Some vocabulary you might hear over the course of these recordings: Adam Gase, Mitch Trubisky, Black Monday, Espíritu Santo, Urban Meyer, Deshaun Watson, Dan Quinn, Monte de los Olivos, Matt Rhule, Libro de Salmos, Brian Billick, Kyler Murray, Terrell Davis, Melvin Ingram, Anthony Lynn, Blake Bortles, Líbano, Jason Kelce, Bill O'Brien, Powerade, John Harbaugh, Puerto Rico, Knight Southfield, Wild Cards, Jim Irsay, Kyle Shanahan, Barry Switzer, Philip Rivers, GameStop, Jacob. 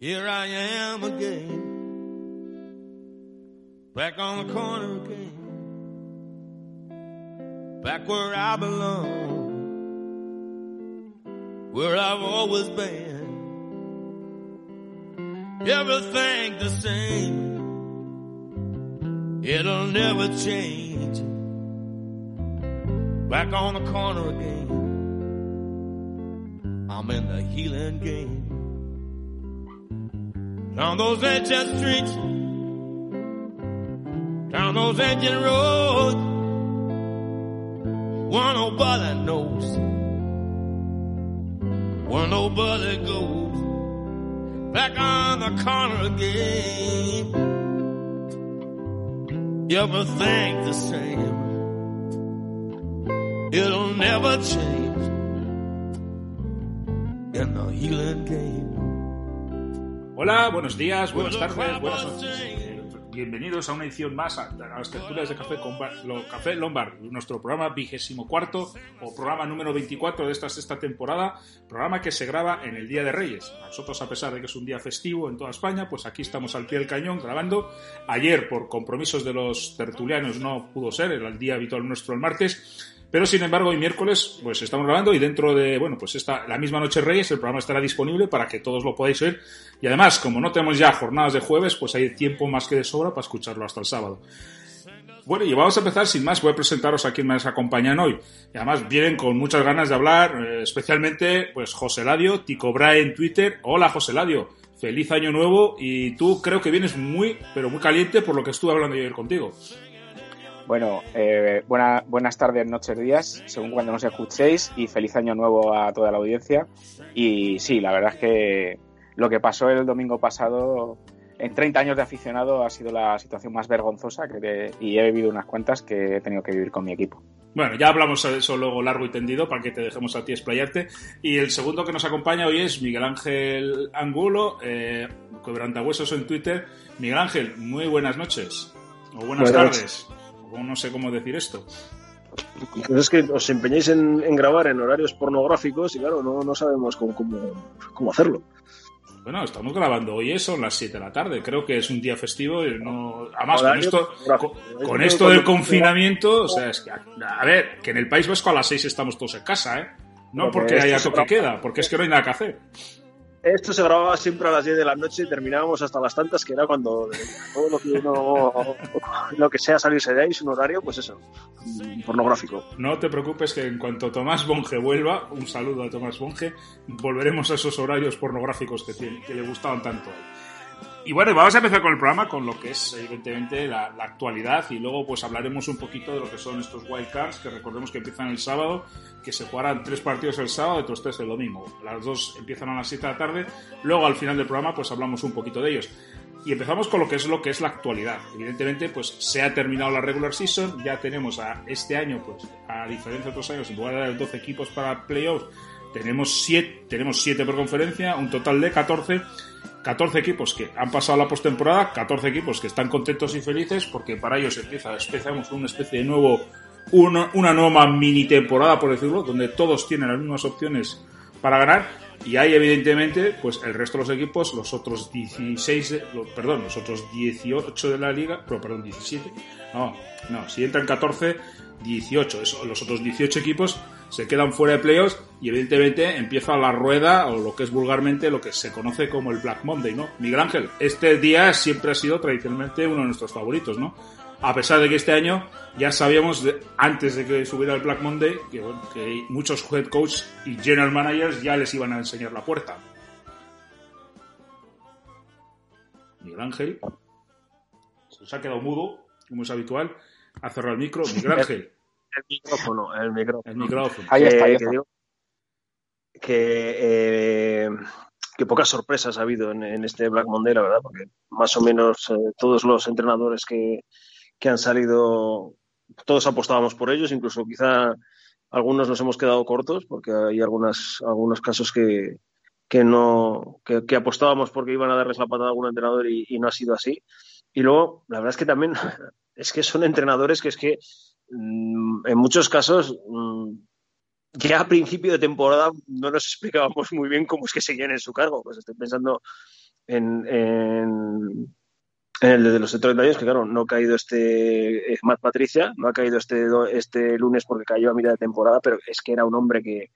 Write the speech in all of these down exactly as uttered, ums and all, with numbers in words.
Here I am again, back on the corner again, back where I belong, where I've always been. Everything the same, it'll never change. Back on the corner again, I'm in the healing game. Down those ancient streets, down those ancient roads, where nobody knows, where nobody goes, back on the corner again. Everything the same, it'll never change, in the healing game. Hola, buenos días, buenas tardes, buenas noches. Bienvenidos a una edición más a, a las tertulias de Café, con Bar, lo, Café Lombard, nuestro programa vigésimo cuarto o programa número veinticuatro de esta sexta temporada, programa que se graba en el Día de Reyes. Nosotros, a pesar de que es un día festivo en toda España, pues aquí estamos al pie del cañón grabando. Ayer, por compromisos de los tertulianos, no pudo ser, era el día habitual nuestro el martes. Pero, sin embargo, hoy miércoles, pues estamos grabando y dentro de, bueno, pues esta, la misma noche Reyes, el programa estará disponible para que todos lo podáis oír. Y además, como no tenemos ya jornadas de jueves, pues hay tiempo más que de sobra para escucharlo hasta el sábado. Bueno, y vamos a empezar sin más. Voy a presentaros a quienes me acompañan hoy. Y además vienen con muchas ganas de hablar, eh, especialmente, pues, José Ladio, Tico Brahe en Twitter. Hola, José Ladio. Feliz año nuevo y tú creo que vienes muy, pero muy caliente por lo que estuve hablando ayer contigo. Bueno, eh, buena, buenas tardes, noches, días, según cuando nos escuchéis, y feliz año nuevo a toda la audiencia. Y sí, la verdad es que lo que pasó el domingo pasado, en treinta años de aficionado, ha sido la situación más vergonzosa que te, y he vivido unas cuantas que he tenido que vivir con mi equipo. Bueno, ya hablamos de eso luego largo y tendido para que te dejemos a ti explayarte. Y el segundo que nos acompaña hoy es Miguel Ángel Angulo, eh, Quebrantahuesos en Twitter. Miguel Ángel, muy buenas noches o buenas, buenas tardes. Noches. No sé cómo decir esto. Pues es que os empeñáis en, en grabar en horarios pornográficos y claro, no, no sabemos cómo, cómo, cómo hacerlo. Bueno, estamos grabando hoy, eso, son las siete de la tarde. Creo que es un día festivo y no... Además, con esto, con, con esto del confinamiento, o sea, es que, a ver, que en el País Vasco a las seis estamos todos en casa, ¿eh? No porque haya toque queda, porque es que no hay nada que hacer. Esto se grababa siempre a las diez de la noche y terminábamos hasta las tantas, que era cuando todo lo que uno, lo que sea salirse de ahí, es un horario, pues eso, pornográfico. No te preocupes que en cuanto Tomás Bonge vuelva, un saludo a Tomás Bonge, volveremos a esos horarios pornográficos que, tiene, que le gustaban tanto a él. Y bueno, vamos a empezar con el programa, con lo que es evidentemente la, la actualidad, y luego pues hablaremos un poquito de lo que son estos Wild Cards, que recordemos que empiezan el sábado, que se jugarán tres partidos el sábado y otros tres el domingo. Las dos empiezan a las siete de la tarde, luego al final del programa pues hablamos un poquito de ellos. Y empezamos con lo que es lo que es la actualidad. Evidentemente, pues se ha terminado la regular season, ya tenemos a este año, pues a diferencia de otros años, en lugar de dar doce equipos para playoffs, tenemos siete, tenemos siete por conferencia, un total de catorce. catorce equipos que han pasado la postemporada, catorce equipos que están contentos y felices porque para ellos empieza, empezamos una especie de nuevo, una, una nueva mini temporada, por decirlo, donde todos tienen las mismas opciones para ganar. Y hay evidentemente, pues el resto de los equipos, los otros dieciséis, perdón, los otros dieciocho de la liga, pero perdón, diecisiete, no, no, si entran catorce, dieciocho, eso, los otros dieciocho equipos se quedan fuera de playoffs y evidentemente empieza la rueda o lo que es vulgarmente lo que se conoce como el Black Monday, ¿no? Miguel Ángel, este día siempre ha sido tradicionalmente uno de nuestros favoritos, ¿no? A pesar de que este año ya sabíamos, de, antes de que subiera el Black Monday, que, bueno, que muchos head coaches y general managers ya les iban a enseñar la puerta. Miguel Ángel se nos ha quedado mudo, como es habitual. Ha cerrado el micro. Miguel Ángel. El micrófono, el micrófono. El micrófono. Ahí está, ahí está. Que, digo, que, eh, que pocas sorpresas ha habido en, en este Black Monday, la verdad, porque más o menos eh, todos los entrenadores que, que han salido, todos apostábamos por ellos, incluso quizá algunos nos hemos quedado cortos, porque hay algunas, algunos casos que, que, no, que, que apostábamos porque iban a darles la patada a algún entrenador y, y no ha sido así. Y luego, la verdad es que también es que son entrenadores que es que en muchos casos ya a principio de temporada no nos explicábamos muy bien cómo es que seguían en su cargo. Pues estoy pensando en, en, en el de los Detroit Lions, que claro, no ha caído este eh, Matt Patricia, no ha caído este, este lunes porque cayó a mitad de temporada, pero es que era un hombre que,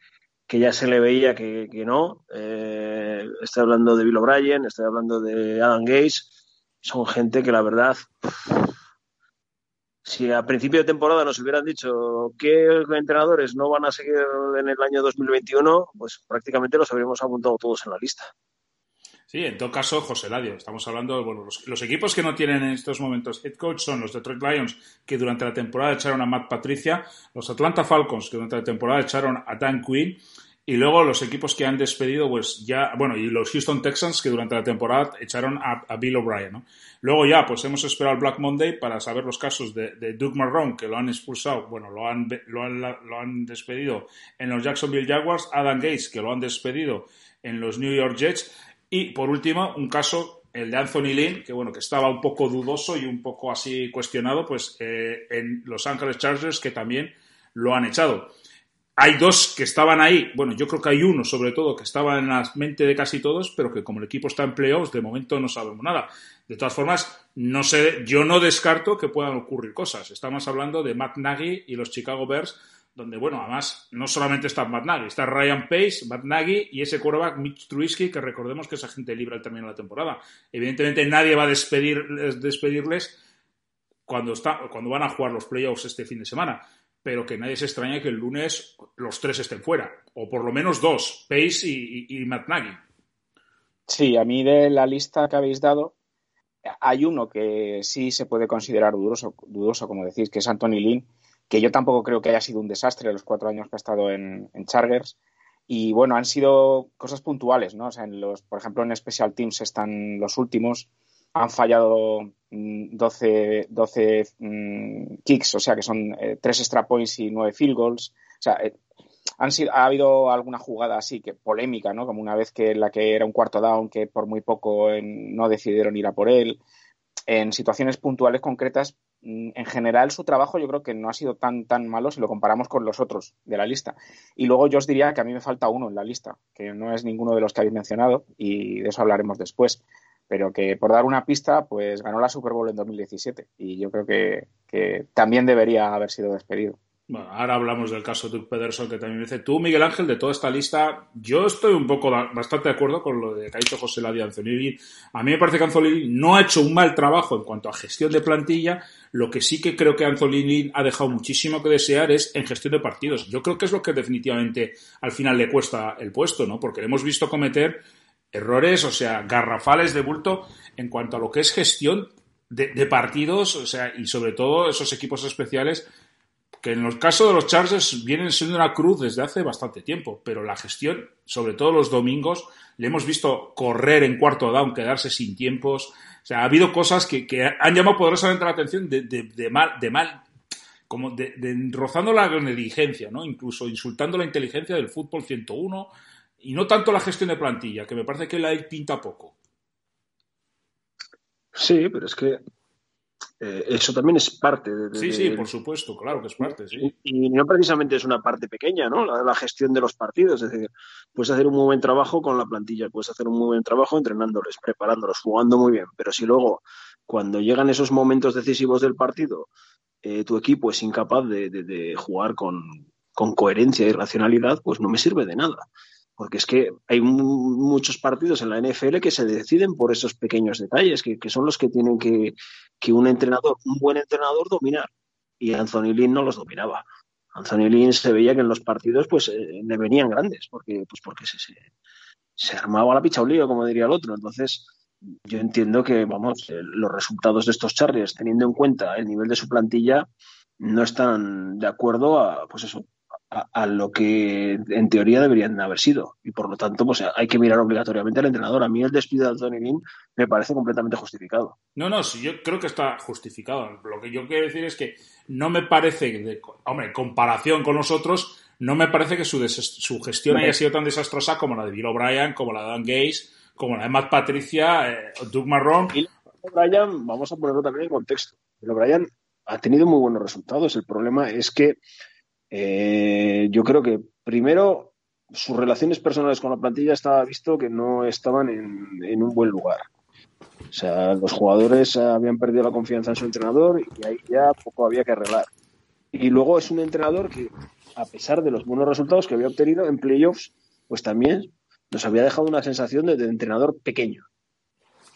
que ya se le veía que, que no. Eh, estoy hablando de Bill O'Brien, estoy hablando de Adam Gase, son gente que la verdad... Si a principio de temporada nos hubieran dicho qué entrenadores no van a seguir en el año dos mil veintiuno, pues prácticamente los habríamos apuntado todos en la lista. Sí, en todo caso, José Ladio, estamos hablando de bueno, los, los equipos que no tienen en estos momentos head coach son los Detroit Lions, que durante la temporada echaron a Matt Patricia, los Atlanta Falcons, que durante la temporada echaron a Dan Quinn, y luego los equipos que han despedido, pues ya, bueno, y los Houston Texans, que durante la temporada echaron a, a Bill O'Brien, ¿no? Luego ya, pues hemos esperado el Black Monday para saber los casos de, de Doug Marrone, que lo han expulsado, bueno, lo han, lo han, lo han despedido en los Jacksonville Jaguars, Adam Gase, que lo han despedido en los New York Jets, y por último, un caso, el de Anthony Lynn, que bueno, que estaba un poco dudoso y un poco así cuestionado, pues eh, en Los Angeles Chargers, que también lo han echado. Hay dos que estaban ahí, bueno, yo creo que hay uno sobre todo que estaba en la mente de casi todos, pero que como el equipo está en playoffs, de momento no sabemos nada. De todas formas, no sé, yo no descarto que puedan ocurrir cosas. Estamos hablando de Matt Nagy y los Chicago Bears, donde, bueno, además, no solamente está Matt Nagy, está Ryan Pace, Matt Nagy y ese quarterback Mitch Trubisky, que recordemos que es agente libre al término de la temporada. Evidentemente nadie va a despedir, despedirles cuando, está, cuando van a jugar los playoffs este fin de semana. Pero que nadie se extraña que el lunes los tres estén fuera, o por lo menos dos, Pace y, y, y Matt Nagy. Sí, a mí de la lista que habéis dado, hay uno que sí se puede considerar dudoso, dudoso como decís, que es Anthony Lynn, que yo tampoco creo que haya sido un desastre los cuatro años que ha estado en, en Chargers, y bueno, han sido cosas puntuales, ¿no? O sea, en los, por ejemplo, en Special Teams están los últimos, han fallado doce, doce mmm, kicks, o sea que son eh, tres extra points y nueve field goals. O sea, eh, han sido, ha habido alguna jugada así que polémica, ¿no? Como una vez que la que era un cuarto down que por muy poco en, no decidieron ir a por él. En situaciones puntuales concretas, en general su trabajo yo creo que no ha sido tan tan malo si lo comparamos con los otros de la lista. Y luego yo os diría que a mí me falta uno en la lista, que no es ninguno de los que habéis mencionado y de eso hablaremos después. Pero que, por dar una pista, pues ganó la Super Bowl en dos mil diecisiete y yo creo que, que también debería haber sido despedido. Bueno, ahora hablamos del caso de Doug Pederson, que también me dice, tú, Miguel Ángel, de toda esta lista, yo estoy un poco bastante de acuerdo con lo de que ha dicho José Ladio. Anzolini, a mí me parece que Anzolini no ha hecho un mal trabajo en cuanto a gestión de plantilla, lo que sí que creo que Anzolini ha dejado muchísimo que desear es en gestión de partidos. Yo creo que es lo que definitivamente al final le cuesta el puesto, ¿no? Porque le hemos visto cometer errores, o sea, garrafales de bulto en cuanto a lo que es gestión de, de partidos, o sea, y sobre todo esos equipos especiales que en el caso de los Chargers vienen siendo una cruz desde hace bastante tiempo, pero la gestión, sobre todo los domingos, le hemos visto correr en cuarto down, quedarse sin tiempos, o sea, ha habido cosas que, que han llamado poderosamente la atención de, de, de mal, de mal, como de, de rozando la negligencia, ¿no? Incluso insultando la inteligencia del fútbol ciento uno. Y no tanto la gestión de plantilla, que me parece que la pinta poco. Sí, pero es que eh, eso también es parte de, de... Sí, sí, por supuesto, claro que es parte, sí. Y, y no precisamente es una parte pequeña, ¿no? La, la gestión de los partidos, es decir, puedes hacer un muy buen trabajo con la plantilla, puedes hacer un muy buen trabajo entrenándoles, preparándolos, jugando muy bien, pero si luego, cuando llegan esos momentos decisivos del partido, eh, tu equipo es incapaz de, de, de jugar con, con coherencia y racionalidad, pues no me sirve de nada. Porque es que hay muchos partidos en la N F L que se deciden por esos pequeños detalles, que, que son los que tienen que, que un entrenador, un buen entrenador, dominar. Y Anthony Lynn no los dominaba. Anthony Lynn se veía que en los partidos pues eh, le venían grandes, porque, pues porque se, se, se armaba la picha un lío, como diría el otro. Entonces, yo entiendo que, vamos, los resultados de estos Chargers, teniendo en cuenta el nivel de su plantilla, no están de acuerdo a, pues eso, A, a lo que en teoría deberían haber sido, y por lo tanto pues hay que mirar obligatoriamente al entrenador. A mí el despido de Anthony Lynn me parece completamente justificado. No, no, sí, yo creo que está justificado. Lo que yo quiero decir es que no me parece, de, hombre, en comparación con nosotros, no me parece que su, des, su gestión no haya sido tan desastrosa como la de Bill O'Brien, como la de Dan Gase, como la de Matt Patricia, eh, Doug Marrone. Y O'Brien, vamos a ponerlo también en contexto. Bill O'Brien ha tenido muy buenos resultados. El problema es que Eh, yo creo que primero sus relaciones personales con la plantilla estaba visto que no estaban en, en un buen lugar. O sea, los jugadores habían perdido la confianza en su entrenador y ahí ya poco había que arreglar. Y luego es un entrenador que, a pesar de los buenos resultados que había obtenido en playoffs, pues también nos había dejado una sensación de, de entrenador pequeño,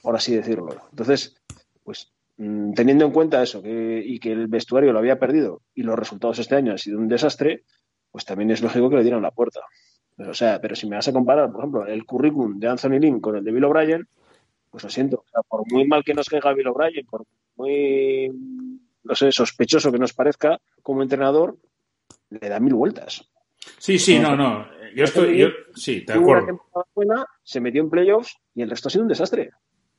por así decirlo. Entonces, pues teniendo en cuenta eso que, y que el vestuario lo había perdido y los resultados este año han sido un desastre, pues también es lógico que le dieran la puerta. Pues, o sea, pero si me vas a comparar, por ejemplo, el currículum de Anthony Lynn con el de Bill O'Brien, pues lo siento. O sea, por muy mal que nos caiga Bill O'Brien, por muy, no sé, sospechoso que nos parezca como entrenador, le da mil vueltas. Sí, sí, no, no. Yo estoy, yo, sí, te acuerdo. Una temporada buena, se metió en playoffs y el resto ha sido un desastre.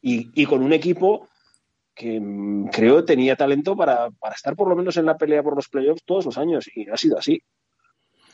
Y, y con un equipo que creo tenía talento para, para estar por lo menos en la pelea por los playoffs todos los años y ha sido así.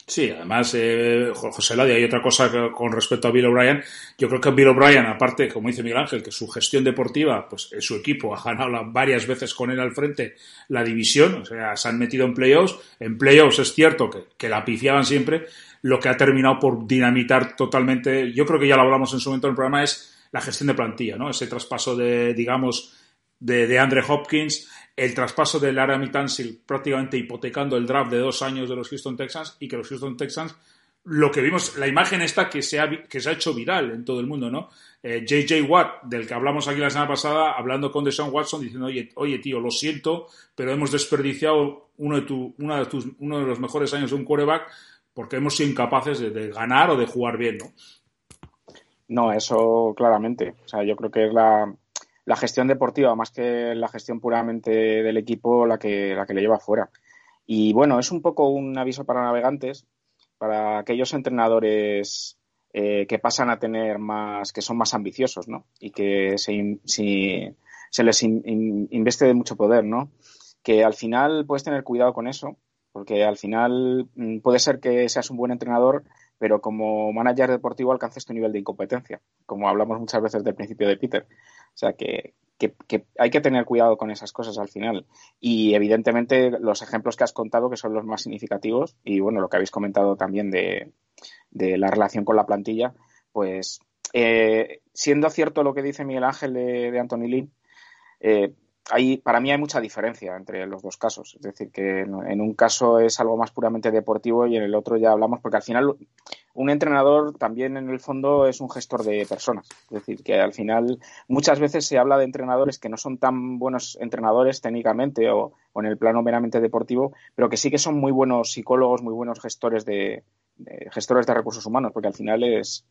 Sí, además, eh, José Ladio, hay otra cosa que, con respecto a Bill O'Brien. Yo creo que Bill O'Brien, aparte, como dice Miguel Ángel, que su gestión deportiva, pues su equipo ha ganado varias veces con él al frente la división, o sea, se han metido en playoffs. En playoffs es cierto que, que la pifiaban siempre, lo que ha terminado por dinamitar totalmente, yo creo que ya lo hablamos en su momento en el programa, es la gestión de plantilla, ¿no? Ese traspaso de, digamos, de, de Andre Hopkins, el traspaso de Laramie Tunsil prácticamente hipotecando el draft de dos años de los Houston Texans, y que los Houston Texans, lo que vimos, la imagen esta que se ha, que se ha hecho viral en todo el mundo, ¿no? Eh, J J Watt, del que hablamos aquí la semana pasada, hablando con Deshaun Watson, diciendo, oye, oye tío, lo siento, pero hemos desperdiciado uno de, tu, uno de, tus, uno de los mejores años de un quarterback porque hemos sido incapaces de, de ganar o de jugar bien, ¿no? No, eso claramente. O sea, yo creo que es la... la gestión deportiva, más que la gestión puramente del equipo, la que, la que le lleva fuera. Y bueno, es un poco un aviso para navegantes, para aquellos entrenadores eh, que pasan a tener más, que son más ambiciosos, ¿no? Y que se, si, se les in, in, investe de mucho poder, ¿no? Que al final puedes tener cuidado con eso, porque al final puede ser que seas un buen entrenador, pero como manager deportivo alcances tu nivel de incompetencia, como hablamos muchas veces del principio de Peter. O sea, que, que, que hay que tener cuidado con esas cosas al final. Y evidentemente los ejemplos que has contado, que son los más significativos, y bueno, lo que habéis comentado también de, de la relación con la plantilla, pues eh, siendo cierto lo que dice Miguel Ángel de, de Anthony Lynn, eh, hay, para mí hay mucha diferencia entre los dos casos. Es decir, que en un caso es algo más puramente deportivo y en el otro ya hablamos, porque al final un entrenador también en el fondo es un gestor de personas. Es decir, que al final muchas veces se habla de entrenadores que no son tan buenos entrenadores técnicamente o, o en el plano meramente deportivo, pero que sí que son muy buenos psicólogos, muy buenos gestores de, de gestores de recursos humanos, porque al final es...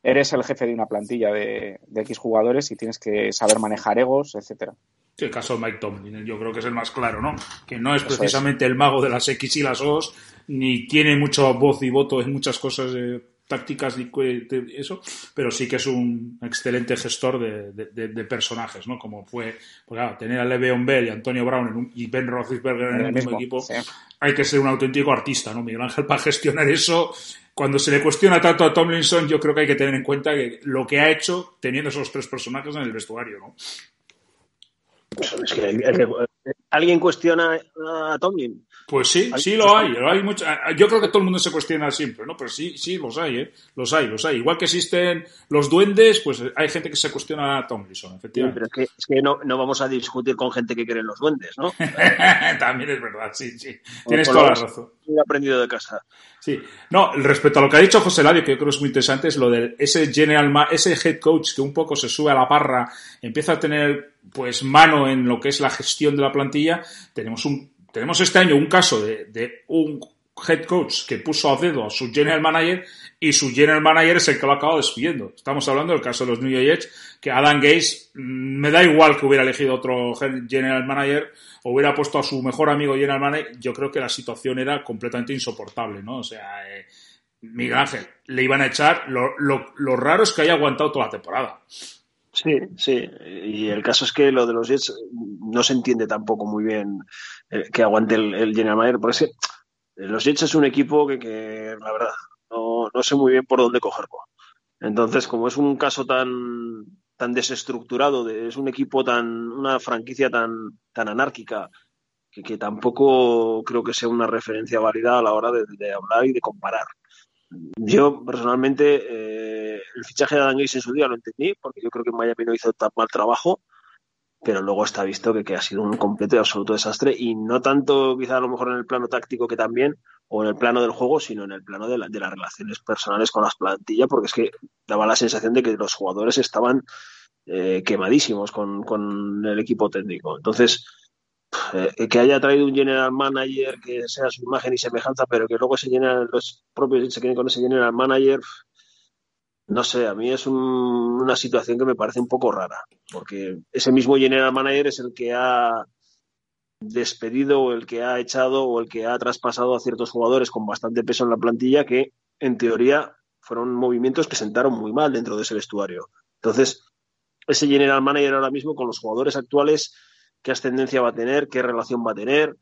eres el jefe de una plantilla de, de X jugadores y tienes que saber manejar egos, etcétera. Sí, el caso de Mike Tomlin, yo creo que es el más claro, ¿no? Que no es Eso precisamente es. El mago de las X y las O's, ni tiene mucha voz y voto en muchas cosas eh, tácticas y de eso, pero sí que es un excelente gestor de, de, de, de personajes, ¿no? Como fue, pues claro, tener a Le'Veon Bell y Antonio Brown en un, y Ben Roethlisberger en, en el mismo, mismo equipo, sí. Hay que ser un auténtico artista, ¿no, Miguel Ángel? Para gestionar eso... Cuando se le cuestiona tanto a Tomlinson, yo creo que hay que tener en cuenta que lo que ha hecho teniendo esos tres personajes en el vestuario, ¿no? Es que el, el, el, ¿alguien cuestiona a Tomlin? Pues sí, sí lo hay. Lo hay mucho. Yo creo que todo el mundo se cuestiona siempre, ¿no? Pero sí, sí, los hay, ¿eh? Los hay, los hay. Igual que existen los duendes, pues hay gente que se cuestiona a Tomlinson, efectivamente. Sí, pero es que, es que no, no vamos a discutir con gente que cree en los duendes, ¿no? También es verdad, sí, sí. Tienes toda la razón. He aprendido de casa. Sí. No, respecto a lo que ha dicho José Ladio, que yo creo que es muy interesante, es lo de ese general, ese head coach que un poco se sube a la parra, empieza a tener pues mano en lo que es la gestión de la plantilla. Tenemos un tenemos este año un caso de, de un head coach que puso a dedo a su general manager y su general manager es el que lo ha acabado despidiendo. Estamos hablando del caso de los New York Jets, que Adam Gase, me da igual que hubiera elegido otro general manager o hubiera puesto a su mejor amigo general manager, yo creo que la situación era completamente insoportable, ¿no? O sea, eh, Miguel Ángel, le iban a echar, lo, lo, lo raro es que haya aguantado toda la temporada. Sí, sí, y el caso es que lo de los Jets no se entiende tampoco muy bien que aguante el, el general manager, porque es que los Jets es un equipo que, que la verdad, no, no sé muy bien por dónde cogerlo. Entonces, como es un caso tan, tan desestructurado, de, es un equipo tan, una franquicia tan, tan anárquica, que, que tampoco creo que sea una referencia válida a la hora de, de hablar y de comparar. Yo, personalmente, eh, el fichaje de Adam Gase en su día lo entendí, porque yo creo que Miami no hizo tan mal trabajo, pero luego está visto que, que ha sido un completo y absoluto desastre, y no tanto quizá a lo mejor en el plano táctico que también, o en el plano del juego, sino en el plano de, la, de las relaciones personales con las plantillas, porque es que daba la sensación de que los jugadores estaban eh, quemadísimos con, con el equipo técnico. Entonces, eh, que haya traído un general manager que sea su imagen y semejanza, pero que luego se llenen los propios y se queden con ese general manager... No sé, a mí es un, una situación que me parece un poco rara, porque ese mismo general manager es el que ha despedido o el que ha echado o el que ha traspasado a ciertos jugadores con bastante peso en la plantilla que, en teoría, fueron movimientos que sentaron muy mal dentro de ese vestuario. Entonces, ese general manager ahora mismo con los jugadores actuales, ¿qué ascendencia va a tener? ¿Qué relación va a tener?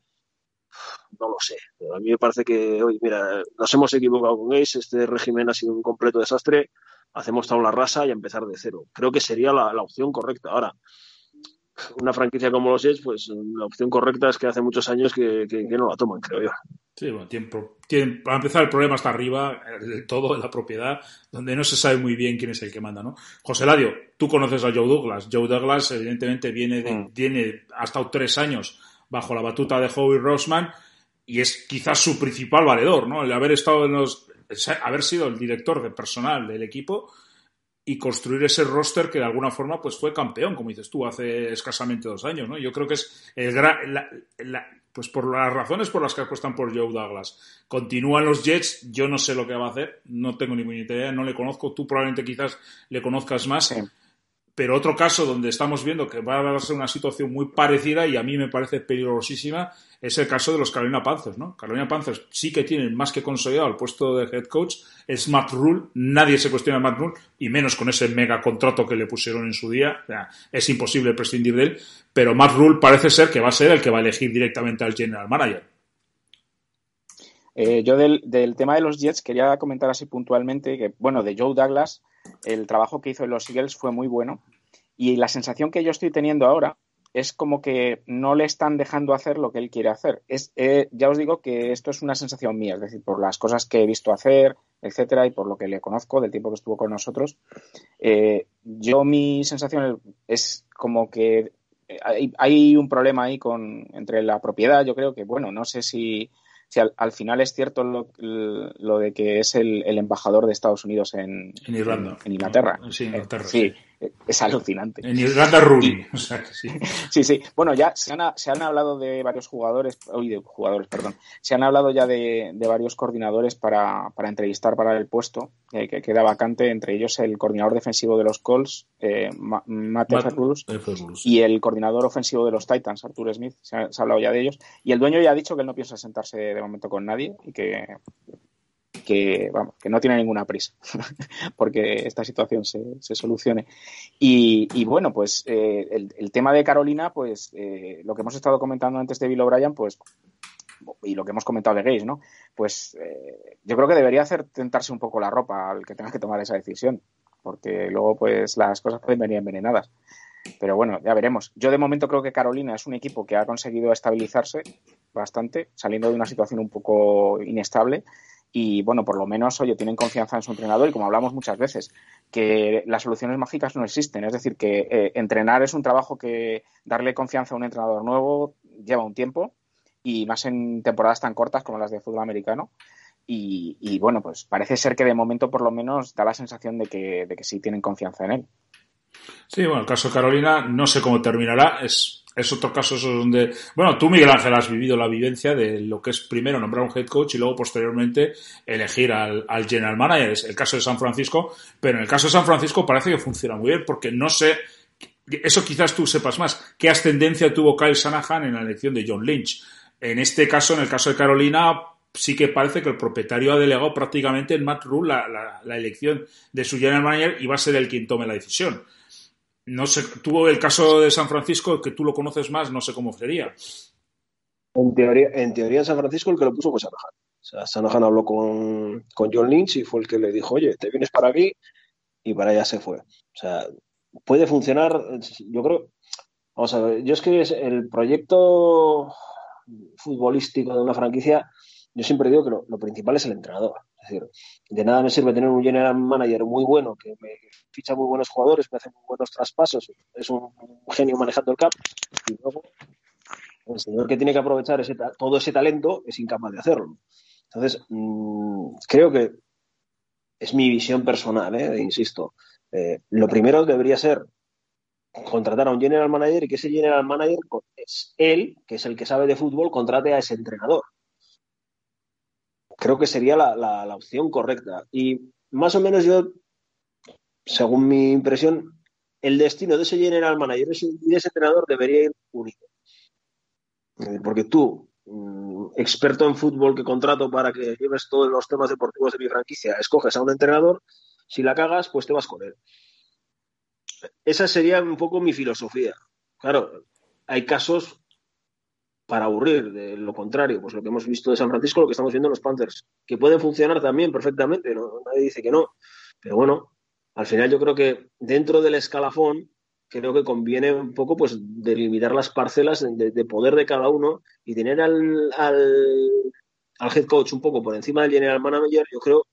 No lo sé. A mí me parece que, oye, mira, nos hemos equivocado con Gase, este régimen ha sido un completo desastre, hacemos tabla rasa y empezar de cero. Creo que sería la, la opción correcta. Ahora, una franquicia como los Jets, pues la opción correcta es que hace muchos años que, que, que no la toman, creo yo. Sí, bueno, tiempo, tiempo, para empezar el problema está arriba, el todo, en la propiedad, donde no se sabe muy bien quién es el que manda, ¿no? José Ladio, tú conoces a Joe Douglas. Joe Douglas, evidentemente, viene de, mm. tiene, ha estado tres años bajo la batuta de Howie Roseman y es quizás su principal valedor, ¿no? El haber estado en los... haber sido el director de personal del equipo y construir ese roster que de alguna forma pues fue campeón, como dices tú, hace escasamente dos años, ¿no? Yo creo que es el gran... La, la, pues por las razones por las que apuestan por Joe Douglas. Continúan los Jets, yo no sé lo que va a hacer, no tengo ninguna idea, no le conozco, tú probablemente quizás le conozcas más... Sí. Pero otro caso donde estamos viendo que va a darse una situación muy parecida y a mí me parece peligrosísima es el caso de los Carolina Panthers, ¿no? Carolina Panthers sí que tienen más que consolidado el puesto de head coach, es Matt Rhule, nadie se cuestiona a Matt Rhule, y menos con ese mega contrato que le pusieron en su día, o sea, es imposible prescindir de él, pero Matt Rhule parece ser que va a ser el que va a elegir directamente al general manager. Eh, yo del, del tema de los Jets quería comentar así puntualmente que, bueno, de Joe Douglas... El trabajo que hizo en los Eagles fue muy bueno y la sensación que yo estoy teniendo ahora es como que no le están dejando hacer lo que él quiere hacer. Es, eh, ya os digo que esto es una sensación mía, es decir, por las cosas que he visto hacer, etcétera, y por lo que le conozco del tiempo que estuvo con nosotros. Eh, yo mi sensación es como que hay, hay un problema ahí con entre la propiedad. Yo creo que, bueno, no sé si... Si al, al final es cierto lo, lo de que es el, el embajador de Estados Unidos en, en Irlanda. En, en Inglaterra. Sí, Inglaterra. Eh, sí, sí, es alucinante. En Irlanda Rubí. O sea, sí. sí, sí. Bueno, ya se han, se han hablado de varios jugadores, uy, de jugadores, perdón. Se han hablado ya de, de varios coordinadores para, para entrevistar para el puesto eh, que queda vacante, entre ellos el coordinador defensivo de los Colts, eh, Matt Patricia, y el coordinador ofensivo de los Titans, Arthur Smith. Se ha, se ha hablado ya de ellos. Y el dueño ya ha dicho que él no piensa sentarse de momento con nadie y que, que, vamos, que no tiene ninguna prisa porque esta situación se, se solucione. Y, y bueno, pues eh, el, el tema de Carolina, pues eh, lo que hemos estado comentando antes de Bill O'Brien, pues y lo que hemos comentado de Gase, ¿no? Pues eh, yo creo que debería hacer tentarse un poco la ropa al que tenga que tomar esa decisión, porque luego pues las cosas pueden venir envenenadas. Pero bueno, ya veremos. Yo de momento creo que Carolina es un equipo que ha conseguido estabilizarse bastante, saliendo de una situación un poco inestable y bueno, por lo menos, oye, tienen confianza en su entrenador y como hablamos muchas veces, que las soluciones mágicas no existen. Es decir, que eh, entrenar es un trabajo que darle confianza a un entrenador nuevo lleva un tiempo y más en temporadas tan cortas como las de fútbol americano. Y, y bueno, pues parece ser que de momento por lo menos da la sensación de que, de que sí tienen confianza en él. Sí, bueno, el caso de Carolina no sé cómo terminará, es, es otro caso eso donde, bueno, tú Miguel Ángel has vivido la vivencia de lo que es primero nombrar un head coach y luego posteriormente elegir al, al general manager, es el caso de San Francisco, pero en el caso de San Francisco parece que funciona muy bien porque no sé, eso quizás tú sepas más, qué ascendencia tuvo Kyle Shanahan en la elección de John Lynch. En este caso, en el caso de Carolina, sí que parece que el propietario ha delegado prácticamente en Matt Rhule la, la, la elección de su general manager y va a ser el quien tome la decisión. No sé, tuvo el caso de San Francisco, que tú lo conoces más, no sé cómo sería. En teoría, en teoría en San Francisco el que lo puso fue Shanahan. O sea, Shanahan habló con, con John Lynch y fue el que le dijo, oye, te vienes para aquí, y para allá se fue. O sea, puede funcionar, yo creo, vamos a ver, yo es que es el proyecto futbolístico de una franquicia yo siempre digo que lo, lo principal es el entrenador. Es decir, de nada me sirve tener un general manager muy bueno, que me ficha muy buenos jugadores, me hace muy buenos traspasos, es un genio manejando el cap, y luego el señor que tiene que aprovechar ese, todo ese talento es incapaz de hacerlo. Entonces, mmm, creo que es mi visión personal, ¿eh? Insisto. Eh, lo primero debería ser contratar a un general manager y que ese general manager es él, que es el que sabe de fútbol, contrate a ese entrenador. Creo que sería la, la, la opción correcta. Y más o menos yo, según mi impresión, el destino de ese general manager y de ese entrenador debería ir unido. Porque tú, experto en fútbol que contrato para que lleves todos los temas deportivos de mi franquicia, escoges a un entrenador, si la cagas, pues te vas con él. Esa sería un poco mi filosofía. Claro, hay casos para aburrir, de lo contrario, pues lo que hemos visto de San Francisco, lo que estamos viendo en los Panthers, que pueden funcionar también perfectamente, no, nadie dice que no, pero bueno, al final yo creo que dentro del escalafón creo que conviene un poco pues delimitar las parcelas de, de poder de cada uno y tener al, al, al head coach un poco por encima del general manager. Yo creo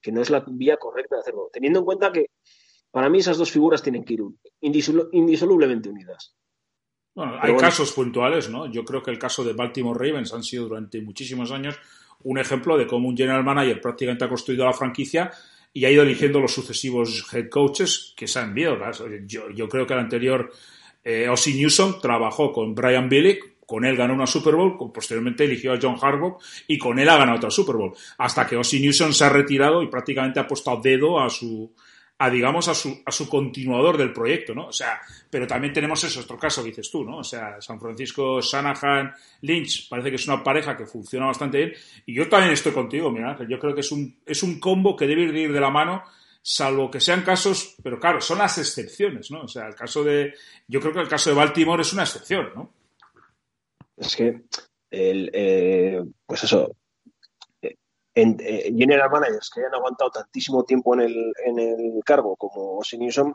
que no es la vía correcta de hacerlo, teniendo en cuenta que para mí esas dos figuras tienen que ir indisolu- indisolublemente unidas. Bueno, hay bueno. casos puntuales, ¿no? Yo creo que el caso de Baltimore Ravens han sido durante muchísimos años un ejemplo de cómo un general manager prácticamente ha construido la franquicia y ha ido eligiendo los sucesivos head coaches que se han enviado. Yo, yo creo que el anterior eh, Ozzie Newsome trabajó con Brian Billick, con él ganó una Super Bowl, posteriormente eligió a John Harbaugh y con él ha ganado otra Super Bowl. Hasta que Ozzie Newsome se ha retirado y prácticamente ha puesto a dedo a su... a digamos a su a su continuador del proyecto, ¿no? O sea, pero también tenemos ese otro caso que dices tú, ¿no? O sea, San Francisco, Shanahan, Lynch, parece que es una pareja que funciona bastante bien y yo también estoy contigo, Miguel Ángel. Yo creo que es un es un combo que debe ir de la mano, salvo que sean casos, pero claro, son las excepciones, ¿no? O sea, el caso de yo creo que el caso de Baltimore es una excepción, ¿no? Es que el eh, pues eso En, eh, general managers que hayan aguantado tantísimo tiempo en el, en el cargo como Ozzie Newsome,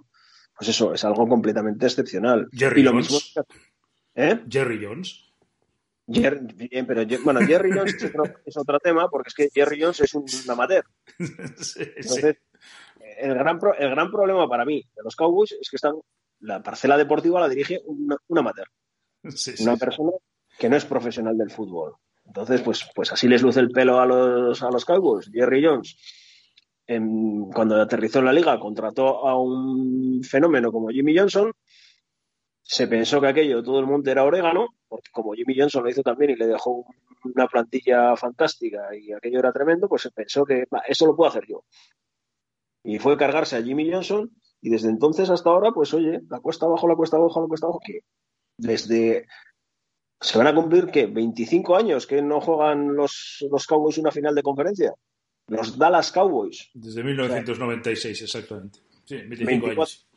pues eso, es algo completamente excepcional. Jerry y lo Jones. Mismo, ¿eh? Jerry Jones. Jer, bien, pero bueno, Jerry Jones es, otro, es otro tema, porque es que Jerry Jones es un amateur. Sí, entonces, sí. El, gran pro, el gran problema para mí de los Cowboys es que están, la parcela deportiva la dirige un, un amateur. Sí, una sí, persona sí. que no es profesional del fútbol. Entonces, pues, pues así les luce el pelo a los, a los Cowboys. Jerry Jones, en, cuando aterrizó en la liga, contrató a un fenómeno como Jimmy Johnson. Se pensó que aquello, todo el mundo era orégano, porque como Jimmy Johnson lo hizo también y le dejó una plantilla fantástica y aquello era tremendo, pues se pensó que eso lo puedo hacer yo. Y fue cargarse a Jimmy Johnson y desde entonces hasta ahora, pues oye, la cuesta abajo, la cuesta abajo, la cuesta abajo, que desde... ¿Se van a cumplir qué? ¿veinticinco años que no juegan los, los Cowboys una final de conferencia? Los Dallas Cowboys. Desde mil novecientos noventa y seis, o sea, exactamente. Sí, veinticinco veinticuatro, años.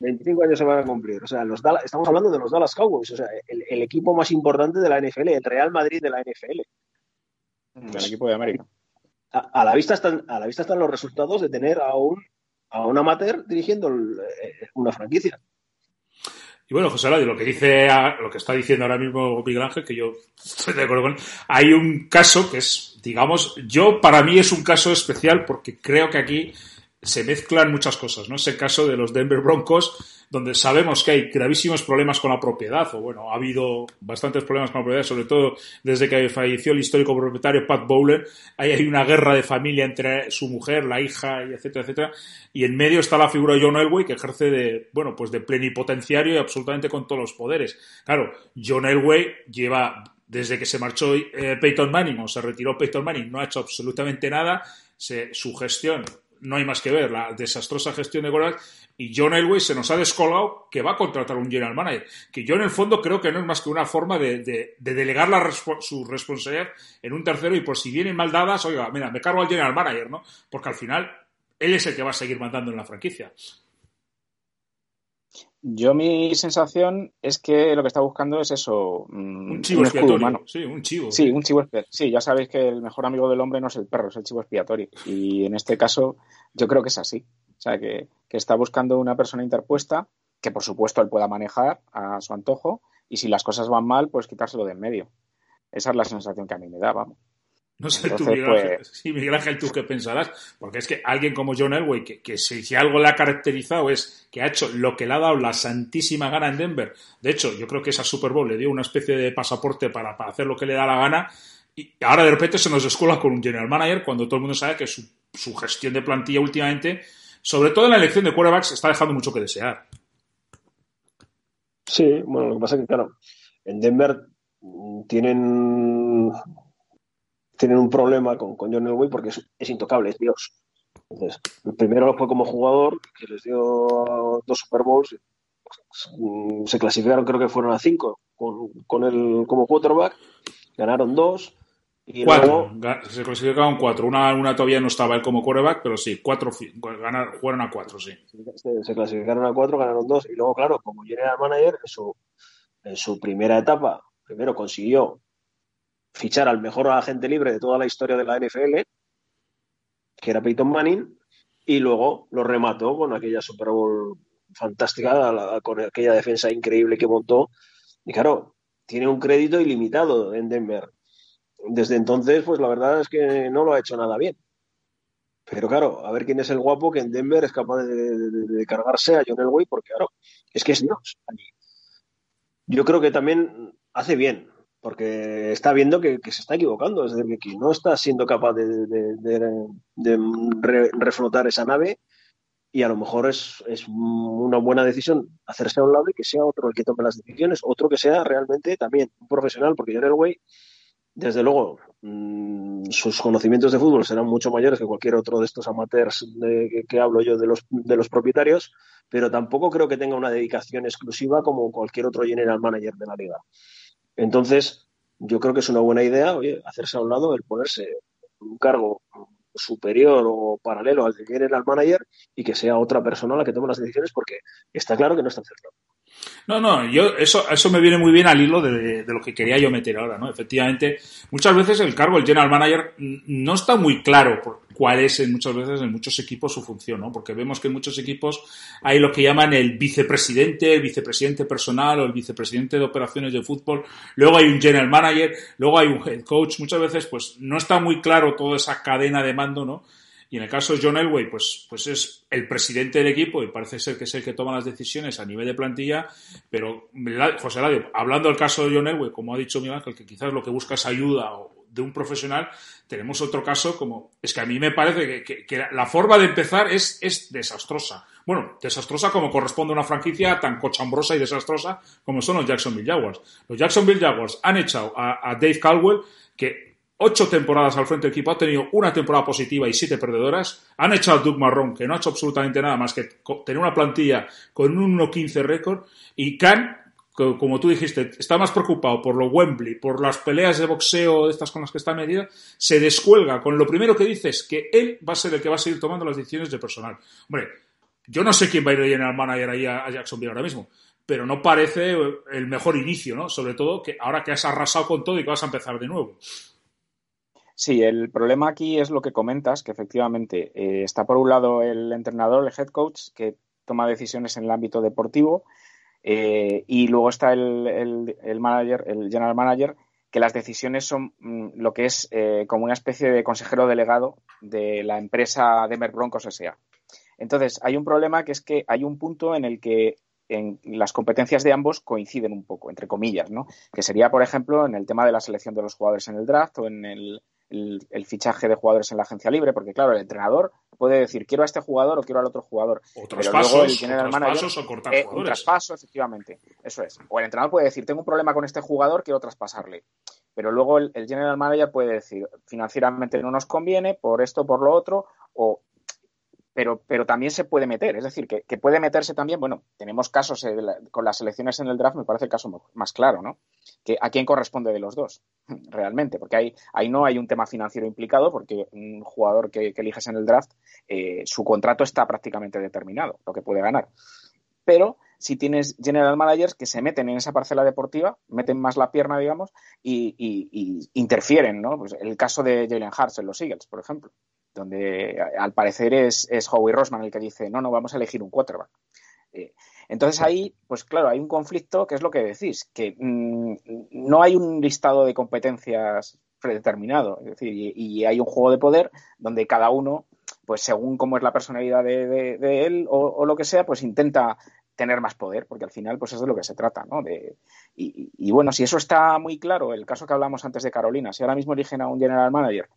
veinticinco años se van a cumplir. O sea, los Dallas, estamos hablando de los Dallas Cowboys, o sea, el, el equipo más importante de la N F L, el Real Madrid de la N F L. El equipo de América. A, a, la vista están, a la vista están los resultados de tener a un, a un amateur dirigiendo el, una franquicia. Y bueno, José Ladio, lo que dice, lo que está diciendo ahora mismo Miguel Ángel, que yo estoy de acuerdo con él, hay un caso que es, digamos, yo para mí es un caso especial porque creo que aquí se mezclan muchas cosas, ¿no? Es el caso de los Denver Broncos, donde sabemos que hay gravísimos problemas con la propiedad, o bueno, ha habido bastantes problemas con la propiedad, sobre todo desde que falleció el histórico propietario Pat Bowler. Ahí hay una guerra de familia entre su mujer, la hija, y etcétera, etcétera. Y en medio está la figura de John Elway, que ejerce de, bueno, pues de plenipotenciario y absolutamente con todos los poderes. Claro, John Elway lleva, desde que se marchó eh, Peyton Manning, o se retiró Peyton Manning, no ha hecho absolutamente nada. Se, su gestión, no hay más que ver, la desastrosa gestión de Gorak, y John Elway se nos ha descolgado que va a contratar un general manager, que yo en el fondo creo que no es más que una forma de, de, de delegar la respo- su responsabilidad en un tercero, y por si vienen mal dadas, oiga, mira, me cargo al general manager, ¿no? Porque al final él es el que va a seguir mandando en la franquicia. Yo mi sensación es que lo que está buscando es eso, mmm, un chivo un escudo humano. Sí, un chivo. Sí, un chivo expiatorio. Sí, ya sabéis que el mejor amigo del hombre no es el perro, es el chivo expiatorio. Y en este caso yo creo que es así. O sea, que, que está buscando una persona interpuesta que, por supuesto, él pueda manejar a su antojo y si las cosas van mal, pues quitárselo de en medio. Esa es la sensación que a mí me da, vamos. No sé. Entonces, tú, Miguel Ángel, pues... sí, Miguel Ángel, tú qué pensarás, porque es que alguien como John Elway, que, que si, si algo le ha caracterizado es que ha hecho lo que le ha dado la santísima gana en Denver. De hecho, yo creo que esa Super Bowl le dio una especie de pasaporte para, para hacer lo que le da la gana, y ahora de repente se nos descuela con un general manager cuando todo el mundo sabe que su, su gestión de plantilla últimamente, sobre todo en la elección de quarterbacks, está dejando mucho que desear. Sí, bueno, lo que pasa es que, claro, en Denver tienen... tienen un problema con, con John Elway porque es, es intocable, es Dios. Entonces, primero lo fue como jugador, que les dio dos Super Bowls, se clasificaron, creo que fueron a cinco con, con él como quarterback, ganaron dos y cuatro. Luego... se clasificaron cuatro, una, una todavía no estaba él como quarterback, pero sí, cuatro ganaron, jugaron a cuatro, sí. Se, se clasificaron a cuatro, ganaron dos y luego, claro, como general manager, en su, en su primera etapa, primero consiguió fichar al mejor agente libre de toda la historia de la N F L, que era Peyton Manning, y luego lo remató con aquella Super Bowl fantástica, la, con aquella defensa increíble que montó. Y claro, tiene un crédito ilimitado en Denver. Desde entonces, pues la verdad es que no lo ha hecho nada bien. Pero claro, a ver quién es el guapo que en Denver es capaz de, de, de cargarse a John Elway, porque claro, es que es Dios allí. Yo creo que también hace bien, porque está viendo que, que se está equivocando, es decir, que no está siendo capaz de, de, de, de re, reflotar esa nave, y a lo mejor es, es una buena decisión hacerse a un lado y que sea otro el que tome las decisiones, otro que sea realmente también un profesional, porque John Elway, desde luego, mmm, sus conocimientos de fútbol serán mucho mayores que cualquier otro de estos amateurs de, que, que hablo yo de los, de los propietarios, pero tampoco creo que tenga una dedicación exclusiva como cualquier otro general manager de la liga. Entonces, yo creo que es una buena idea, oye, hacerse a un lado, el ponerse un cargo superior o paralelo al que quiere el manager y que sea otra persona la que tome las decisiones, porque está claro que no está cerrado. No, no, yo eso eso me viene muy bien al hilo de, de, de lo que quería yo meter ahora, ¿no? Efectivamente, muchas veces el cargo, el general manager, no está muy claro por cuál es en muchas veces en muchos equipos su función, ¿no? Porque vemos que en muchos equipos hay lo que llaman el vicepresidente, el vicepresidente personal o el vicepresidente de operaciones de fútbol, luego hay un general manager, luego hay un head coach, muchas veces pues no está muy claro toda esa cadena de mando, ¿no? Y en el caso de John Elway, pues, pues es el presidente del equipo y parece ser que es el que toma las decisiones a nivel de plantilla, pero José Ladio, hablando del caso de John Elway, como ha dicho Miguel Ángel, que quizás lo que busca es ayuda de un profesional, tenemos otro caso como... Es que a mí me parece que, que, que la forma de empezar es, es desastrosa. Bueno, desastrosa como corresponde a una franquicia tan cochambrosa y desastrosa como son los Jacksonville Jaguars. Los Jacksonville Jaguars han echado a, a Dave Caldwell, que... Ocho temporadas al frente del equipo, ha tenido una temporada positiva y siete perdedoras. Han echado a Doug Marrone, que no ha hecho absolutamente nada más que tener una plantilla con un uno quince récord. Y Khan, como tú dijiste, está más preocupado por lo Wembley, por las peleas de boxeo estas con las que está medida, se descuelga con lo primero que dice es que él va a ser el que va a seguir tomando las decisiones de personal. Hombre, yo no sé quién va a ir de general manager ahí a Jacksonville ahora mismo, pero no parece el mejor inicio, ¿no? Sobre todo que ahora que has arrasado con todo y que vas a empezar de nuevo. Sí, el problema aquí es lo que comentas, que efectivamente eh, está por un lado el entrenador, el head coach, que toma decisiones en el ámbito deportivo, eh, y luego está el, el, el manager, el general manager, que las decisiones son mmm, lo que es eh, como una especie de consejero delegado de la empresa Denver Broncos S A Entonces, hay un problema que es que hay un punto en el que en las competencias de ambos coinciden un poco, entre comillas, ¿no? Que sería, por ejemplo, en el tema de la selección de los jugadores en el draft o en el El, el fichaje de jugadores en la agencia libre, porque claro, el entrenador puede decir quiero a este jugador o quiero al otro jugador, o traspasos, luego el general o traspasos manager, o cortar eh, jugadores. Un traspaso, efectivamente, eso es. O el entrenador puede decir, tengo un problema con este jugador, quiero traspasarle, pero luego el, el general manager puede decir, financieramente no nos conviene, por esto, por lo otro, o pero pero también se puede meter, es decir, que, que puede meterse también, bueno, tenemos casos eh, la, con las selecciones en el draft, me parece el caso más claro, ¿no? Que a quién corresponde de los dos, realmente, porque ahí, ahí no hay un tema financiero implicado, porque un jugador que, que eliges en el draft, eh, su contrato está prácticamente determinado, lo que puede ganar. Pero si tienes general managers que se meten en esa parcela deportiva, meten más la pierna, digamos, y, y, y interfieren, ¿no? Pues el caso de Jalen Hurts en los Eagles, por ejemplo, donde al parecer es, es Howie Roseman el que dice, no, no, vamos a elegir un quarterback. Eh, Entonces ahí, pues claro, hay un conflicto que es lo que decís, que mmm, no hay un listado de competencias predeterminado, es decir, y, y hay un juego de poder donde cada uno, pues según cómo es la personalidad de, de, de él o, o lo que sea, pues intenta tener más poder, porque al final pues es de lo que se trata, ¿no? De, y, y bueno, si eso está muy claro, el caso que hablamos antes de Carolina, si ahora mismo eligen a un general manager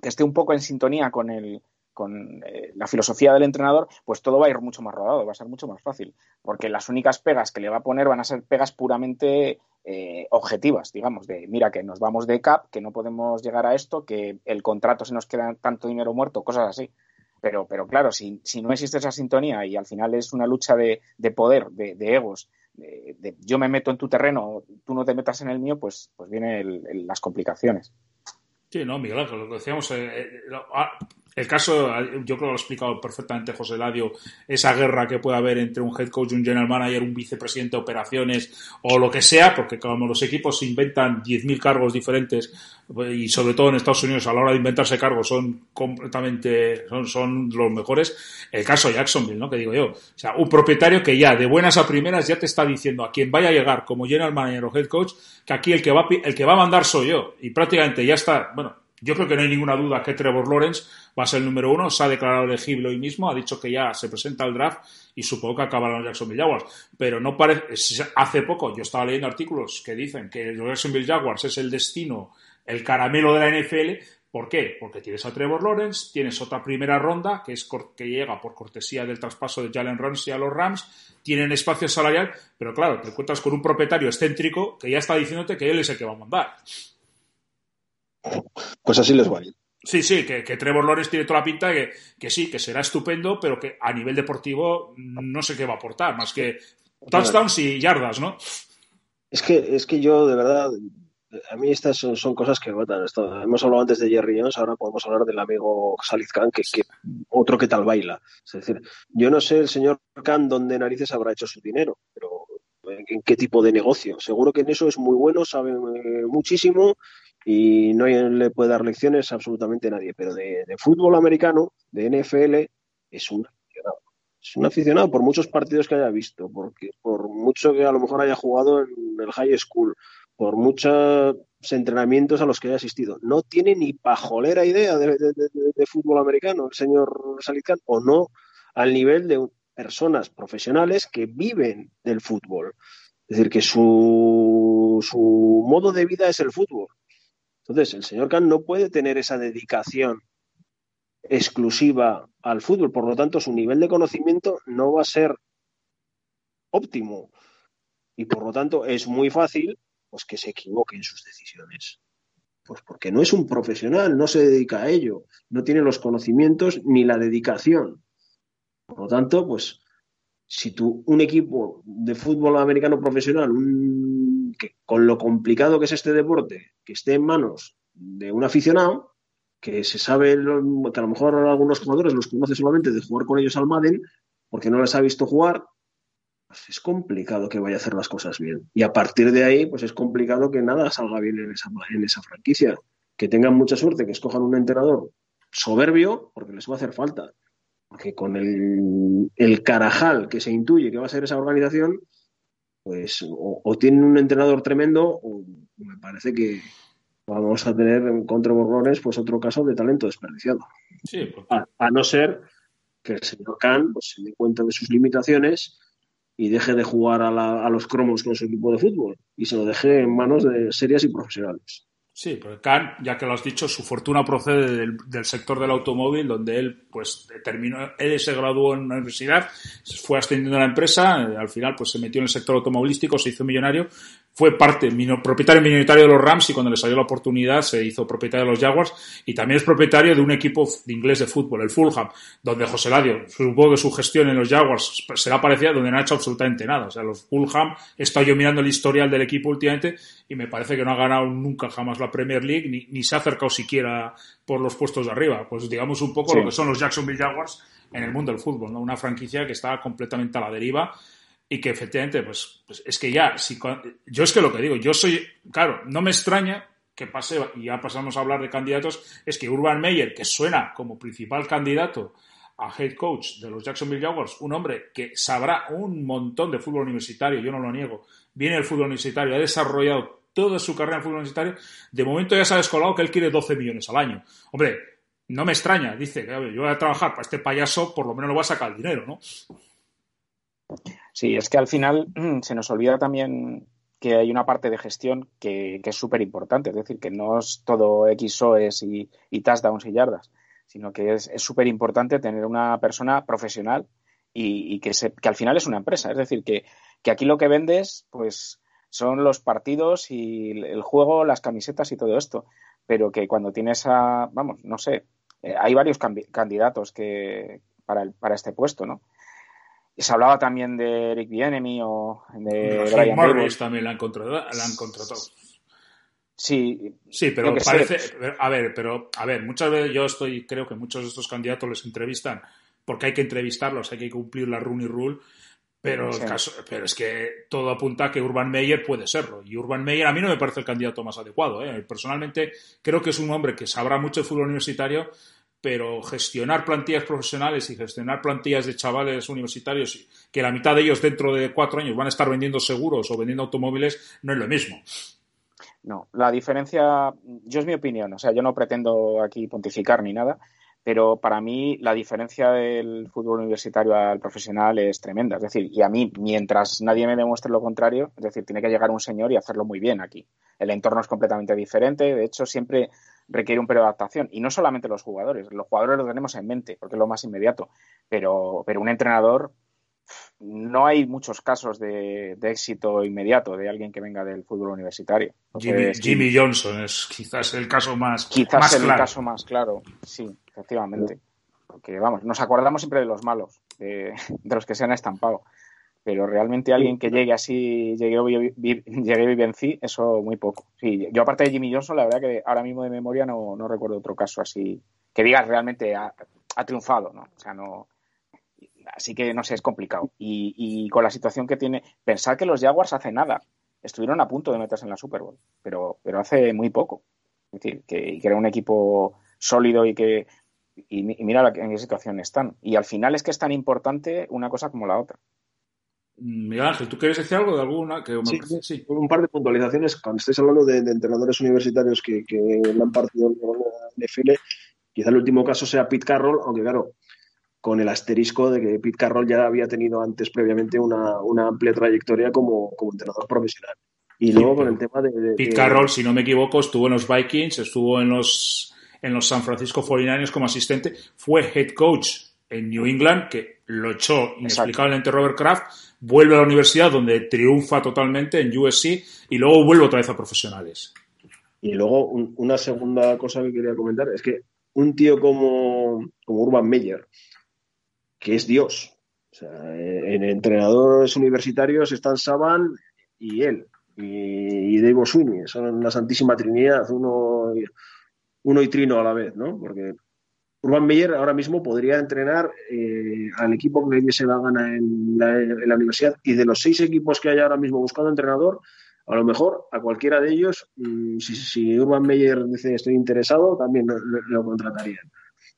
que esté un poco en sintonía con el con eh, la filosofía del entrenador, pues todo va a ir mucho más rodado, va a ser mucho más fácil, porque las únicas pegas que le va a poner van a ser pegas puramente eh, objetivas, digamos, de mira que nos vamos de cap, que no podemos llegar a esto, que el contrato se nos queda tanto dinero muerto, cosas así. Pero, pero claro, si, si no existe esa sintonía y al final es una lucha de, de poder, de, de egos, de, de yo me meto en tu terreno, tú no te metas en el mío, pues, pues vienen las complicaciones. Sí, no, Miguel Ángel, lo que decíamos, eh, el caso, yo creo que lo ha explicado perfectamente José Ladio, esa guerra que puede haber entre un head coach, un general manager, un vicepresidente de operaciones o lo que sea, porque como los equipos se inventan diez mil cargos diferentes y sobre todo en Estados Unidos a la hora de inventarse cargos son completamente, son, son los mejores. El caso Jacksonville, ¿no? Que digo yo, o sea, un propietario que ya de buenas a primeras ya te está diciendo a quien vaya a llegar como general manager o head coach que aquí el que va, el que va a mandar soy yo, y prácticamente ya está. Bueno, yo creo que no hay ninguna duda que Trevor Lawrence va a ser el número uno, se ha declarado elegible hoy mismo, ha dicho que ya se presenta al draft y supongo que acabarán los Jacksonville Jaguars, pero no parece, hace poco yo estaba leyendo artículos que dicen que los Jacksonville Jaguars es el destino, el caramelo de la N F L. ¿Por qué? Porque tienes a Trevor Lawrence, tienes otra primera ronda que, es cor- que llega por cortesía del traspaso de Jalen Hurts a los Rams, tienen espacio salarial, pero claro, te encuentras con un propietario excéntrico que ya está diciéndote que él es el que va a mandar. Pues así les va a ir. Sí, sí, que, que Trevor Lawrence tiene toda la pinta que, que sí, que será estupendo, pero que a nivel deportivo no sé qué va a aportar, más que touchdowns y yardas, ¿no? Es que, es que yo, de verdad, a mí estas son, son cosas que matan. Esto, hemos hablado antes de Jerry Jones, ahora podemos hablar del amigo Salih Khan, que, que otro que tal baila. Es decir, yo no sé el señor Khan dónde narices habrá hecho su dinero, pero en qué tipo de negocio. Seguro que en eso es muy bueno, sabe muchísimo y no le puede dar lecciones a absolutamente nadie, pero de, de fútbol americano, de N F L, es un aficionado. Es un aficionado por muchos partidos que haya visto, porque por mucho que a lo mejor haya jugado en el high school, por muchos entrenamientos a los que haya asistido. No tiene ni pajolera idea de, de, de, de fútbol americano el señor Salih Khan, o no, al nivel de personas profesionales que viven del fútbol. Es decir, que su, su modo de vida es el fútbol. Entonces, el señor Khan no puede tener esa dedicación exclusiva al fútbol. Por lo tanto, su nivel de conocimiento no va a ser óptimo. Y, por lo tanto, es muy fácil pues, que se equivoque en sus decisiones. Pues porque no es un profesional, no se dedica a ello. No tiene los conocimientos ni la dedicación. Por lo tanto, pues, si tú, un equipo de fútbol americano profesional, un que con lo complicado que es este deporte, que esté en manos de un aficionado, que se sabe, lo, que a lo mejor algunos jugadores los conoce solamente de jugar con ellos al Madden, porque no les ha visto jugar, pues es complicado que vaya a hacer las cosas bien. Y a partir de ahí, pues es complicado que nada salga bien en esa, en esa franquicia. Que tengan mucha suerte, que escojan un entrenador soberbio, porque les va a hacer falta. Porque con el, el carajal que se intuye que va a ser esa organización, pues o, o tienen un entrenador tremendo o me parece que vamos a tener contra Borrones pues otro caso de talento desperdiciado. Sí, porque... a, a no ser que el señor Khan pues, se dé cuenta de sus limitaciones y deje de jugar a, la, a los cromos con su equipo de fútbol y se lo deje en manos de serias y profesionales. Sí, porque Khan, ya que lo has dicho, su fortuna procede del, del sector del automóvil, donde él pues terminó, él se graduó en una universidad, fue ascendiendo a la empresa, al final pues se metió en el sector automovilístico, se hizo millonario, fue parte, minor, propietario minoritario de los Rams y cuando le salió la oportunidad se hizo propietario de los Jaguars y también es propietario de un equipo de inglés de fútbol, el Fulham, donde José Ladio, supongo que su gestión en los Jaguars será parecida, donde no ha hecho absolutamente nada. O sea, los Fulham, he estado yo mirando el historial del equipo últimamente y me parece que no ha ganado nunca jamás la Premier League, ni, ni se ha acercado siquiera por los puestos de arriba, pues digamos un poco sí. Lo que son los Jacksonville Jaguars en el mundo del fútbol, ¿no? Una franquicia que está completamente a la deriva y que efectivamente, pues, pues es que ya si, yo es que lo que digo, yo soy claro, no me extraña que pase y ya pasamos a hablar de candidatos, es que Urban Meyer, que suena como principal candidato a head coach de los Jacksonville Jaguars, un hombre que sabrá un montón de fútbol universitario, yo no lo niego, viene del fútbol universitario, ha desarrollado toda su carrera en fútbol universitario, de momento ya se ha descolado que él quiere doce millones al año. Hombre, no me extraña, dice, yo voy a trabajar para este payaso, por lo menos le voy a sacar el dinero, ¿no? Sí, es que al final se nos olvida también que hay una parte de gestión que, que es súper importante, es decir, que no es todo X O Es y, y touchdowns y yardas, sino que es súper importante tener una persona profesional y, y que, se, que al final es una empresa, es decir, que, que aquí lo que vendes pues son los partidos y el juego, las camisetas y todo esto, pero que cuando tienes a, vamos, no sé, hay varios cambi- candidatos que para, el, para este puesto, ¿no? Se hablaba también de Eric Bieniemy o de Brian Davis. También la han contratado. La han contratado. Sí, sí, pero parece, sé. a ver, pero a ver, muchas veces yo estoy, creo que muchos de estos candidatos les entrevistan porque hay que entrevistarlos, hay que cumplir la Rooney Rule, pero sí. el caso, pero es que todo apunta a que Urban Meyer puede serlo y Urban Meyer a mí no me parece el candidato más adecuado, ¿eh? Personalmente creo que es un hombre que sabrá mucho de fútbol universitario. Pero gestionar plantillas profesionales y gestionar plantillas de chavales universitarios que la mitad de ellos dentro de cuatro años van a estar vendiendo seguros o vendiendo automóviles no es lo mismo. No, la diferencia, yo es mi opinión, o sea, yo no pretendo aquí pontificar ni nada, pero para mí la diferencia del fútbol universitario al profesional es tremenda. Es decir, y a mí, mientras nadie me demuestre lo contrario, es decir, tiene que llegar un señor y hacerlo muy bien aquí. El entorno es completamente diferente, de hecho, siempre requiere un periodo de adaptación. Y no solamente los jugadores, los jugadores lo tenemos en mente, porque es lo más inmediato. Pero, pero un entrenador, no hay muchos casos de, de éxito inmediato de alguien que venga del fútbol universitario. Entonces, Jimmy, Jimmy Johnson es quizás el caso más, quizás más el claro. caso más claro, sí, efectivamente. Porque, vamos, nos acordamos siempre de los malos, de, de los que se han estampado. Pero realmente alguien que llegue así, llegue, llegue y vencí, eso muy poco. Sí, yo aparte de Jimmy Johnson, la verdad que ahora mismo de memoria no, no recuerdo otro caso así, que digas realmente ha, ha triunfado, ¿no? O sea, no... Así que, no sé, es complicado. Y, y con la situación que tiene... Pensar que los Jaguars hace nada. Estuvieron a punto de meterse en la Super Bowl, pero, pero hace muy poco. Es decir, que, que era un equipo sólido y que... Y, y mira la, en qué situación están. Y al final es que es tan importante una cosa como la otra. Miguel Ángel, ¿tú quieres decir algo de alguna? Que sí, sí, un par de puntualizaciones. Cuando estáis hablando de, de entrenadores universitarios que, que le han partido el N F L, quizá el último caso sea Pete Carroll, aunque claro, con el asterisco de que Pete Carroll ya había tenido antes previamente una, una amplia trayectoria como, como entrenador profesional. Y luego sí, con el tema de... de Pete de... Carroll, si no me equivoco, estuvo en los Vikings, estuvo en los, en los San Francisco cuarenta y nueve como asistente, fue head coach en New England, que lo echó inexplicablemente Robert Kraft, vuelve a la universidad donde triunfa totalmente en U S C y luego vuelve otra vez a profesionales. Y luego un, una segunda cosa que quería comentar es que un tío como, como Urban Meyer, que es Dios, o sea, en entrenadores universitarios están Saban y él y, y Dave Sweeney, son la santísima trinidad, uno, uno y trino a la vez, ¿no? Porque Urban Meyer ahora mismo podría entrenar eh, al equipo que se la gana en la, en la universidad, y de los seis equipos que hay ahora mismo buscando entrenador, a lo mejor a cualquiera de ellos, mmm, si, si Urban Meyer dice estoy interesado, también lo, lo contratarían.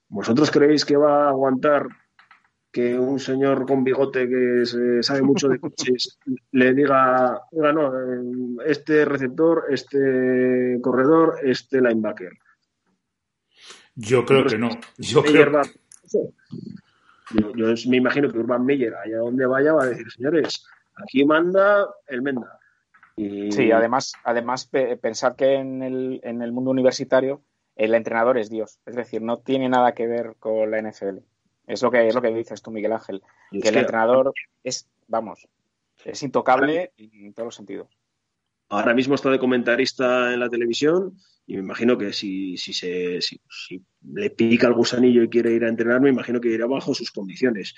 ¿Vosotros creéis que va a aguantar que un señor con bigote que se sabe mucho de coches le diga, oiga, no, este receptor, este corredor, este linebacker? Yo creo que no. Yo, creo... va... yo, yo me imagino que Urban Meyer, allá donde vaya, va a decir, señores, aquí manda el Menda. Y... Sí, además, además pensar que en el, en el mundo universitario el entrenador es Dios. Es decir, no tiene nada que ver con la N F L. Es lo que, es lo que dices tú, Miguel Ángel. Que el que... entrenador es, vamos, es intocable en todos los sentidos. Ahora mismo está de comentarista en la televisión y me imagino que si, si, se, si, si le pica el gusanillo y quiere ir a entrenar, me imagino que irá bajo sus condiciones.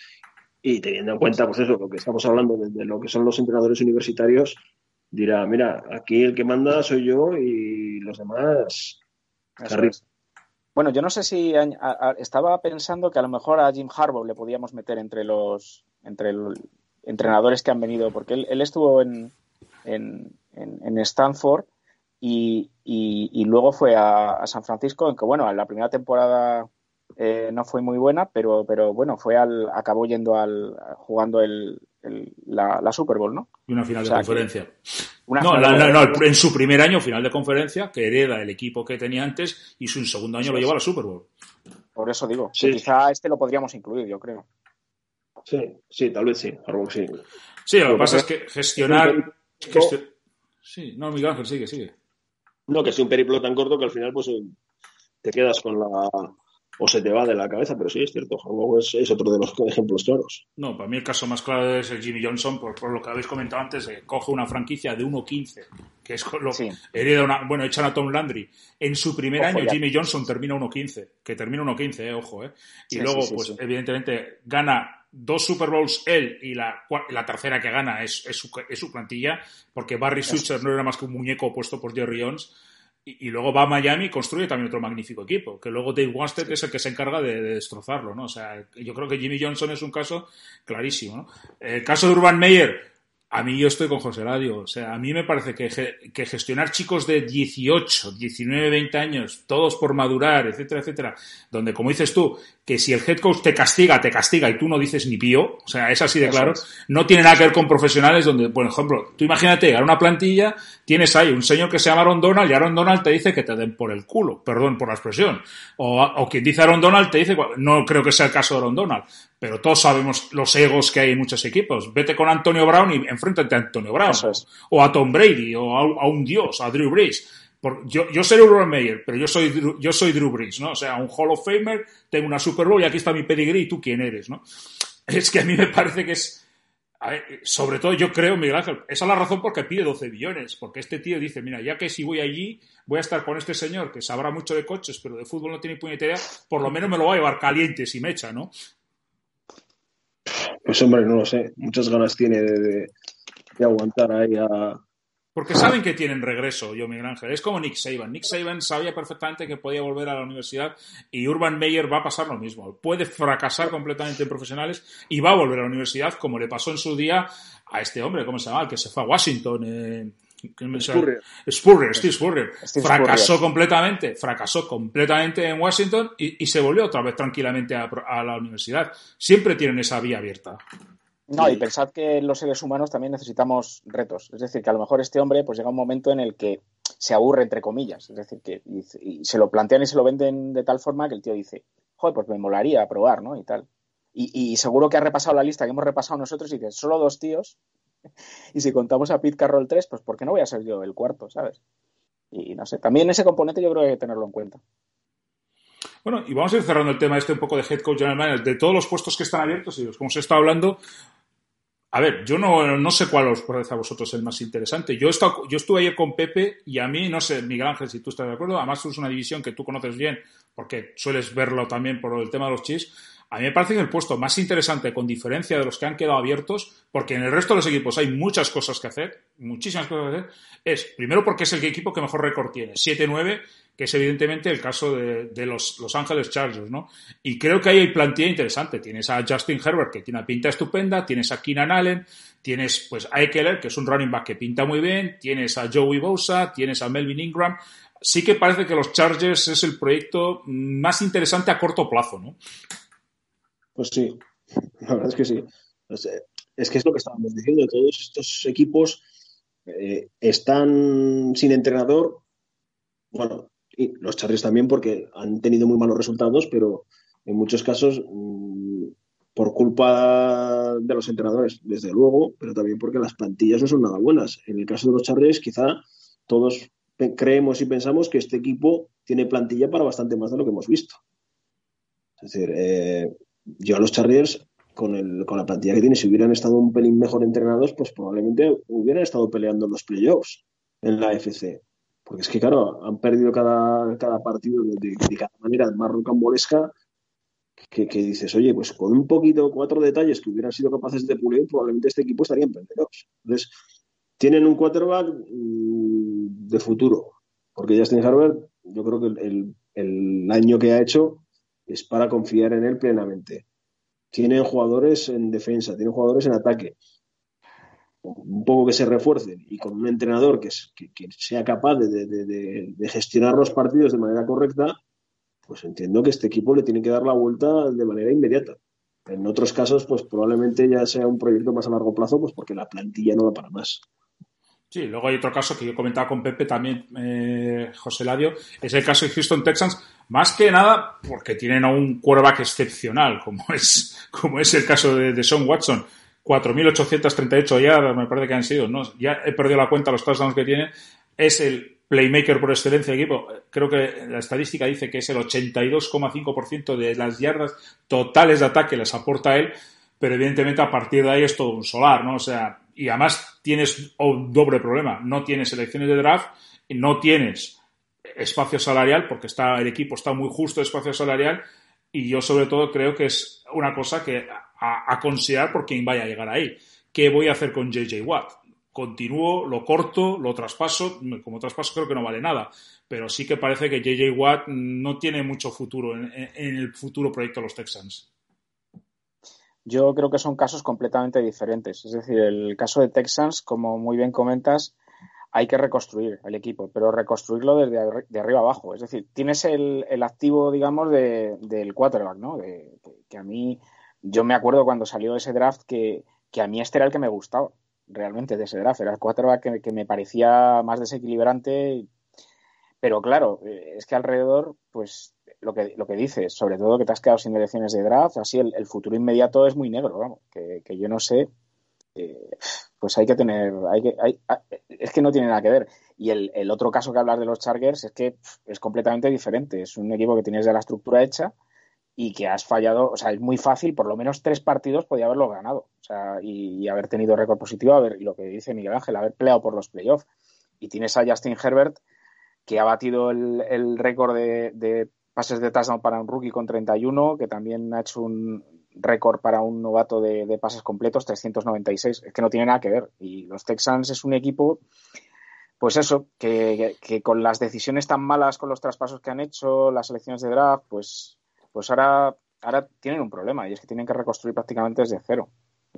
Y teniendo en cuenta, pues eso, lo que estamos hablando de, de lo que son los entrenadores universitarios, dirá, mira, aquí el que manda soy yo y los demás... Bueno, yo no sé si a, a, estaba pensando que a lo mejor a Jim Harbaugh le podíamos meter entre los entre los entrenadores que han venido, porque él, él estuvo en... en En, en Stanford y, y, y luego fue a, a San Francisco, en que bueno, en la primera temporada eh, no fue muy buena, pero pero bueno, fue al acabó yendo al jugando el, el la, la Super Bowl, ¿no? Y una final, o sea, de conferencia. Una no, la, la, no, en su primer año, final de conferencia, que hereda el equipo que tenía antes y su segundo año sí, lo lleva sí. a la Super Bowl. Por eso digo, sí. que quizá este lo podríamos incluir, yo creo. Sí, sí, tal vez sí. Sí, sí lo, lo que pasa es que gestionar... Es gestion... no. Sí, no, Miguel Ángel, sigue, sigue. No, que es un periplo tan corto que al final pues te quedas con la... o se te va de la cabeza, pero sí, es cierto. Es, es otro de los ejemplos claros. No, para mí el caso más claro es el Jimmy Johnson, por, por lo que habéis comentado antes, eh, coge una franquicia de uno quince, que es lo sí. hereda una... Bueno, echan a Tom Landry. En su primer ojo, año, ya. Jimmy Johnson termina uno quince, que termina uno quince, eh, ojo, eh. Y sí, luego, sí, sí, pues, sí. evidentemente, gana dos Super Bowls él y la, la tercera que gana es, es, su, es su plantilla, porque Barry Switzer no era más que un muñeco puesto por Jerry Jones. Y, y luego va a Miami y construye también otro magnífico equipo, que luego Dave Wannstedt sí. es el que se encarga de, de destrozarlo, ¿no? O sea, yo creo que Jimmy Johnson es un caso clarísimo, ¿no? El caso de Urban Meyer, a mí yo estoy con José Ladio, o sea, a mí me parece que, que gestionar chicos de dieciocho, diecinueve, veinte años, todos por madurar, etcétera, etcétera, donde, como dices tú, que si el head coach te castiga, te castiga y tú no dices ni pío, o sea, es así de claro, no tiene nada que ver con profesionales donde, por ejemplo, tú imagínate, a una plantilla tienes ahí un señor que se llama Aaron Donald y Aaron Donald te dice que te den por el culo, perdón por la expresión, o, o quien dice Aaron Donald te dice, no creo que sea el caso de Aaron Donald, pero todos sabemos los egos que hay en muchos equipos. Vete con Antonio Brown y enfréntate a Antonio Brown. Es. O a Tom Brady, o a, a un dios, a Drew Brees. Por, yo, yo soy Urban Meyer, pero yo soy, yo soy Drew Brees, ¿no? O sea, un Hall of Famer, tengo una Super Bowl y aquí está mi pedigree y tú quién eres, ¿no? Es que a mí me parece que es... A ver, sobre todo yo creo, Miguel Ángel, esa es la razón por qué pide doce billones, porque este tío dice, mira, ya que si voy allí voy a estar con este señor que sabrá mucho de coches, pero de fútbol no tiene puñetera, por lo menos me lo va a llevar caliente si me echa, ¿no? Pues hombre, no lo sé. Muchas ganas tiene de, de, de aguantar ahí a... Porque saben que tienen regreso, yo, Miguel Ángel. Es como Nick Saban. Nick Saban sabía perfectamente que podía volver a la universidad y Urban Meyer va a pasar lo mismo. Puede fracasar completamente en profesionales y va a volver a la universidad como le pasó en su día a este hombre, ¿cómo se llama? El que se fue a Washington... Eh... Spurrier. Spurrier, Steve Spurrier. Steve fracasó Spurrier. completamente, fracasó completamente en Washington y, y se volvió otra vez tranquilamente a, a la universidad. Siempre tienen esa vía abierta. No, y pensad que los seres humanos también necesitamos retos. Es decir, que a lo mejor este hombre pues llega un momento en el que se aburre, entre comillas. Es decir, que y, y se lo plantean y se lo venden de tal forma que el tío dice, joder, pues me molaría probar, ¿no? Y tal. Y, y seguro que ha repasado la lista que hemos repasado nosotros y dice, solo dos tíos. Y si contamos a Pete Carroll tres, pues ¿por qué no voy a ser yo el cuarto, sabes? Y no sé, también ese componente yo creo que hay que tenerlo en cuenta. Bueno, y vamos a ir cerrando el tema este un poco de head coach, general manager, de todos los puestos que están abiertos y los como se está hablando. A ver, yo no, no sé cuál os parece a vosotros el más interesante. Yo, he estado, yo estuve ayer con Pepe y a mí, no sé, Miguel Ángel, si tú estás de acuerdo, además es una división que tú conoces bien porque sueles verlo también por el tema de los Chiefs. A mí me parece que el puesto más interesante, con diferencia de los que han quedado abiertos, porque en el resto de los equipos hay muchas cosas que hacer, muchísimas cosas que hacer, es, primero porque es el equipo que mejor récord tiene, siete nueve, que es evidentemente el caso de, de los Los Ángeles Chargers, ¿no? Y creo que ahí hay plantilla interesante. Tienes a Justin Herbert, que tiene una pinta estupenda, tienes a Keenan Allen, tienes pues a Ekeler, que es un running back que pinta muy bien, tienes a Joey Bosa, tienes a Melvin Ingram. Sí que parece que los Chargers es el proyecto más interesante a corto plazo, ¿no? Pues sí, la verdad es que sí. Es que es lo que estábamos diciendo. Todos estos equipos eh, están sin entrenador. Bueno, y los Chargers también porque han tenido muy malos resultados, pero en muchos casos mmm, por culpa de los entrenadores, desde luego, pero también porque las plantillas no son nada buenas. En el caso de los Chargers, quizá todos creemos y pensamos que este equipo tiene plantilla para bastante más de lo que hemos visto. Es decir... Eh, Yo a los Chargers, con, el, con la plantilla que tiene, si hubieran estado un pelín mejor entrenados, pues probablemente hubieran estado peleando en los playoffs en la A F C. Porque es que, claro, han perdido cada, cada partido de, de cada manera más rocambolesca que, que dices, oye, pues con un poquito, cuatro detalles que hubieran sido capaces de pulir, probablemente este equipo estaría en playoffs. Entonces, tienen un quarterback mmm, de futuro. Porque Justin Herbert, yo creo que el, el, el año que ha hecho... es para confiar en él plenamente. Tienen jugadores en defensa, tienen jugadores en ataque. Un poco que se refuercen y con un entrenador que, es, que, que sea capaz de, de, de, de gestionar los partidos de manera correcta, pues entiendo que este equipo le tiene que dar la vuelta de manera inmediata. En otros casos, pues probablemente ya sea un proyecto más a largo plazo, pues porque la plantilla no da para más. Sí, luego hay otro caso que yo comentaba con Pepe también, eh, José Ladio, es el caso de Houston Texans, más que nada porque tienen a un quarterback excepcional, como es como es el caso de Deshaun Watson. cuatro mil ochocientos treinta y ocho ya, me parece que han sido, ¿no? Ya he perdido la cuenta los touchdowns que tiene. Es el playmaker por excelencia del equipo. Creo que la estadística dice que es el ochenta y dos coma cinco por ciento de las yardas totales de ataque las aporta él, pero evidentemente a partir de ahí es todo un solar, ¿no? O sea, y además tienes un doble problema. No tienes elecciones de draft, no tienes espacio salarial, porque está el equipo está muy justo de espacio salarial, y yo sobre todo creo que es una cosa que a, a considerar por quién vaya a llegar ahí. ¿Qué voy a hacer con J J Watt? Continúo, lo corto, lo traspaso. Como traspaso creo que no vale nada, pero sí que parece que J J Watt no tiene mucho futuro en, en el futuro proyecto de los Texans. Yo creo que son casos completamente diferentes. Es decir, el caso de Texans, como muy bien comentas, hay que reconstruir el equipo, pero reconstruirlo desde de arriba abajo. Es decir, tienes el, el activo, digamos, de, del quarterback, ¿no? De, que, que a mí, yo me acuerdo cuando salió ese draft que, que a mí este era el que me gustaba. Realmente de ese draft, era el quarterback que, que me parecía más desequilibrante, pero claro, es que alrededor, pues lo que lo que dices, sobre todo que te has quedado sin elecciones de draft, así el, el futuro inmediato es muy negro, vamos, que, que yo no sé, eh, pues hay que tener, hay que, hay, es que no tiene nada que ver. Y el, el otro caso que hablas de los Chargers es que pff, es completamente diferente, es un equipo que tienes ya la estructura hecha y que has fallado, o sea, es muy fácil, por lo menos tres partidos podía haberlo ganado, o sea, y, y haber tenido récord positivo, haber, y lo que dice Miguel Ángel, haber peleado por los playoffs. Y tienes a Justin Herbert, que ha batido el, el récord de, de pases de touchdown para un rookie con treinta y uno, que también ha hecho un récord para un novato de, de pases completos, trescientos noventa y seis, es que no tiene nada que ver. Y los Texans es un equipo, pues eso, que, que, que con las decisiones tan malas, con los traspasos que han hecho, las selecciones de draft, pues pues ahora, ahora tienen un problema, y es que tienen que reconstruir prácticamente desde cero.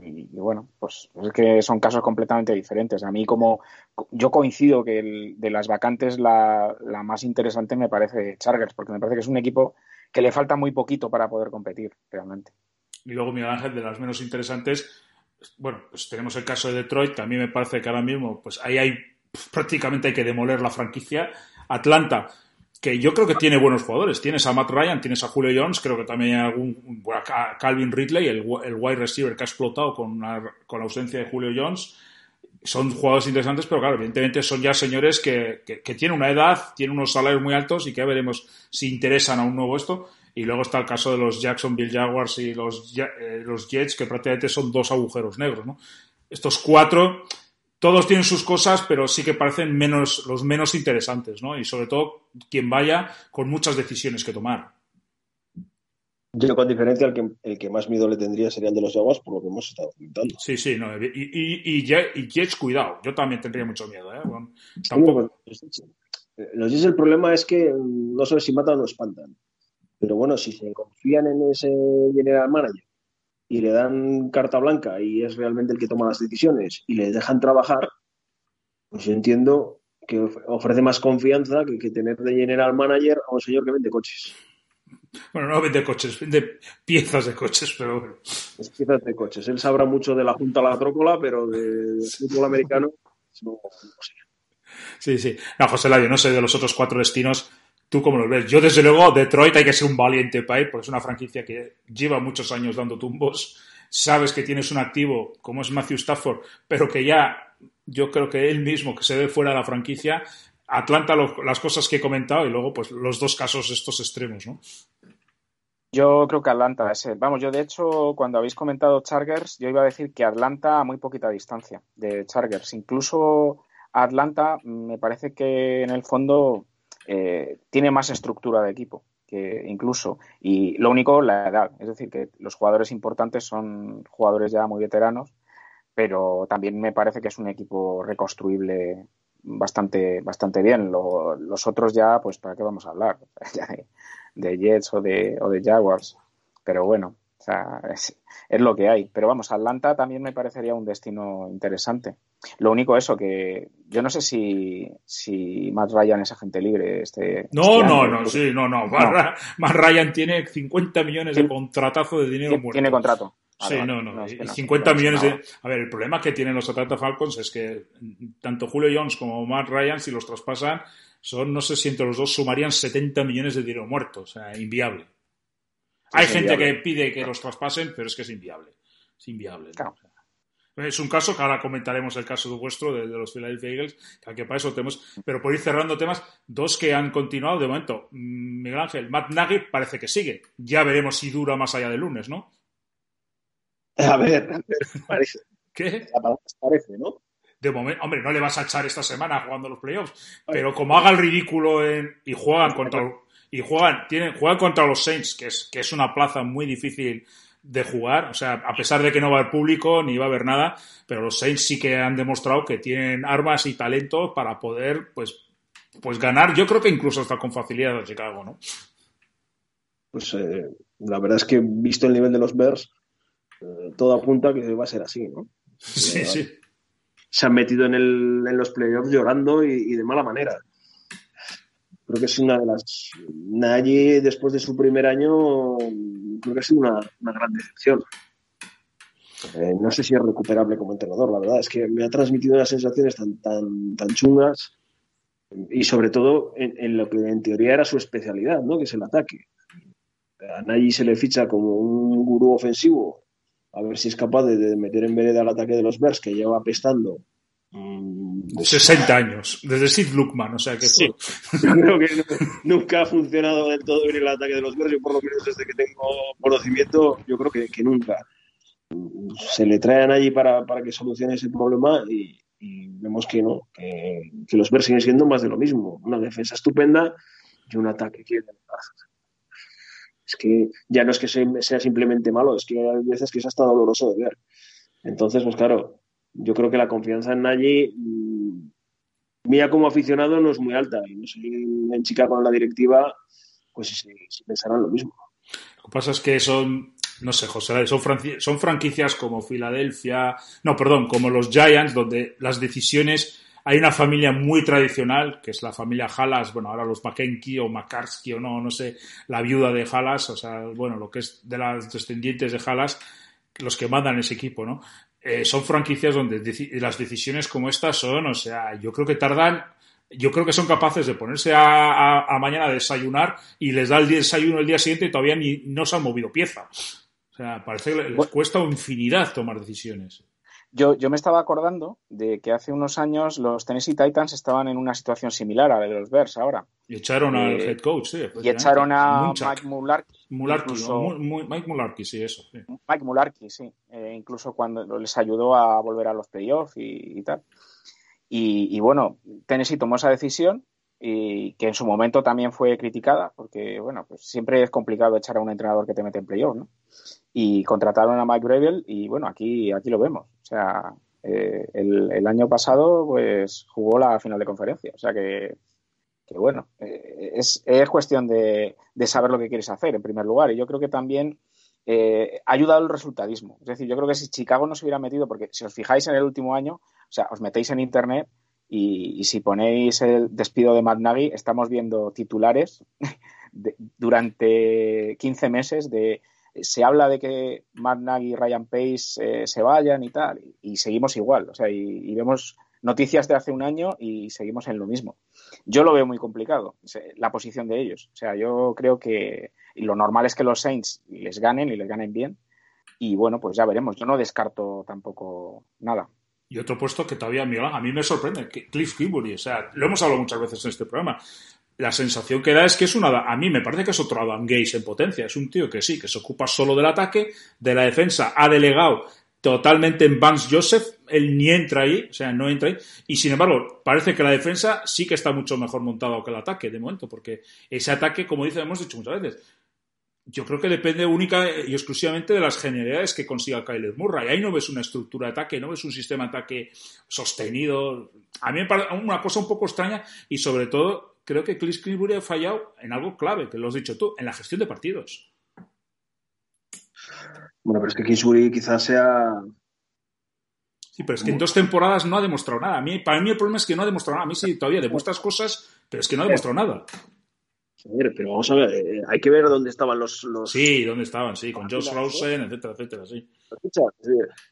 Y, y bueno, pues es que son casos completamente diferentes. A mí, como yo coincido que el, de las vacantes la, la más interesante me parece Chargers, porque me parece que es un equipo que le falta muy poquito para poder competir realmente. Y luego, Miguel Ángel, de las menos interesantes, bueno, pues tenemos el caso de Detroit, también me parece que ahora mismo pues ahí hay pues, prácticamente hay que demoler la franquicia. Atlanta, que yo creo que tiene buenos jugadores. Tienes a Matt Ryan, tienes a Julio Jones, creo que también hay algún... Bueno, Calvin Ridley, el, el wide receiver que ha explotado con, una, con la ausencia de Julio Jones. Son jugadores interesantes, pero claro, evidentemente son ya señores que, que, que tienen una edad, tienen unos salarios muy altos y que veremos si interesan a un nuevo esto. Y luego está el caso de los Jacksonville Jaguars y los, eh, los Jets, que prácticamente son dos agujeros negros, ¿no? Estos cuatro, todos tienen sus cosas, pero sí que parecen menos los menos interesantes, ¿no? Y sobre todo, quien vaya con muchas decisiones que tomar. Yo, con diferencia, el que, el que más miedo le tendría sería el de los Jaguars, por lo que hemos estado comentando. Sí, sí, no, y, y, y, y Jets, cuidado. Yo también tendría mucho miedo, ¿eh? Bueno, tampoco... sí, los Jets, el problema es que no sé si matan o espantan. Pero bueno, si se confían en ese general manager y le dan carta blanca y es realmente el que toma las decisiones y le dejan trabajar, pues yo entiendo que ofrece más confianza que, que tener de general manager a un señor que vende coches. Bueno, no vende coches, vende piezas de coches, pero bueno. Es piezas de coches. Él sabrá mucho de la Junta a la Trócola, pero de, de fútbol americano no, no sé. Sí, sí. No, José Ladio, no sé de los otros cuatro destinos. ¿Tú cómo lo ves? Yo, desde luego, Detroit hay que ser un valiente para ir, porque es una franquicia que lleva muchos años dando tumbos. Sabes que tienes un activo, como es Matthew Stafford, pero que ya, yo creo que él mismo, que se ve fuera de la franquicia. Atlanta, lo, las cosas que he comentado, y luego pues los dos casos estos extremos, ¿no? Yo creo que Atlanta es el... Vamos, yo de hecho, cuando habéis comentado Chargers, yo iba a decir que Atlanta a muy poquita distancia de Chargers. Incluso Atlanta me parece que en el fondo... Eh, tiene más estructura de equipo que incluso, y lo único la edad, es decir que los jugadores importantes son jugadores ya muy veteranos, pero también me parece que es un equipo reconstruible bastante bastante bien. Lo, los otros ya, pues para qué vamos a hablar de, de Jets o de, o de Jaguars, pero bueno, o sea, es, es lo que hay. Pero vamos, Atlanta también me parecería un destino interesante. Lo único eso, que yo no sé si, si Matt Ryan es agente libre. Este, no, este no, no, sí, no, no. no. Matt Ryan tiene cincuenta millones de contratazo de dinero muerto. Tiene contrato. Sí, ver, no, no. no cincuenta millones de... A ver, el problema que tienen los Atlanta Falcons es que tanto Julio Jones como Matt Ryan, si los traspasan, son, no sé si entre los dos sumarían setenta millones de dinero muerto. O sea, inviable. Sí, Hay gente inviable. que pide que claro. los traspasen, pero es que es inviable. Es inviable. ¿no? Claro. Es un caso que ahora comentaremos, el caso vuestro de, de los Philadelphia Eagles, que para eso tenemos... Pero por ir cerrando temas, dos que han continuado de momento. Miguel Ángel, Matt Nagy parece que sigue. Ya veremos si dura más allá del lunes, ¿no? A ver, a ver, parece. ¿Qué? La palabra parece, ¿no? De momento, hombre, no le vas a echar esta semana jugando los playoffs, pero como haga el ridículo en, y juegan contra y juegan, tienen, juegan contra los Saints, que es que es una plaza muy difícil de jugar, o sea, a pesar de que no va a haber público ni va a haber nada, pero los Saints sí que han demostrado que tienen armas y talento para poder, pues, pues ganar. Yo creo que incluso hasta con facilidad a Chicago, ¿no? Pues eh, la verdad es que visto el nivel de los Bears, todo apunta que va a ser así, ¿no? Sí, eh, sí. Se han metido en, el, en los playoffs llorando y, y de mala manera. Creo que es una de las... Nagy, después de su primer año, creo que ha sido una, una gran decepción. Eh, no sé si es recuperable como entrenador, la verdad. Es que me ha transmitido unas sensaciones tan, tan, tan chungas y sobre todo en, en lo que en teoría era su especialidad, ¿no? Que es el ataque. A Nagy se le ficha como un gurú ofensivo, a ver si es capaz de, de meter en vereda el ataque de los Bears, que lleva apestando mmm, de... sesenta años, desde Sid Luckman, o sea que... Sí. Yo creo que no, nunca ha funcionado del todo bien el ataque de los Bears, yo por lo menos desde que tengo conocimiento, yo creo que, que nunca. Se le traen allí para, para que solucione ese problema y, y vemos que no, que, que los Bears siguen siendo más de lo mismo, una defensa estupenda y un ataque que... Es que ya no es que sea simplemente malo, es que hay veces que es hasta doloroso de ver. Entonces, pues claro, yo creo que la confianza en Nagy, mía como aficionado, no es muy alta. Y no sé, en Chicago, en la directiva, pues sí, sí pensarán lo mismo. Lo que pasa es que son, no sé, José, son, franqui- son franquicias como Filadelfia, no, perdón, como los Giants, donde las decisiones... Hay una familia muy tradicional, que es la familia Halas, bueno, ahora los McKenkie o Makarsky o no, no sé, la viuda de Halas, o sea, bueno, lo que es de las descendientes de Halas, los que mandan ese equipo, ¿no? Eh, son franquicias donde deci- las decisiones como estas son, o sea, yo creo que tardan, yo creo que son capaces de ponerse a, a, a mañana a desayunar y les da el desayuno el día siguiente y todavía ni, no se han movido pieza. O sea, parece que les cuesta infinidad tomar decisiones. Yo, yo me estaba acordando de que hace unos años los Tennessee Titans estaban en una situación similar a la de los Bears ahora. Y echaron eh, al head coach, sí. Y echaron a Munchak. Mike Mularkey. Mularkey incluso, no, muy, Mike Mularkey, sí, eso. Sí. Mike Mularkey, sí. Eh, incluso cuando les ayudó a volver a los playoffs y, y tal. Y, y bueno, Tennessee tomó esa decisión y que en su momento también fue criticada porque, bueno, pues siempre es complicado echar a un entrenador que te mete en playoffs, ¿no? Y contrataron a Mike Vrabel y, bueno, aquí, aquí lo vemos. O sea, eh, el, el año pasado pues jugó la final de conferencia. O sea que, que bueno, eh, es, es cuestión de, de saber lo que quieres hacer, en primer lugar. Y yo creo que también eh, ha ayudado el resultadismo. Es decir, yo creo que si Chicago no se hubiera metido, porque si os fijáis en el último año, o sea, os metéis en Internet y, y si ponéis el despido de Matt Nagy, estamos viendo titulares de, durante quince meses de... Se habla de que Matt Nagy y Ryan Pace eh, se vayan y tal, y, y seguimos igual. O sea, y, y vemos noticias de hace un año y seguimos en lo mismo. Yo lo veo muy complicado, la posición de ellos. O sea, yo creo que lo normal es que los Saints les ganen y les ganen bien. Y bueno, pues ya veremos. Yo no descarto tampoco nada. Y otro puesto que todavía a mí me sorprende, Cliff Kingsbury. O sea, lo hemos hablado muchas veces en este programa. La sensación que da es que es una... A mí me parece que es otro Adam Gase en potencia. Es un tío que sí, que se ocupa solo del ataque, de la defensa. Ha delegado totalmente en Vance Joseph. Él ni entra ahí, o sea, no entra ahí. Y, sin embargo, parece que la defensa sí que está mucho mejor montado que el ataque, de momento. Porque ese ataque, como dice, hemos dicho muchas veces, yo creo que depende única y exclusivamente de las genialidades que consiga Kyler Murray. Ahí no ves una estructura de ataque, no ves un sistema de ataque sostenido. A mí me parece una cosa un poco extraña y, sobre todo... Creo que Cliff Kingsbury ha fallado en algo clave, que lo has dicho tú, en la gestión de partidos. Bueno, pero es que Kingsbury quizás sea... Sí, pero es que en dos temporadas no ha demostrado nada. A mí, para mí el problema es que no ha demostrado nada. A mí sí todavía demuestras cosas, pero es que no ha demostrado nada. Joder, pero vamos a ver, eh, hay que ver dónde estaban los... los... Sí, dónde estaban, sí, con Josh Rosen, etcétera, etcétera, sí.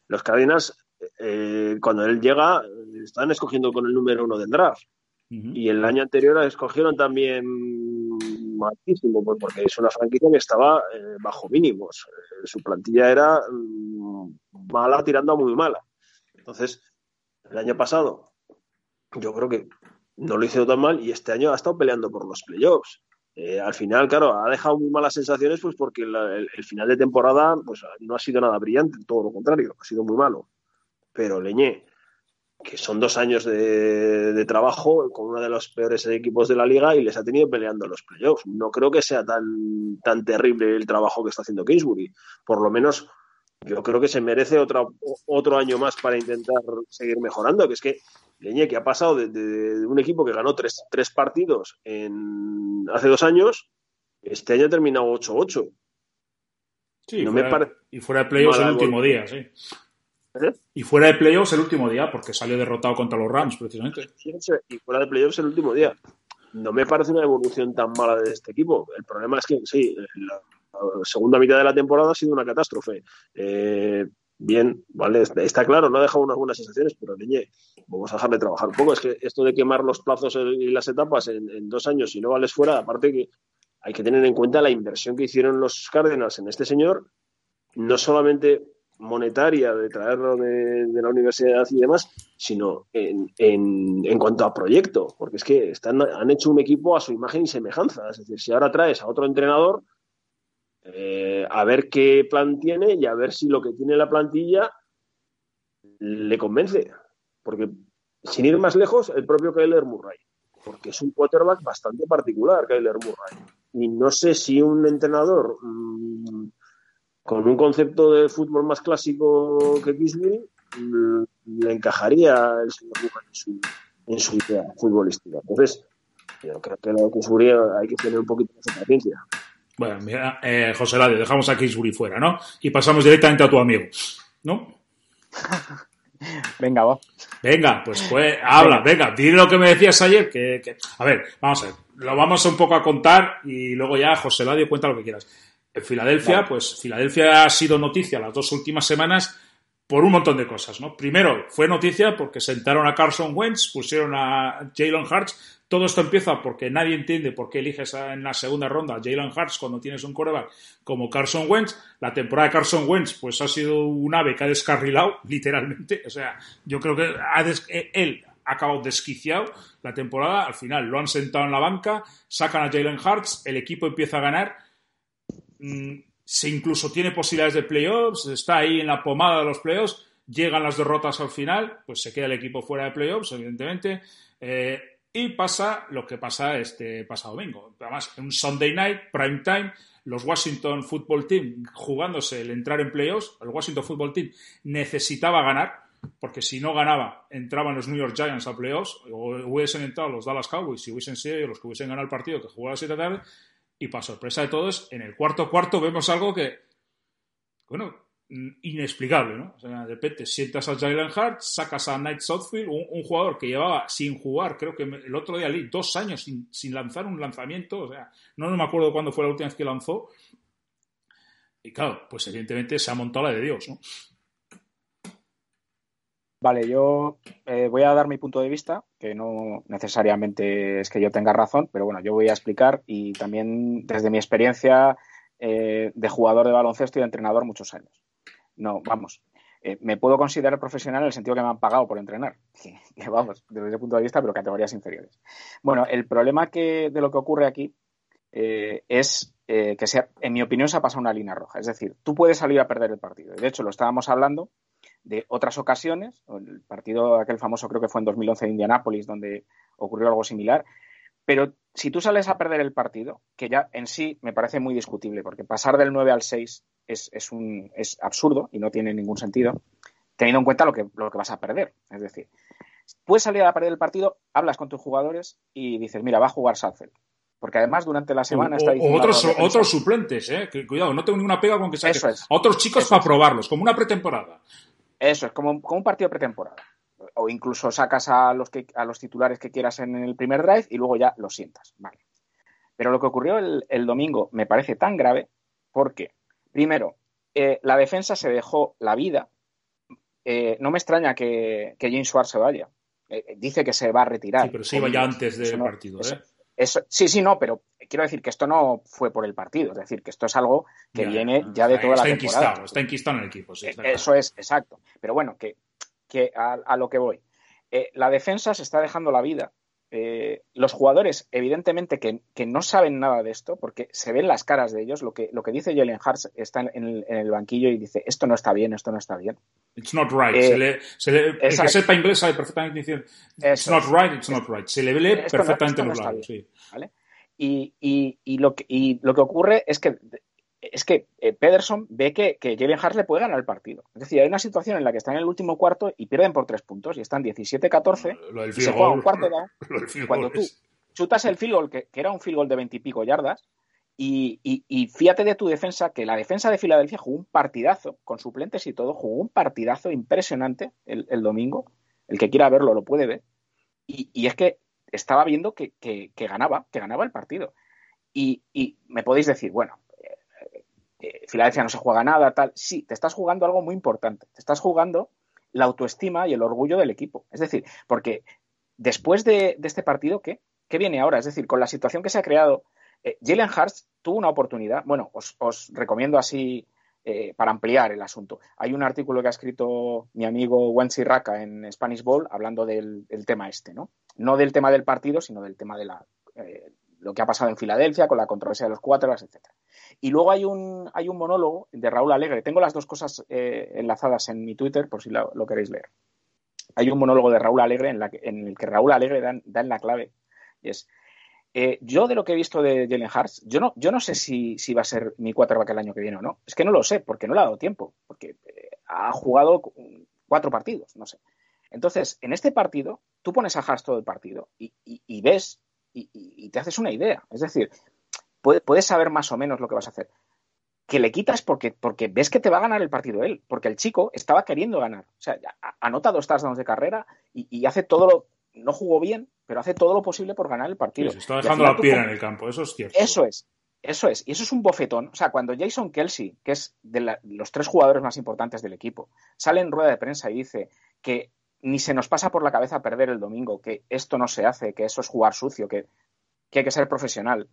Los Cardinals, eh, cuando él llega, están escogiendo con el número uno del draft. Uh-huh. Y el año anterior escogieron también malísimo, porque es una franquicia que estaba eh, bajo mínimos. Eh, su plantilla era mm, mala tirando a muy mala. Entonces, el año pasado, yo creo que no lo hizo tan mal y este año ha estado peleando por los playoffs. Eh, al final, claro, ha dejado muy malas sensaciones pues porque la, el, el final de temporada pues no ha sido nada brillante, todo lo contrario, ha sido muy malo. Pero leñé, que son dos años de, de trabajo con uno de los peores equipos de la liga y les ha tenido peleando los playoffs. No creo que sea tan, tan terrible el trabajo que está haciendo Kingsbury. Por lo menos yo creo que se merece otro, otro año más para intentar seguir mejorando, que es que Leñé, que ha pasado de, de, de un equipo que ganó tres, tres partidos en, hace dos años, este año ha terminado ocho ocho. Sí, no fuera, me pare... y fuera de playoffs el último gol. día, sí. ¿Eh? Y fuera de playoffs el último día, porque salió derrotado contra los Rams, precisamente. Y fuera de playoffs el último día. No me parece una evolución tan mala de este equipo. El problema es que, sí, la segunda mitad de la temporada ha sido una catástrofe. Eh... Bien, vale, está claro, no ha dejado unas buenas sensaciones, pero Leñé, vamos a dejarle trabajar un poco. Es que esto de quemar los plazos y las etapas en, en dos años y no vales fuera, aparte que hay que tener en cuenta la inversión que hicieron los Cardinals en este señor, no solamente monetaria de traerlo de, de la universidad y demás, sino en, en, en cuanto a proyecto, porque es que están, han hecho un equipo a su imagen y semejanza. Es decir, si ahora traes a otro entrenador... Eh, a ver qué plan tiene y a ver si lo que tiene la plantilla le convence, porque sin ir más lejos el propio Kyler Murray, porque es un quarterback bastante particular Kyler Murray, y no sé si un entrenador mmm, con un concepto de fútbol más clásico que Kingsbury mmm, le encajaría el señor Murray en su, en su idea futbolística. Entonces yo creo que la Kingsbury hay que tener un poquito más de paciencia. Bueno, mira, eh, José Ladio, dejamos a Kingsbury fuera, ¿no? Y pasamos directamente a tu amigo, ¿no? Venga, va. Venga, pues, pues habla, venga. venga, dile lo que me decías ayer. Que, que... A ver, vamos a ver, lo vamos un poco a contar y luego ya José Ladio cuenta lo que quieras. En Filadelfia, vale. pues Filadelfia ha sido noticia las dos últimas semanas por un montón de cosas, ¿no? Primero, fue noticia porque sentaron a Carson Wentz, pusieron a Jalen Hurts. Todo esto empieza porque nadie entiende por qué eliges en la segunda ronda a Jalen Hurts cuando tienes un quarterback como Carson Wentz. La temporada de Carson Wentz pues ha sido un ave que ha descarrilado, literalmente. O sea, yo creo que ha des- él ha acabado desquiciado la temporada. Al final lo han sentado en la banca, sacan a Jalen Hurts, el equipo empieza a ganar. Se incluso tiene posibilidades de playoffs, está ahí en la pomada de los playoffs. Llegan las derrotas al final, pues se queda el equipo fuera de playoffs, evidentemente. Eh... Y pasa lo que pasa este pasado domingo. Además, un Sunday night, prime time, los Washington Football Team jugándose el entrar en playoffs. El Washington Football Team necesitaba ganar, porque si no ganaba, entraban los New York Giants a playoffs, o hubiesen entrado los Dallas Cowboys, si hubiesen sido los que hubiesen ganado el partido que jugaba a las siete de la tarde. Y para sorpresa de todos, en el cuarto cuarto vemos algo que, bueno, inexplicable, ¿no? O sea, de repente sientas a Jalen Hurts, sacas a Knight Southfield, un, un jugador que llevaba sin jugar, creo que el otro día leí dos años sin, sin lanzar un lanzamiento, o sea, no, no me acuerdo cuándo fue la última vez que lanzó. Y claro, pues evidentemente se ha montado la de Dios, ¿no? Vale, yo eh, voy a dar mi punto de vista, que no necesariamente es que yo tenga razón, pero bueno, yo voy a explicar y también desde mi experiencia eh, de jugador de baloncesto y de entrenador muchos años. No, vamos, eh, me puedo considerar profesional en el sentido que me han pagado por entrenar, que, que vamos, desde ese punto de vista, pero categorías inferiores. Bueno, el problema que, de lo que ocurre aquí eh, es eh, que, se, en mi opinión, se ha pasado una línea roja. Es decir, tú puedes salir a perder el partido. De hecho, lo estábamos hablando de otras ocasiones, el partido aquel famoso creo que fue en dos mil once de Indianápolis, donde ocurrió algo similar, pero si tú sales a perder el partido, que ya en sí me parece muy discutible, porque pasar del nueve al seis... Es, es, un, es absurdo y no tiene ningún sentido, teniendo en cuenta lo que, lo que vas a perder. Es decir, puedes salir a perder el partido, hablas con tus jugadores y dices, mira, va a jugar Salfeld. Porque además durante la semana o, está diciendo... Otros, otros suplentes, ¿eh? Que, cuidado, no tengo ninguna pega con que saques a otros chicos para probarlos, como una pretemporada. Eso es, como, como un partido pretemporada. O incluso sacas a los, que, a los titulares que quieras en el primer drive y luego ya los sientas. Vale. Pero lo que ocurrió el, el domingo me parece tan grave porque, primero, eh, la defensa se dejó la vida. Eh, no me extraña que, que James Schwartz se vaya. Eh, dice que se va a retirar. Sí, pero se iba ya antes del no, partido, eso, ¿eh? Eso, sí, sí, no, pero quiero decir que esto no fue por el partido. Es decir, que esto es algo que ya, viene ya de toda la temporada. Enquistado, está enquistado en el equipo. Sí, está eso claro. Es, exacto. Pero bueno, que, que a, a lo que voy. Eh, la defensa se está dejando la vida. Eh, los jugadores, evidentemente, que, que no saben nada de esto, porque se ven las caras de ellos. Lo que, lo que dice Jalen Hurts está en el, en el banquillo y dice: esto no está bien, esto no está bien. It's not right. Eh, se le, se le, el que sepa inglés sabe perfectamente decir: it's not right, it's not right. Se le ve perfectamente no, nublado. No sí. ¿Vale? y, y, y, lo que, y lo que ocurre es que, es que eh, Pederson ve que, que Jalen Hurts le puede ganar el partido. Es decir, hay una situación en la que están en el último cuarto y pierden por tres puntos y están diecisiete catorce y se juega un cuarto down. Cuando tú chutas el field goal, que, que era un field goal de veintipico yardas, y, y, y fíjate de tu defensa, que la defensa de Filadelfia jugó un partidazo, con suplentes y todo, jugó un partidazo impresionante el, el domingo. El que quiera verlo lo puede ver. Y, y es que estaba viendo que, que, que ganaba, que ganaba el partido. Y, y me podéis decir, bueno, Eh, Filadelfia no se juega nada, tal. Sí, te estás jugando algo muy importante. Te estás jugando la autoestima y el orgullo del equipo. Es decir, porque después de, de este partido, ¿qué? ¿Qué viene ahora? Es decir, con la situación que se ha creado, eh, Jalen Hurts tuvo una oportunidad. Bueno, os, os recomiendo así eh, para ampliar el asunto. Hay un artículo que ha escrito mi amigo Wensi Raka en Spanish Bowl hablando del, del tema este, ¿no? No del tema del partido, sino del tema de la... Eh, lo que ha pasado en Filadelfia con la controversia de los quarterbacks, etcétera. Y luego hay un hay un monólogo de Raúl Alegre. Tengo las dos cosas eh, enlazadas en mi Twitter por si lo, lo queréis leer. Hay un monólogo de Raúl Alegre en, la que, en el que Raúl Alegre da, da en la clave. Y es, eh, yo de lo que he visto de Jalen Hurts, yo no, yo no sé si, si va a ser mi quarterback el año que viene o no. Es que no lo sé, porque no le ha dado tiempo, porque eh, ha jugado cuatro partidos, no sé. Entonces, en este partido, tú pones a Hurts todo el partido y, y, y ves... Y, y te haces una idea. Es decir, puedes saber más o menos lo que vas a hacer. Que le quitas porque, porque ves que te va a ganar el partido él, porque el chico estaba queriendo ganar. O sea, anota dos touchdowns de carrera y, y hace todo lo... No jugó bien, pero hace todo lo posible por ganar el partido. Sí, se está dejando la piedra en el campo, eso es cierto. Eso es, eso es. Y eso es un bofetón. O sea, cuando Jason Kelce, que es de la, los tres jugadores más importantes del equipo, sale en rueda de prensa y dice que ni se nos pasa por la cabeza perder el domingo, que esto no se hace, que eso es jugar sucio, que, que hay que ser profesional.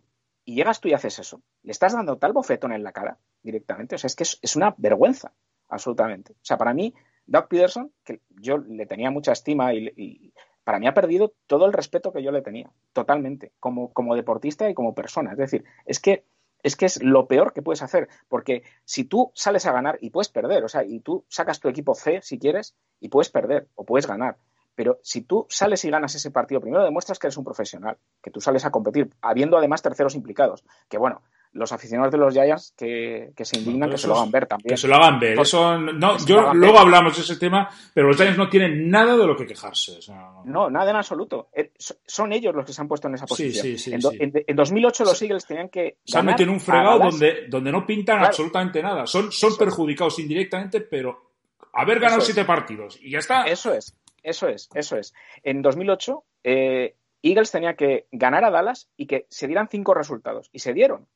Y llegas tú y haces eso. Le estás dando tal bofetón en la cara directamente. O sea, es que es, es una vergüenza, absolutamente. O sea, para mí, Doug Peterson, que yo le tenía mucha estima y, y para mí ha perdido todo el respeto que yo le tenía, totalmente, como, como deportista y como persona. Es decir, es que es que es lo peor que puedes hacer, porque si tú sales a ganar y puedes perder, o sea, y tú sacas tu equipo C si quieres y puedes perder o puedes ganar, pero si tú sales y ganas ese partido, primero demuestras que eres un profesional, que tú sales a competir, habiendo además terceros implicados, que bueno, los aficionados de los Giants que, que se indignan, que se lo hagan ver también. Que se lo hagan ver. Eso, no, yo luego hablamos de ese tema, pero los Giants no tienen nada de lo que quejarse. O sea, no, nada en absoluto. Son ellos los que se han puesto en esa posición. Sí, sí, sí, en, do, sí. en, en dos mil ocho los Eagles tenían que se ganar. Se han metido en un fregado donde, donde no pintan claro. absolutamente nada. Son, son perjudicados indirectamente, pero haber ganado siete partidos y ya está. Eso es, eso es, eso es. En dos mil ocho eh, Eagles tenía que ganar a Dallas y que se dieran cinco resultados. Y se dieron.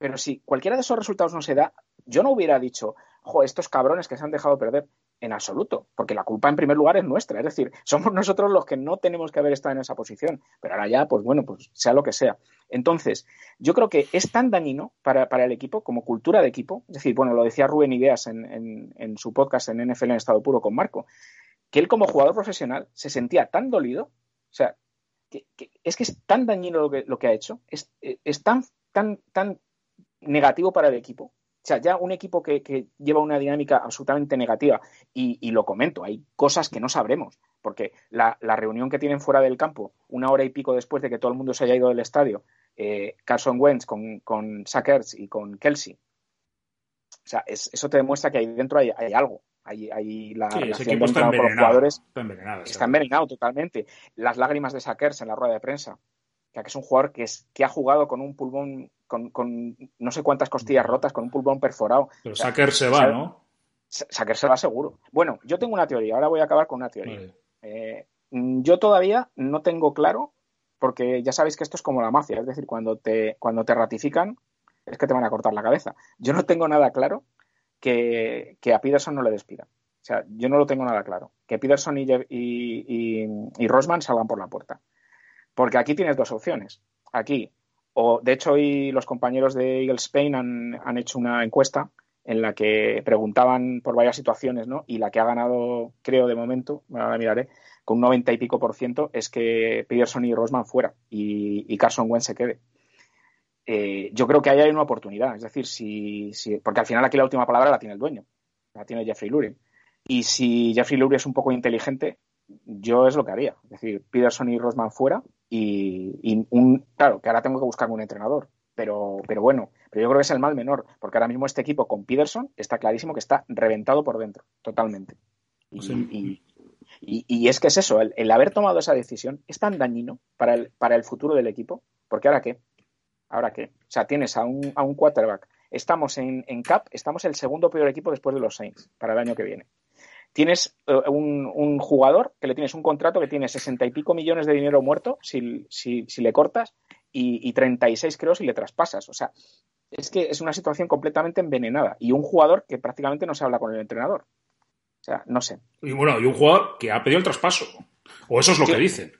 Pero si cualquiera de esos resultados no se da, yo no hubiera dicho, jo, estos cabrones que se han dejado perder, en absoluto, porque la culpa en primer lugar es nuestra, es decir, somos nosotros los que no tenemos que haber estado en esa posición, pero ahora ya, pues bueno, pues sea lo que sea. Entonces, yo creo que es tan dañino para, para el equipo, como cultura de equipo, es decir, bueno, lo decía Rubén Ideas en, en, en su podcast en N F L en Estado Puro con Marco, que él como jugador profesional se sentía tan dolido, o sea, que, que, es que es tan dañino lo que, lo que ha hecho, es, es tan, tan, tan negativo para el equipo. O sea, ya un equipo que, que lleva una dinámica absolutamente negativa, y, y lo comento, hay cosas que no sabremos, porque la, la reunión que tienen fuera del campo, una hora y pico después de que todo el mundo se haya ido del estadio, eh, Carson Wentz con, con Zach Ertz y con Kelce, o sea, es, eso te demuestra que ahí dentro hay, hay algo. Hay, hay la sí, relación con los jugadores está envenenado, está envenenado totalmente. Las lágrimas de Zach Ertz en la rueda de prensa, que es un jugador que, es, que ha jugado con un pulmón, con, con no sé cuántas costillas rotas, con un pulmón perforado. Pero o sea, Saker se va, ¿sabes? ¿No? Saker se va seguro. Bueno, yo tengo una teoría, ahora voy a acabar con una teoría. Vale. Eh, yo todavía no tengo claro porque ya sabéis que esto es como la mafia, es decir, cuando te, cuando te ratifican es que te van a cortar la cabeza. Yo no tengo nada claro que, que a Peterson no le despidan. O sea, yo no lo tengo nada claro. Que Peterson y, y, y, y Roseman salgan por la puerta. Porque aquí tienes dos opciones. Aquí, o de hecho hoy los compañeros de Eagle Spain han, han hecho una encuesta en la que preguntaban por varias situaciones, ¿no? Y la que ha ganado, creo de momento, ahora miraré, con un noventa y pico por ciento, es que Peterson y Roseman fuera y, y Carson Wentz se quede. Eh, yo creo que ahí hay una oportunidad, es decir, si, si porque al final aquí la última palabra la tiene el dueño, la tiene Jeffrey Lurie. Y si Jeffrey Lurie es un poco inteligente, yo es lo que haría, es decir, Peterson y Roseman fuera y, y un, claro, que ahora tengo que buscar un entrenador. Pero, pero bueno, pero yo creo que es el mal menor, porque ahora mismo este equipo con Peterson está clarísimo que está reventado por dentro, totalmente. Y, sí. y, y, y es que es eso, el, el haber tomado esa decisión es tan dañino para el, para el futuro del equipo, porque ¿ahora qué? ¿Ahora qué? O sea, tienes a un, a un quarterback. Estamos en, en cap, estamos el segundo peor equipo después de los Saints para el año que viene. Tienes un, un jugador que le tienes un contrato que tiene sesenta y pico millones de dinero muerto si, si, si le cortas, y, y treinta y seis creo si le traspasas. O sea, es que es una situación completamente envenenada y un jugador que prácticamente no se habla con el entrenador. O sea, no sé. Y bueno, y un jugador que ha pedido el traspaso. O eso es lo sí. que dicen.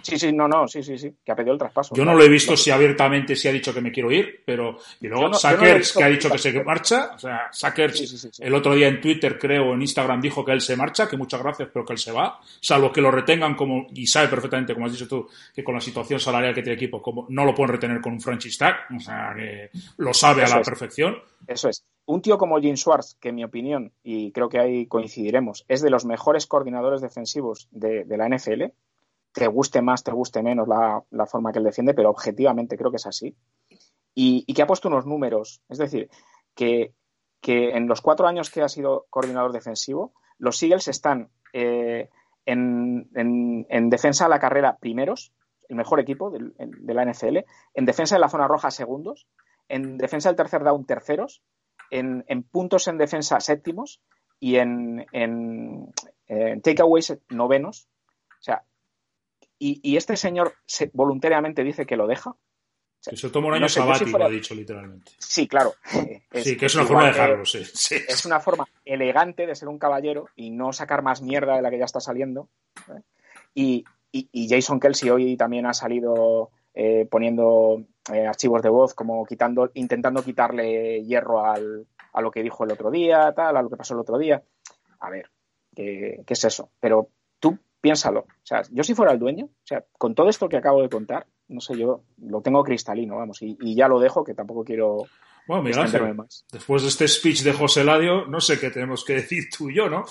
Sí, sí, no, no, sí, sí, sí, que ha pedido el traspaso. Yo no lo he visto no, si abiertamente si ha dicho que me quiero ir, pero... Y luego no, Sackers, no que ha dicho que se marcha, o sea, Sackers sí, sí, sí, sí. el otro día en Twitter, creo, en Instagram, dijo que él se marcha, que muchas gracias, pero que él se va, salvo que lo retengan como... Y sabe perfectamente, como has dicho tú, que con la situación salarial que tiene el equipo, como no lo pueden retener con un franchise tag, o sea, que lo sabe eso a la es. perfección. Eso es. Un tío como Jim Schwartz, que en mi opinión, y creo que ahí coincidiremos, es de los mejores coordinadores defensivos de, de la N F L. Te guste más, te guste menos la, la forma que él defiende, pero objetivamente creo que es así. Y, y que ha puesto unos números. Es decir, que, que en los cuatro años que ha sido coordinador defensivo, los Eagles están eh, en, en, en defensa de la carrera primeros, el mejor equipo de, de la N F L, en defensa de la zona roja segundos, en defensa del tercer down terceros, En, en puntos en defensa séptimos y en, en, en takeaways novenos. O sea, y, y este señor se voluntariamente dice que lo deja. O sea, que se toma un año no sé, sabático, si fuera... ha dicho literalmente. Sí, claro. Es, sí, que es una forma de dejarlo, sí, sí. Es una forma elegante de ser un caballero y no sacar más mierda de la que ya está saliendo. ¿Vale? Y, y, y Jason Kelce hoy también ha salido eh, poniendo... Eh, archivos de voz, como quitando intentando quitarle hierro al, a lo que dijo el otro día, tal, a lo que pasó el otro día. A ver, eh, ¿qué es eso? Pero tú piénsalo. O sea, yo si fuera el dueño, o sea, con todo esto que acabo de contar, no sé, yo lo tengo cristalino, vamos, y, y ya lo dejo, que tampoco quiero... Bueno, Miguel Ángel, después de este speech de José Ladio, no sé qué tenemos que decir tú y yo, ¿no?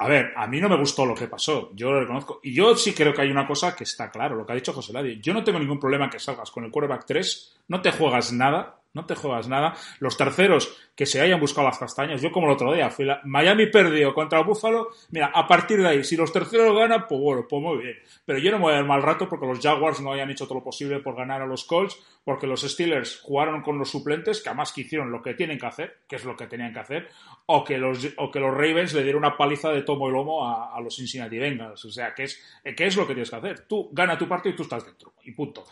A ver, a mí no me gustó lo que pasó, yo lo reconozco. Y yo sí creo que hay una cosa que está claro, lo que ha dicho José Ladio. Yo no tengo ningún problema que salgas con el quarterback tres, no te juegas nada, no te juegas nada. Los terceros que se hayan buscado las castañas, yo como el otro día, fui la... Miami perdió contra el Buffalo, mira, a partir de ahí, si los terceros ganan, pues bueno, pues muy bien. Pero yo no me voy a dar mal rato porque los Jaguars no hayan hecho todo lo posible por ganar a los Colts, porque los Steelers jugaron con los suplentes, que además que hicieron lo que tienen que hacer, que es lo que tenían que hacer, o que los, o que los Ravens le dieron una paliza de tomo y lomo a, a los Cincinnati Bengals. O sea, que es, que es lo que tienes que hacer. Tú gana tu partido y tú estás dentro, y punto.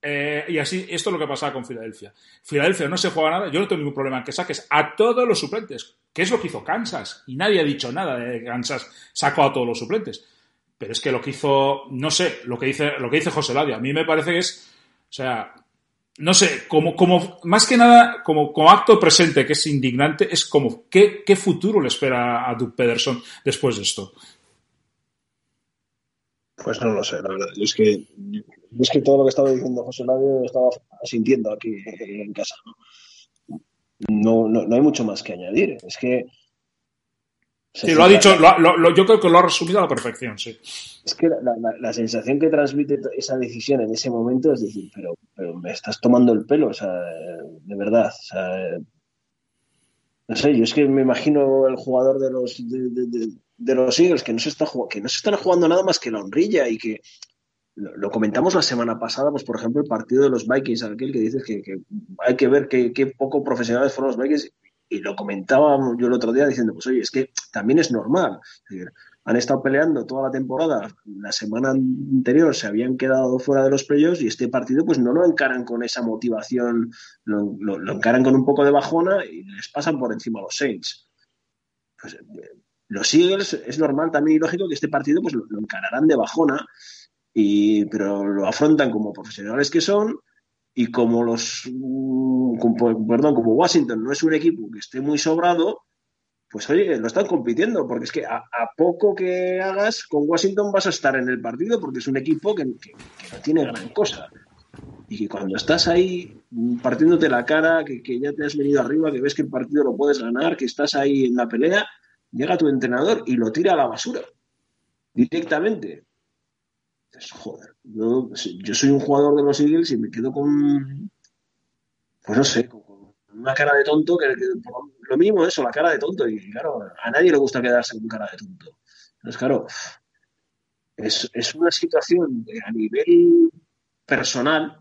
Eh, y así, esto es lo que pasaba con Filadelfia. Filadelfia no se juega nada, yo no tengo ningún problema en que saques a todos los suplentes, que es lo que hizo Kansas, y nadie ha dicho nada de Kansas sacó a todos los suplentes. Pero es que lo que hizo, no sé, lo que dice, lo que dice José Ladio, a mí me parece que es, o sea, no sé, como, como, más que nada, como, como acto presente, que es indignante, es como, ¿qué, qué futuro le espera a Doug Pederson después de esto? Pues no lo sé, la verdad. Yo es que, es que todo lo que estaba diciendo José Ladio estaba sintiendo aquí en casa, ¿no? No, no, no hay mucho más que añadir. Es que. Sí, lo ha dicho, lo, lo, lo, yo creo que lo ha resumido a la perfección, sí. Es que la, la, la sensación que transmite esa decisión en ese momento es decir, pero, pero me estás tomando el pelo, o sea, de verdad, o sea. No sé, yo es que me imagino el jugador de los de, de, de, de los Eagles que no se está que no se están jugando nada más que la honrilla y que lo, lo comentamos la semana pasada, pues por ejemplo el partido de los Vikings, aquel que dices que, que hay que ver qué, qué poco profesionales fueron los Vikings, y lo comentaba yo el otro día diciendo, pues oye, es que también es normal. Es decir, han estado peleando toda la temporada, la semana anterior se habían quedado fuera de los playoffs y este partido pues no lo encaran con esa motivación, lo, lo, lo encaran con un poco de bajona y les pasan por encima a los Saints. Pues, los Eagles es normal también y lógico que este partido pues lo, lo encararán de bajona, y, pero lo afrontan como profesionales que son. Y como los como, perdón, como Washington no es un equipo que esté muy sobrado, pues oye, lo están compitiendo, porque es que a, a poco que hagas con Washington vas a estar en el partido, porque es un equipo que, que, que no tiene gran cosa. Y que cuando estás ahí partiéndote la cara, que, que ya te has venido arriba, que ves que el partido lo puedes ganar, que estás ahí en la pelea, llega tu entrenador y lo tira a la basura directamente. Entonces, joder, yo, yo soy un jugador de los Eagles y me quedo con, pues no sé, con una cara de tonto, que, que lo mínimo eso, la cara de tonto, y claro, a nadie le gusta quedarse con cara de tonto. Entonces, claro, es, es una situación de, a nivel personal,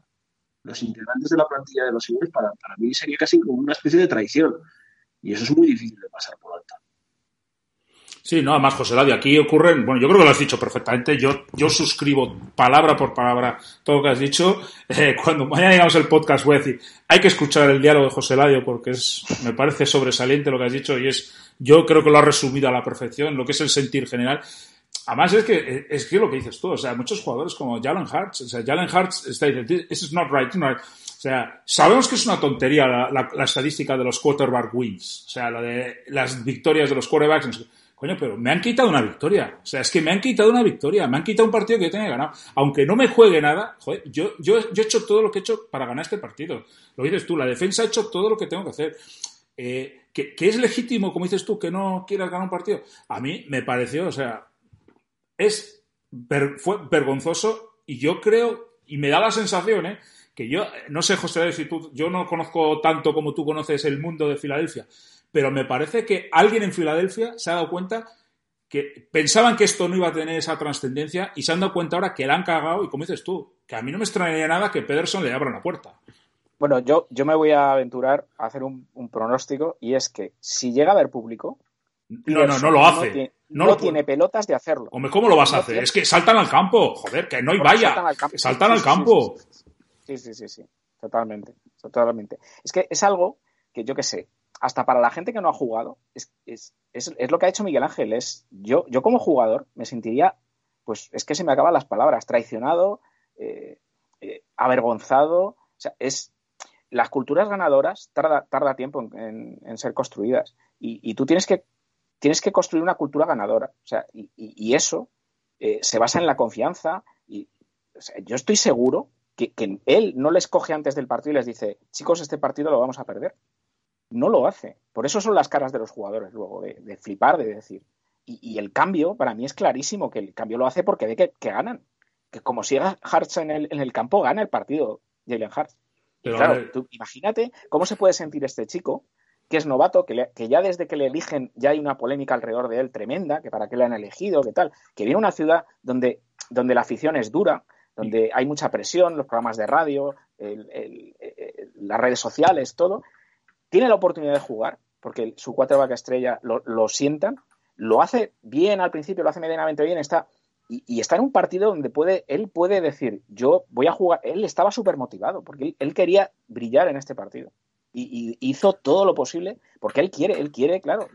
los integrantes de la plantilla de los Eagles para, para mí sería casi como una especie de traición, y eso es muy difícil de pasar por alto. Sí, no, además, José Ladio, aquí ocurren... Bueno, yo creo que lo has dicho perfectamente. Yo yo suscribo palabra por palabra todo lo que has dicho. Eh, cuando mañana llegamos al podcast voy a decir, hay que escuchar el diálogo de José Ladio porque es me parece sobresaliente lo que has dicho y es yo creo que lo has resumido a la perfección, lo que es el sentir general. Además, es que es que lo que dices tú, o sea, muchos jugadores como Jalen Hurts, o sea, Jalen Hurts está diciendo, this is not right, not right. O sea, sabemos que es una tontería la, la, la estadística de los quarterback wins, o sea, la de las victorias de los quarterbacks. Coño, pero me han quitado una victoria. O sea, es que me han quitado una victoria. Me han quitado un partido que yo tenía ganado. Aunque no me juegue nada, joder, yo, yo, yo he hecho todo lo que he hecho para ganar este partido. Lo dices tú, la defensa ha hecho todo lo que tengo que hacer. Eh, que, que es legítimo, como dices tú, que no quieras ganar un partido. A mí me pareció, o sea, es ver, fue vergonzoso y yo creo, y me da la sensación, ¿eh? Que yo, no sé, José, si tú, yo no conozco tanto como tú conoces el mundo de Filadelfia, pero me parece que alguien en Filadelfia se ha dado cuenta que pensaban que esto no iba a tener esa trascendencia y se han dado cuenta ahora que la han cagado y como dices tú, que a mí no me extrañaría nada que Pederson le abra una puerta. Bueno, yo, yo me voy a aventurar a hacer un, un pronóstico y es que si llega a haber público... No, no, no lo hace. No, tiene, no, no lo tiene pelotas de hacerlo. Hombre, ¿cómo lo vas a hacer? No, es que saltan al campo, joder, que no hay valla. Saltan al campo. Saltan al campo. Sí, sí, sí, sí, totalmente, totalmente. Es que es algo que yo qué sé. Hasta para la gente que no ha jugado, es, es, es, es lo que ha hecho Miguel Ángel. Es, yo, yo como jugador me sentiría, pues es que se me acaban las palabras, traicionado, eh, eh, avergonzado. O sea, es, las culturas ganadoras tarda, tarda tiempo en, en, en ser construidas y, y tú tienes que, tienes que construir una cultura ganadora. O sea, y, y, y eso eh, se basa en la confianza. Y, o sea, yo estoy seguro que, que él no les coge antes del partido y les dice, chicos, este partido lo vamos a perder. No lo hace. Por eso son las caras de los jugadores luego, de, de flipar, de decir. Y, y el cambio, para mí es clarísimo que el cambio lo hace porque ve que, que ganan. Que como siga Hurts en el, en el campo, gana el partido Jalen Hurts. Y claro, vale. Tú imagínate cómo se puede sentir este chico, que es novato, que, le, que ya desde que le eligen ya hay una polémica alrededor de él tremenda, que para qué le han elegido, que tal. Que viene una ciudad donde, donde la afición es dura, donde sí. Hay mucha presión, los programas de radio, el, el, el, las redes sociales, todo. Tiene la oportunidad de jugar, porque su quarterback estrella lo, lo sientan, lo hace bien al principio, lo hace medianamente bien, está y, y está en un partido donde puede él puede decir, yo voy a jugar. Él estaba súper motivado, porque él, él quería brillar en este partido. Y, y hizo todo lo posible, porque él quiere, él quiere, claro,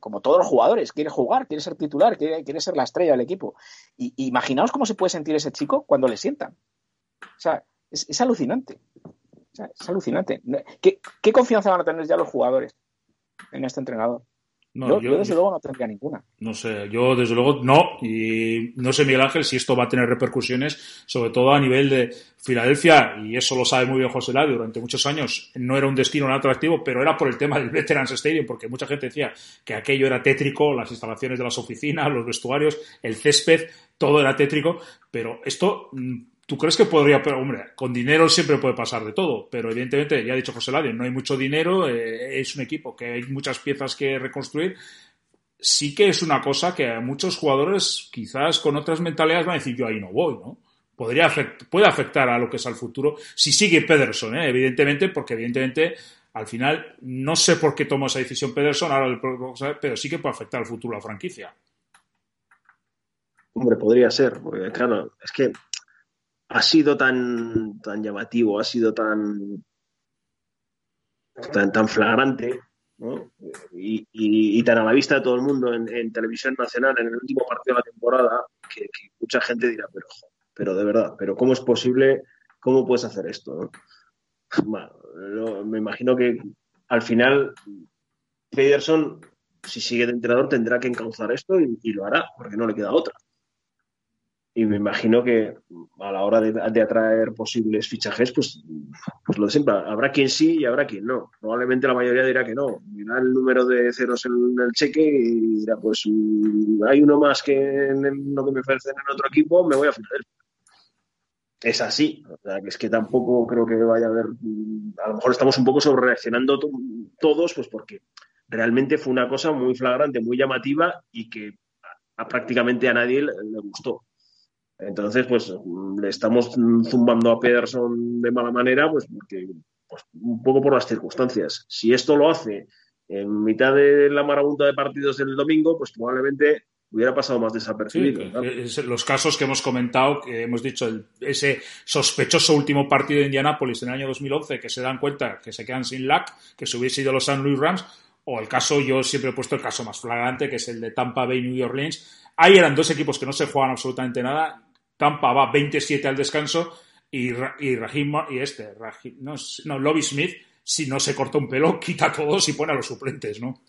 como todos los jugadores, quiere jugar, quiere ser titular, quiere, quiere ser la estrella del equipo. Y, y imaginaos cómo se puede sentir ese chico cuando le sientan. O sea, es, es alucinante. O sea, es alucinante. ¿Qué, ¿Qué confianza van a tener ya los jugadores en este entrenador? No, yo, yo, yo desde yo, luego no tendría ninguna. No sé, yo desde luego no. Y no sé, Miguel Ángel, si esto va a tener repercusiones, sobre todo a nivel de Filadelfia, y eso lo sabe muy bien José Ladio, durante muchos años no era un destino no atractivo, pero era por el tema del Veterans Stadium, porque mucha gente decía que aquello era tétrico, las instalaciones de las oficinas, los vestuarios, el césped, todo era tétrico, pero esto... ¿Tú crees que podría...? Pero, hombre, con dinero siempre puede pasar de todo, pero evidentemente, ya ha dicho José Ladio, no hay mucho dinero, eh, es un equipo que hay muchas piezas que reconstruir. Sí que es una cosa que a muchos jugadores, quizás con otras mentalidades, van a decir, yo ahí no voy, ¿no? Podría afect- puede afectar a lo que es al futuro, si sigue Pederson, ¿eh? Evidentemente, porque evidentemente... Al final, no sé por qué tomó esa decisión Pederson, ahora el... pero sí que puede afectar al futuro a la franquicia. Hombre, podría ser, porque claro, es que ha sido tan, tan llamativo, ha sido tan tan, tan flagrante, ¿no? Y, y, y tan a la vista de todo el mundo en, en televisión nacional en el último partido de la temporada, que, que mucha gente dirá, pero pero de verdad, pero ¿cómo es posible? ¿Cómo puedes hacer esto? ¿No? Bueno, lo, me imagino que al final Pederson, si sigue de entrenador, tendrá que encauzar esto y, y lo hará, porque no le queda otra. Y me imagino que a la hora de, de atraer posibles fichajes, pues, pues lo de siempre, habrá quien sí y habrá quien no. Probablemente la mayoría dirá que no. Mirá el número de ceros en el cheque y dirá, pues hay uno más que en lo que me ofrecen en otro equipo, me voy a Filadelfia. Es así. O sea, que es que tampoco creo que vaya a haber... A lo mejor estamos un poco sobrereaccionando to- todos, pues porque realmente fue una cosa muy flagrante, muy llamativa y que a, a prácticamente a nadie le, le gustó. Entonces, pues, le estamos zumbando a Pederson de mala manera, pues, porque, pues, un poco por las circunstancias. Si esto lo hace en mitad de la marabunta de partidos del domingo, pues probablemente hubiera pasado más desapercibido. Sí, los casos que hemos comentado, que hemos dicho, el, ese sospechoso último partido de Indianápolis en el año dos mil once, que se dan cuenta que se quedan sin Luck, que se hubiese ido los Saint Louis Rams, o el caso, yo siempre he puesto el caso más flagrante, que es el de Tampa Bay New Orleans. Ahí eran dos equipos que no se jugaban absolutamente nada. Tampa va veintisiete al descanso y, y Raheem y este, Raheem, no, no, Lovie Smith, si no se corta un pelo, quita a todos y pone a los suplentes, ¿no?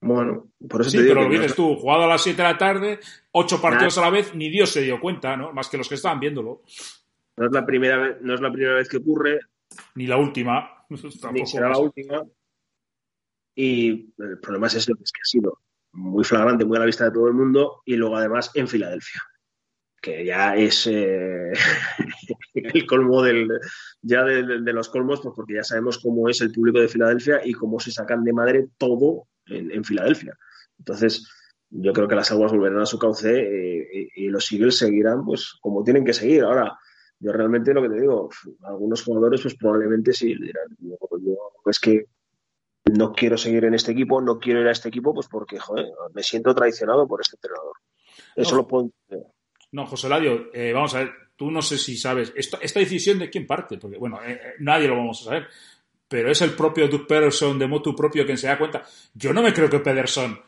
Bueno, por eso sí, te digo. Pero lo vienes no... tú, jugado a las siete de la tarde, ocho partidos nah. a la vez, ni Dios se dio cuenta, ¿no? Más que los que estaban viéndolo. No es la primera vez, no es la primera vez que ocurre. Ni la última. Ni será la última. Y el problema es eso, es que ha sido muy flagrante, muy a la vista de todo el mundo, y luego además en Filadelfia, que ya es eh, el colmo del ya de, de, de los colmos, pues porque ya sabemos cómo es el público de Filadelfia y cómo se sacan de madre todo en, en Filadelfia. Entonces, yo creo que las aguas volverán a su cauce eh, y, y los Eagles seguirán pues como tienen que seguir. Ahora, yo realmente lo que te digo, algunos jugadores pues probablemente sí dirán, yo, yo es que no quiero seguir en este equipo, no quiero ir a este equipo, pues porque, joder, me siento traicionado por este entrenador. Eso no. Lo puedo entender. No, José Ladio, eh, vamos a ver, tú no sé si sabes, esta, esta decisión de quién parte, porque bueno, eh, eh, nadie lo vamos a saber, pero es el propio Doug Pederson de motu propio quien se da cuenta. Yo no me creo que Pederson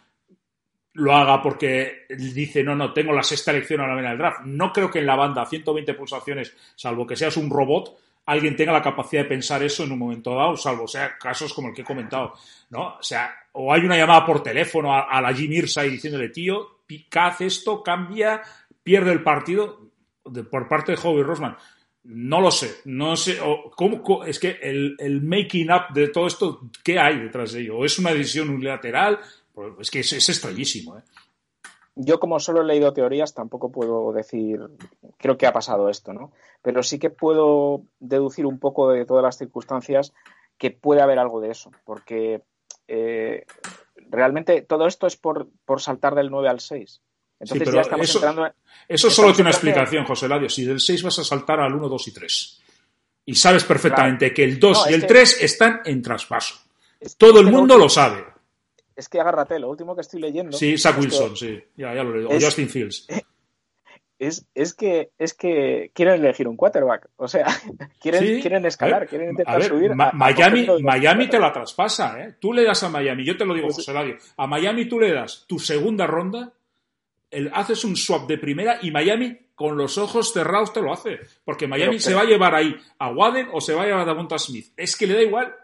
lo haga porque dice, no, no, tengo la sexta elección a la vena del draft. No creo que en la banda, ciento veinte pulsaciones, salvo que seas un robot, alguien tenga la capacidad de pensar eso en un momento dado, salvo sea casos como el que he comentado, ¿no? O sea, o hay una llamada por teléfono a, a la Jim Irsay diciéndole, tío, pica, haz esto, cambia... pierde el partido de, por parte de Howie Roseman. No lo sé, no sé. O, ¿cómo, cómo, es que el, el making up de todo esto, ¿qué hay detrás de ello? ¿O es una decisión unilateral? Pues es que es, es extrañísimo, ¿eh? Yo, como solo he leído teorías, tampoco puedo decir, creo que ha pasado esto, ¿no? Pero sí que puedo deducir un poco de todas las circunstancias que puede haber algo de eso, porque eh, realmente todo esto es por, por saltar del nueve al seis. Entonces sí, ya estamos eso, entrando en, eso solo tiene una explicación, en... José Ladio. Si del seis vas a saltar al uno, dos y tres. Y sabes perfectamente claro. que el dos no, y el que... tres están en traspaso. Es que todo el mundo lo, último, lo sabe. Es que agárrate, lo último que estoy leyendo. Sí, Zach Wilson, que... sí. Ya, ya lo leo. O Justin Fields. Es, es, que, es que quieren elegir un quarterback. O sea, quieren, sí. quieren escalar, quieren intentar a ver, subir. Ma- a, Miami, a Miami te la traspasa, ¿eh? Tú le das a Miami, yo te lo digo, pues, José Ladio. A Miami tú le das tu segunda ronda. El, haces un swap de primera y Miami con los ojos cerrados te lo hace, porque Miami pero, se va a llevar ahí a Waden o se va a llevar a Davonta Smith, es que le da igual.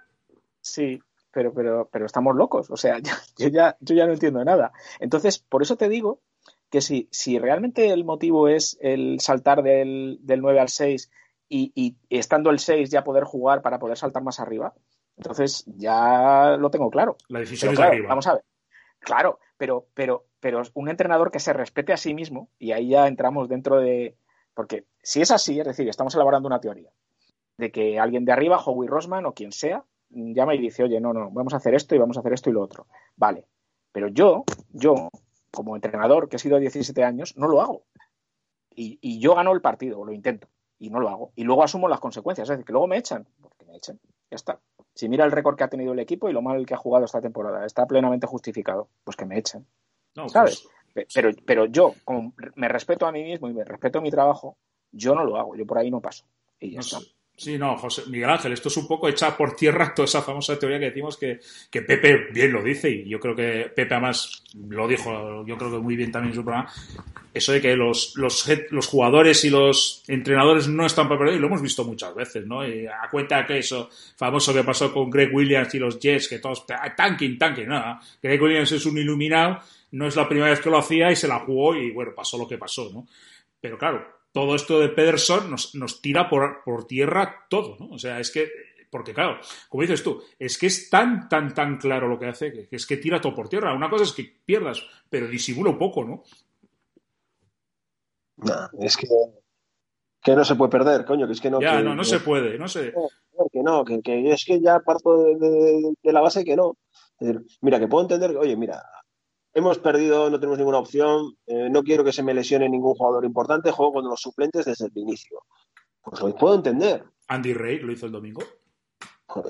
Sí, pero pero pero estamos locos, o sea, ya, yo ya yo ya no entiendo nada. Entonces, por eso te digo que si, si realmente el motivo es el saltar del, del nueve al seis y, y estando el seis ya poder jugar para poder saltar más arriba, entonces ya lo tengo claro. La decisión pero, es claro, de arriba. Vamos a ver. Claro, pero pero pero un entrenador que se respete a sí mismo, y ahí ya entramos dentro de... Porque si es así, es decir, estamos elaborando una teoría de que alguien de arriba, Howie Roseman o quien sea, llama y dice, oye, no, no, vamos a hacer esto y vamos a hacer esto y lo otro. Vale, pero yo, yo, como entrenador que he sido diecisiete años, no lo hago. Y, y yo gano el partido, o lo intento, y no lo hago. Y luego asumo las consecuencias, es decir, que luego me echan, porque me echan, ya está. Si mira el récord que ha tenido el equipo y lo mal que ha jugado esta temporada, está plenamente justificado, pues que me echan. No, ¿sabes? Pues, Pero, pero yo, como me respeto a mí mismo y me respeto a mi trabajo, yo no lo hago, yo por ahí no paso. Y ya está. Sí, no, José Miguel Ángel, esto es un poco echar por tierra toda esa famosa teoría que decimos que, que Pepe bien lo dice, y yo creo que Pepe además lo dijo, yo creo que muy bien también en su programa, eso de que los los, los jugadores y los entrenadores no están preparados, y lo hemos visto muchas veces, ¿no? Y a cuenta que eso famoso que pasó con Greg Williams y los Jets, que todos, tanking, tanking, nada, Greg Williams es un iluminado, no es la primera vez que lo hacía y se la jugó y bueno, pasó lo que pasó, ¿no? Pero claro, todo esto de Pederson nos, nos tira por, por tierra todo, ¿no? O sea, es que, porque claro, como dices tú, es que es tan, tan, tan claro lo que hace, que es que tira todo por tierra. Una cosa es que pierdas, pero disimula un poco, ¿no? Nah, es que, que no se puede perder, coño, que es que no... Ya, que, no, no que, se puede, no sé. Que no, que, que es que ya parto de, de, de la base que no. Es decir, mira, que puedo entender que, oye, mira... Hemos perdido, no tenemos ninguna opción, eh, no quiero que se me lesione ningún jugador importante, juego con los suplentes desde el inicio. Pues lo puedo entender. Andy Reid lo hizo el domingo.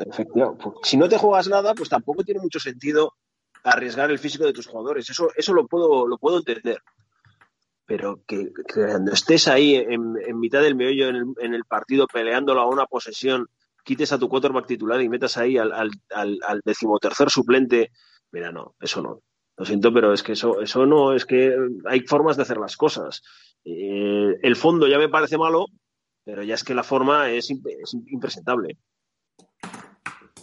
Efectivamente. Pues, si no te juegas nada, pues tampoco tiene mucho sentido arriesgar el físico de tus jugadores. Eso, eso lo puedo, lo puedo entender. Pero que, que cuando estés ahí en, en mitad del meollo, en el, en el partido, peleándolo a una posesión, quites a tu quarterback titular y metas ahí al, al, al, al decimotercer suplente, mira, no, eso no. Lo siento, pero es que eso, eso no, es que hay formas de hacer las cosas. Eh, el fondo ya me parece malo, pero ya es que la forma es, imp- es impresentable.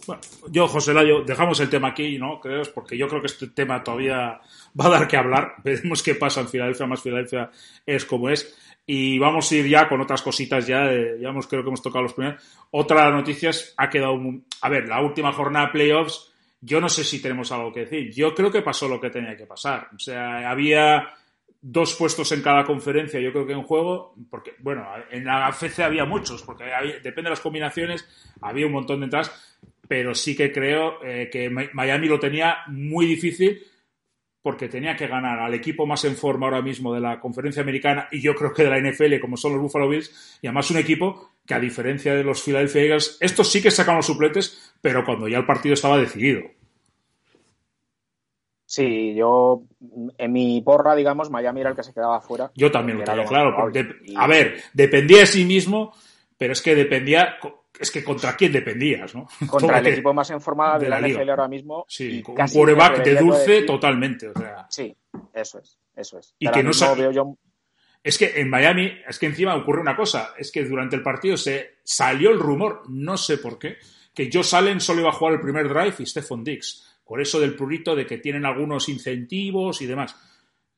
Bueno, yo, José Ladio, dejamos el tema aquí, ¿no? Creo, porque yo creo que este tema todavía va a dar que hablar. Veremos qué pasa en Filadelfia, más Filadelfia es como es. Y vamos a ir ya con otras cositas, ya, eh, ya hemos, creo que hemos tocado los primeros. Otra noticia ha quedado... Un, a ver, la última jornada de playoffs... Yo no sé si tenemos algo que decir. Yo creo que pasó lo que tenía que pasar. O sea, había dos puestos en cada conferencia, yo creo que en juego, porque, bueno, en la F C había muchos, porque había, depende de las combinaciones, había un montón de entradas, pero sí que creo eh, que Miami lo tenía muy difícil porque tenía que ganar al equipo más en forma ahora mismo de la conferencia americana y yo creo que de la N F L, como son los Buffalo Bills, y además un equipo que a diferencia de los Philadelphia Eagles, estos sí que sacaban los suplentes, pero cuando ya el partido estaba decidido. Sí, yo en mi porra, digamos, Miami era el que se quedaba fuera. Yo también lo tenía claro. De, a ver, dependía de sí mismo, pero es que dependía, es que contra quién dependías, ¿no? Contra el equipo más en forma de la N F L ahora mismo. Sí, un quarterback de dulce totalmente, o sea. Sí, eso es, eso es. Y que no sabe. Es que en Miami, es que encima ocurre una cosa, es que durante el partido se salió el rumor, no sé por qué, que Josh Allen solo iba a jugar el primer drive y Stephon Diggs. Por eso del prurito de que tienen algunos incentivos y demás.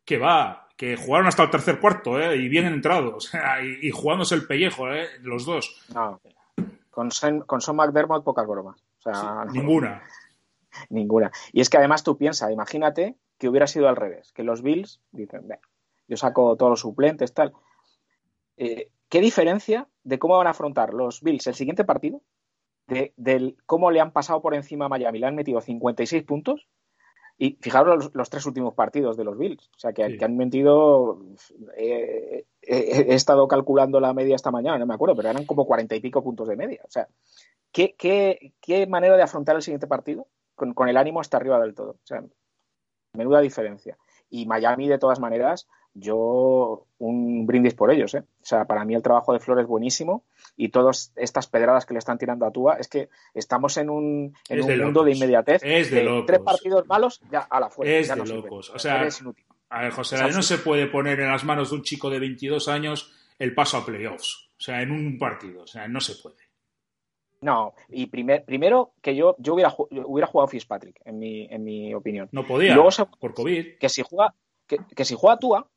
Que va, que jugaron hasta el tercer cuarto, ¿eh? Y bien entrados, o sea, y, y jugándose el pellejo, ¿eh? Los dos. No, con Sean, con Sean McDermott pocas bromas. O sea, sí, no, ninguna. Ninguna. Y es que además tú piensas, imagínate que hubiera sido al revés, que los Bills dicen, ven, yo saco todos los suplentes, tal. Eh, ¿Qué diferencia de cómo van a afrontar los Bills el siguiente partido? De, de cómo le han pasado por encima a Miami, le han metido cincuenta y seis puntos y fijaros los, los tres últimos partidos de los Bills, o sea que, sí. que han metido eh, eh, he estado calculando la media esta mañana, no me acuerdo, pero eran como cuarenta y pico puntos de media, o sea, ¿qué, qué, qué manera de afrontar el siguiente partido? Con, con el ánimo hasta arriba del todo, o sea, menuda diferencia. Y Miami, de todas maneras, yo un brindis por ellos, ¿eh? O sea, para mí el trabajo de Flores es buenísimo y todas estas pedradas que le están tirando a Tua, es que estamos en un, en un mundo de inmediatez. Es de locos. Tres partidos malos, ya a la fuerza. Es de locos. O sea, a ver, José, no se puede poner en las manos de un chico de veintidós años el paso a playoffs. O sea, en un partido. O sea, no se puede. No, y primer, primero que yo, yo hubiera, hubiera jugado Fitzpatrick, en mi, en mi opinión. No podía, luego, por COVID. Que si juega, que, que si juega Tua,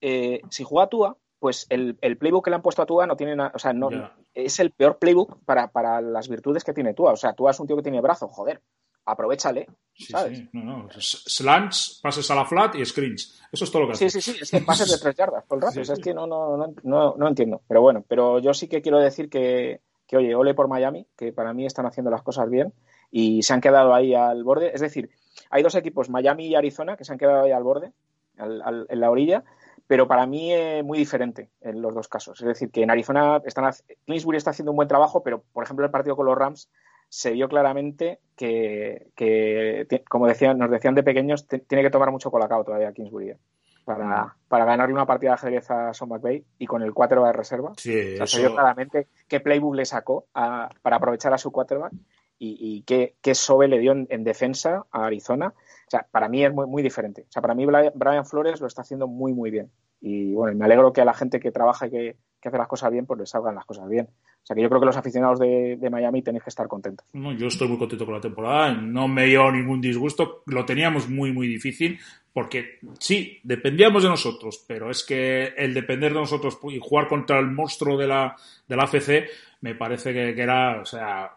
eh, si juega Tua, pues el, el playbook que le han puesto a Tua no tiene nada, o sea, no, yeah. es el peor playbook para, para las virtudes que tiene Tua. O sea, Tua es un tío que tiene brazo, joder, aprovéchale, sí, ¿sabes? Sí. No, no. Slants, pases a la flat y screens. Eso es todo lo que sí, hace. Sí, sí, sí, es que pases de tres yardas por el rato. Sí, o sea, sí. Es que no, no, no, no, no entiendo. Pero bueno, pero yo sí que quiero decir que que oye, ole por Miami, que para mí están haciendo las cosas bien y se han quedado ahí al borde. Es decir, hay dos equipos, Miami y Arizona, que se han quedado ahí al borde, al, al, en la orilla, pero para mí es eh, muy diferente en los dos casos. Es decir, que en Arizona, están Kingsbury está haciendo un buen trabajo, pero por ejemplo el partido con los Rams se vio claramente que, que como decían, nos decían de pequeños, te, tiene que tomar mucho colacao todavía Kingsbury. ¿eh? para, para ganarle una partida de ajedrez a Sean McVay y con el quarterback de reserva. Sí, o sea, eso... claramente qué playbook le sacó a, para aprovechar a su quarterback y, y qué, qué sobe le dio en, en defensa a Arizona. O sea, para mí es muy, muy diferente. O sea, para mí Brian Flores lo está haciendo muy, muy bien. Y bueno, me alegro que a la gente que trabaja y que, que hace las cosas bien, pues le salgan las cosas bien. O sea, que yo creo que los aficionados de, de Miami tenéis que estar contentos. No, yo estoy muy contento con la temporada. No me dio ningún disgusto. Lo teníamos muy, muy difícil. Porque sí, dependíamos de nosotros, pero es que el depender de nosotros y jugar contra el monstruo de la de la A F C me parece que, que era, o sea,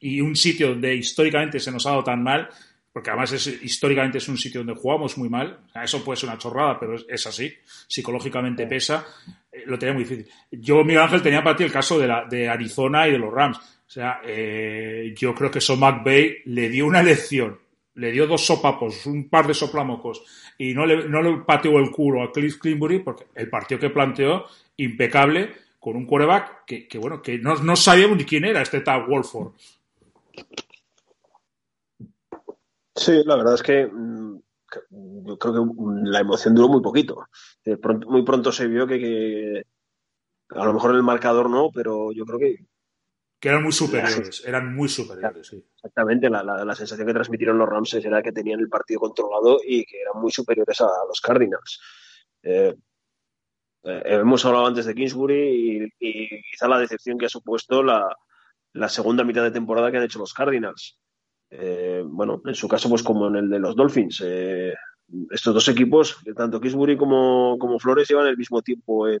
y un sitio donde históricamente se nos ha dado tan mal, porque además es, históricamente es un sitio donde jugamos muy mal, o sea, eso puede ser una chorrada, pero es, es así, psicológicamente sí. pesa, eh, lo tenía muy difícil. Yo, Miguel Ángel, tenía para ti el caso de, la, de Arizona y de los Rams, o sea, eh, yo creo que Sean McVay le dio una lección. Le dio dos sopapos, un par de soplamocos, y no le, no le pateó el culo a Cliff Kingsbury, porque el partido que planteó, impecable, con un quarterback que, que bueno, que no, no sabíamos ni quién era este tal Wolford. Sí, la verdad es que yo creo que la emoción duró muy poquito. Muy pronto se vio que, que a lo mejor el marcador no, pero yo creo que Que eran muy superiores, eran muy superiores. Sí. Exactamente, la, la, la sensación que transmitieron los Rams era que tenían el partido controlado y que eran muy superiores a los Cardinals. Eh, eh, hemos hablado antes de Kingsbury y, y quizá la decepción que ha supuesto la, la segunda mitad de temporada que han hecho los Cardinals. Eh, bueno, en su caso, pues como en el de los Dolphins. Eh, estos dos equipos, tanto Kingsbury como, como Flores, llevan el mismo tiempo en,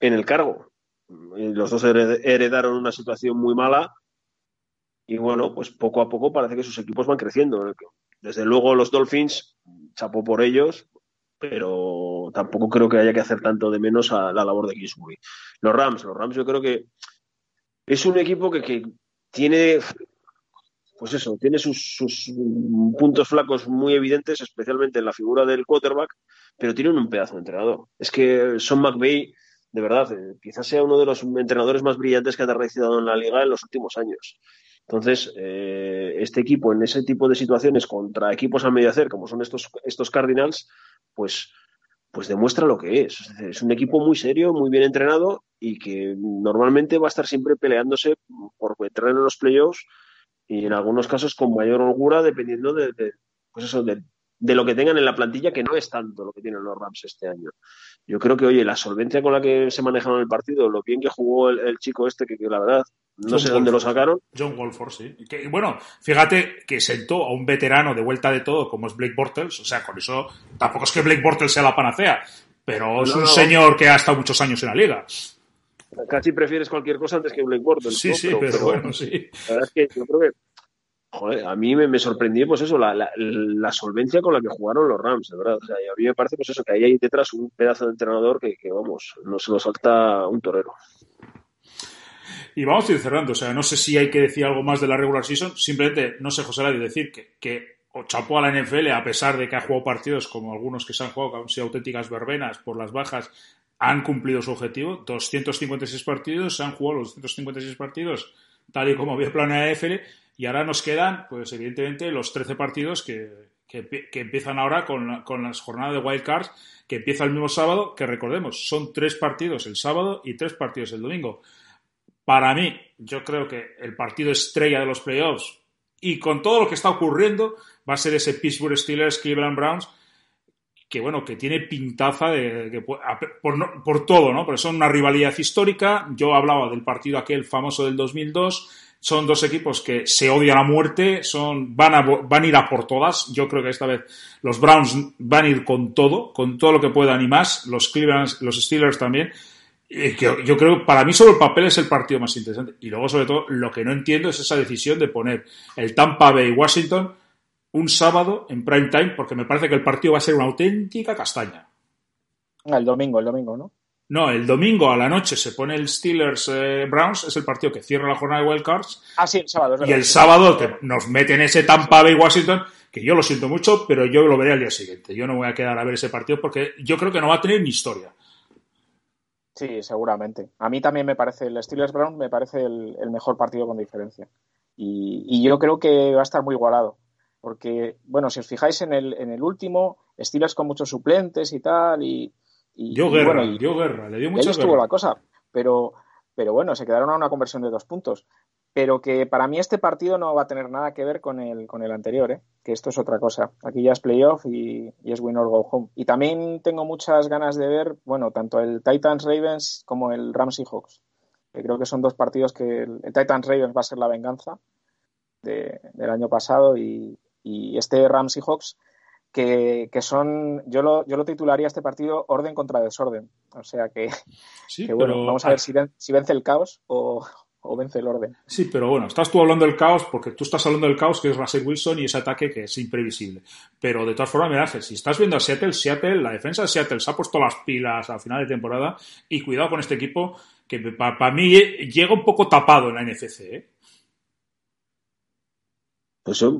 en el cargo. Los dos heredaron una situación muy mala y bueno, pues poco a poco parece que sus equipos van creciendo. Desde luego los Dolphins, chapó por ellos, pero tampoco creo que haya que hacer tanto de menos a la labor de Kingsbury. Los Rams, los Rams yo creo que es un equipo que, que tiene, pues eso, tiene sus, sus puntos flacos muy evidentes, especialmente en la figura del quarterback, pero tienen un pedazo de entrenador. Es que Sean McVay, de verdad, eh, quizás sea uno de los entrenadores más brillantes que ha aterrizado en la liga en los últimos años. Entonces, eh, este equipo en ese tipo de situaciones contra equipos a medio hacer, como son estos, estos Cardinals, pues, pues demuestra lo que es. Es decir, es un equipo muy serio, muy bien entrenado y que normalmente va a estar siempre peleándose por entrar en los playoffs y en algunos casos con mayor holgura, dependiendo de, de, pues eso, de, de lo que tengan en la plantilla, que no es tanto lo que tienen los Rams este año. Yo creo que, oye, la solvencia con la que se manejaron el partido, lo bien que jugó el, el chico este, que, que la verdad, no John sé Wolford. Dónde lo sacaron. John Wolford, sí. Que, bueno, fíjate que sentó a un veterano de vuelta de todo, como es Blake Bortles, o sea, con eso tampoco es que Blake Bortles sea la panacea, pero es no, un no. señor que ha estado muchos años en la liga. Casi prefieres cualquier cosa antes que Blake Bortles. Sí, ¿no? sí, pero, pero, pero bueno, sí. La verdad es que yo creo que Joder, a mí me, me sorprendió pues eso, la, la, la solvencia con la que jugaron los Rams, de verdad. O sea, y a mí me parece pues eso, que ahí hay detrás un pedazo de entrenador que, que vamos, no se lo salta un torero. Y vamos a ir cerrando, o sea, no sé si hay que decir algo más de la regular season, simplemente, no sé, José Ladio, decir que, que o chapó a la N F L, a pesar de que ha jugado partidos como algunos que se han jugado, que han sido auténticas verbenas por las bajas, han cumplido su objetivo, doscientos cincuenta y seis partidos, se han jugado los doscientos cincuenta y seis partidos, tal y como había planeado la N F L. Y ahora nos quedan, pues evidentemente, los trece partidos que, que, que empiezan ahora con la, con las jornadas de Wild Cards, que empieza el mismo sábado, que recordemos, son tres partidos el sábado y tres partidos el domingo. Para mí, yo creo que el partido estrella de los playoffs, y con todo lo que está ocurriendo, va a ser ese Pittsburgh Steelers, Cleveland Browns, que bueno, que tiene pintaza de, de, de por, no, por todo, ¿no? Porque son una rivalidad histórica. Yo hablaba del partido aquel famoso del dos mil dos. Son dos equipos que se odian a muerte, son, van a, van a ir a por todas. Yo creo que esta vez los Browns van a ir con todo, con todo lo que puedan y más. Los Cleveland, los Steelers también. Y que, yo creo que para mí sobre el papel es el partido más interesante. Y luego, sobre todo, lo que no entiendo es esa decisión de poner el Tampa Bay Washington un sábado en prime time, porque me parece que el partido va a ser una auténtica castaña. El domingo, el domingo, ¿no? No, el domingo a la noche se pone el Steelers eh, Browns, es el partido que cierra la jornada de Wild Cards. Ah, sí, el sábado. Y el sábado te, nos meten ese Tampa Bay Washington, que yo lo siento mucho, pero yo lo veré al día siguiente. Yo no voy a quedar a ver ese partido porque yo creo que no va a tener ni historia. Sí, seguramente. A mí también me parece, el Steelers Browns me parece el, el mejor partido con diferencia. Y, y yo creo que va a estar muy igualado. Porque, bueno, si os fijáis en el, en el último, Steelers con muchos suplentes y tal, y... y dio y guerra, bueno, y, dio guerra, le dio mucha guerra. Ahí estuvo la cosa, pero, pero bueno, se quedaron a una conversión de dos puntos. Pero que para mí este partido no va a tener nada que ver con el con el anterior, ¿eh? Que esto es otra cosa. Aquí ya es playoff y, y es win or go home. Y también tengo muchas ganas de ver, bueno, tanto el Titans-Ravens como el Rams-Seahawks. Que creo que son dos partidos que el, el Titans-Ravens va a ser la venganza de, del año pasado y, y este Rams-Seahawks que, que son, yo lo yo lo titularía este partido orden contra desorden. O sea que, sí, que bueno, pero... vamos a ver si, ven, si vence el caos o... o vence el orden. Sí, pero bueno, estás tú hablando del caos porque tú estás hablando del caos que es Russell Wilson y ese ataque que es imprevisible. Pero de todas formas, mira, si estás viendo a Seattle, Seattle, la defensa de Seattle se ha puesto las pilas al final de temporada y cuidado con este equipo que para pa mí llega un poco tapado en la N F C, ¿eh? Pues yo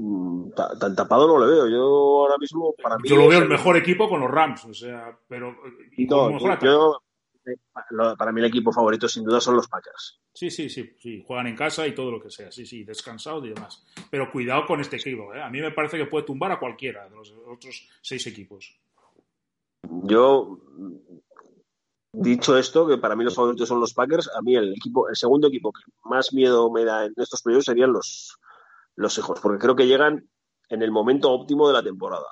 tan tapado no le veo. Yo ahora mismo, para mí... Yo lo veo el mejor equipo con los Rams, o sea, pero... Y no, mejor yo... Para mí el equipo favorito sin duda son los Packers. Sí, sí, sí, sí, juegan en casa y todo lo que sea, sí, sí, descansados y demás. Pero cuidado con este equipo, ¿eh? A mí me parece que puede tumbar a cualquiera de los otros seis equipos. Yo, dicho esto, que para mí los favoritos son los Packers, a mí el equipo, el segundo equipo que más miedo me da en estos playoffs serían los los Seahawks, porque creo que llegan en el momento óptimo de la temporada.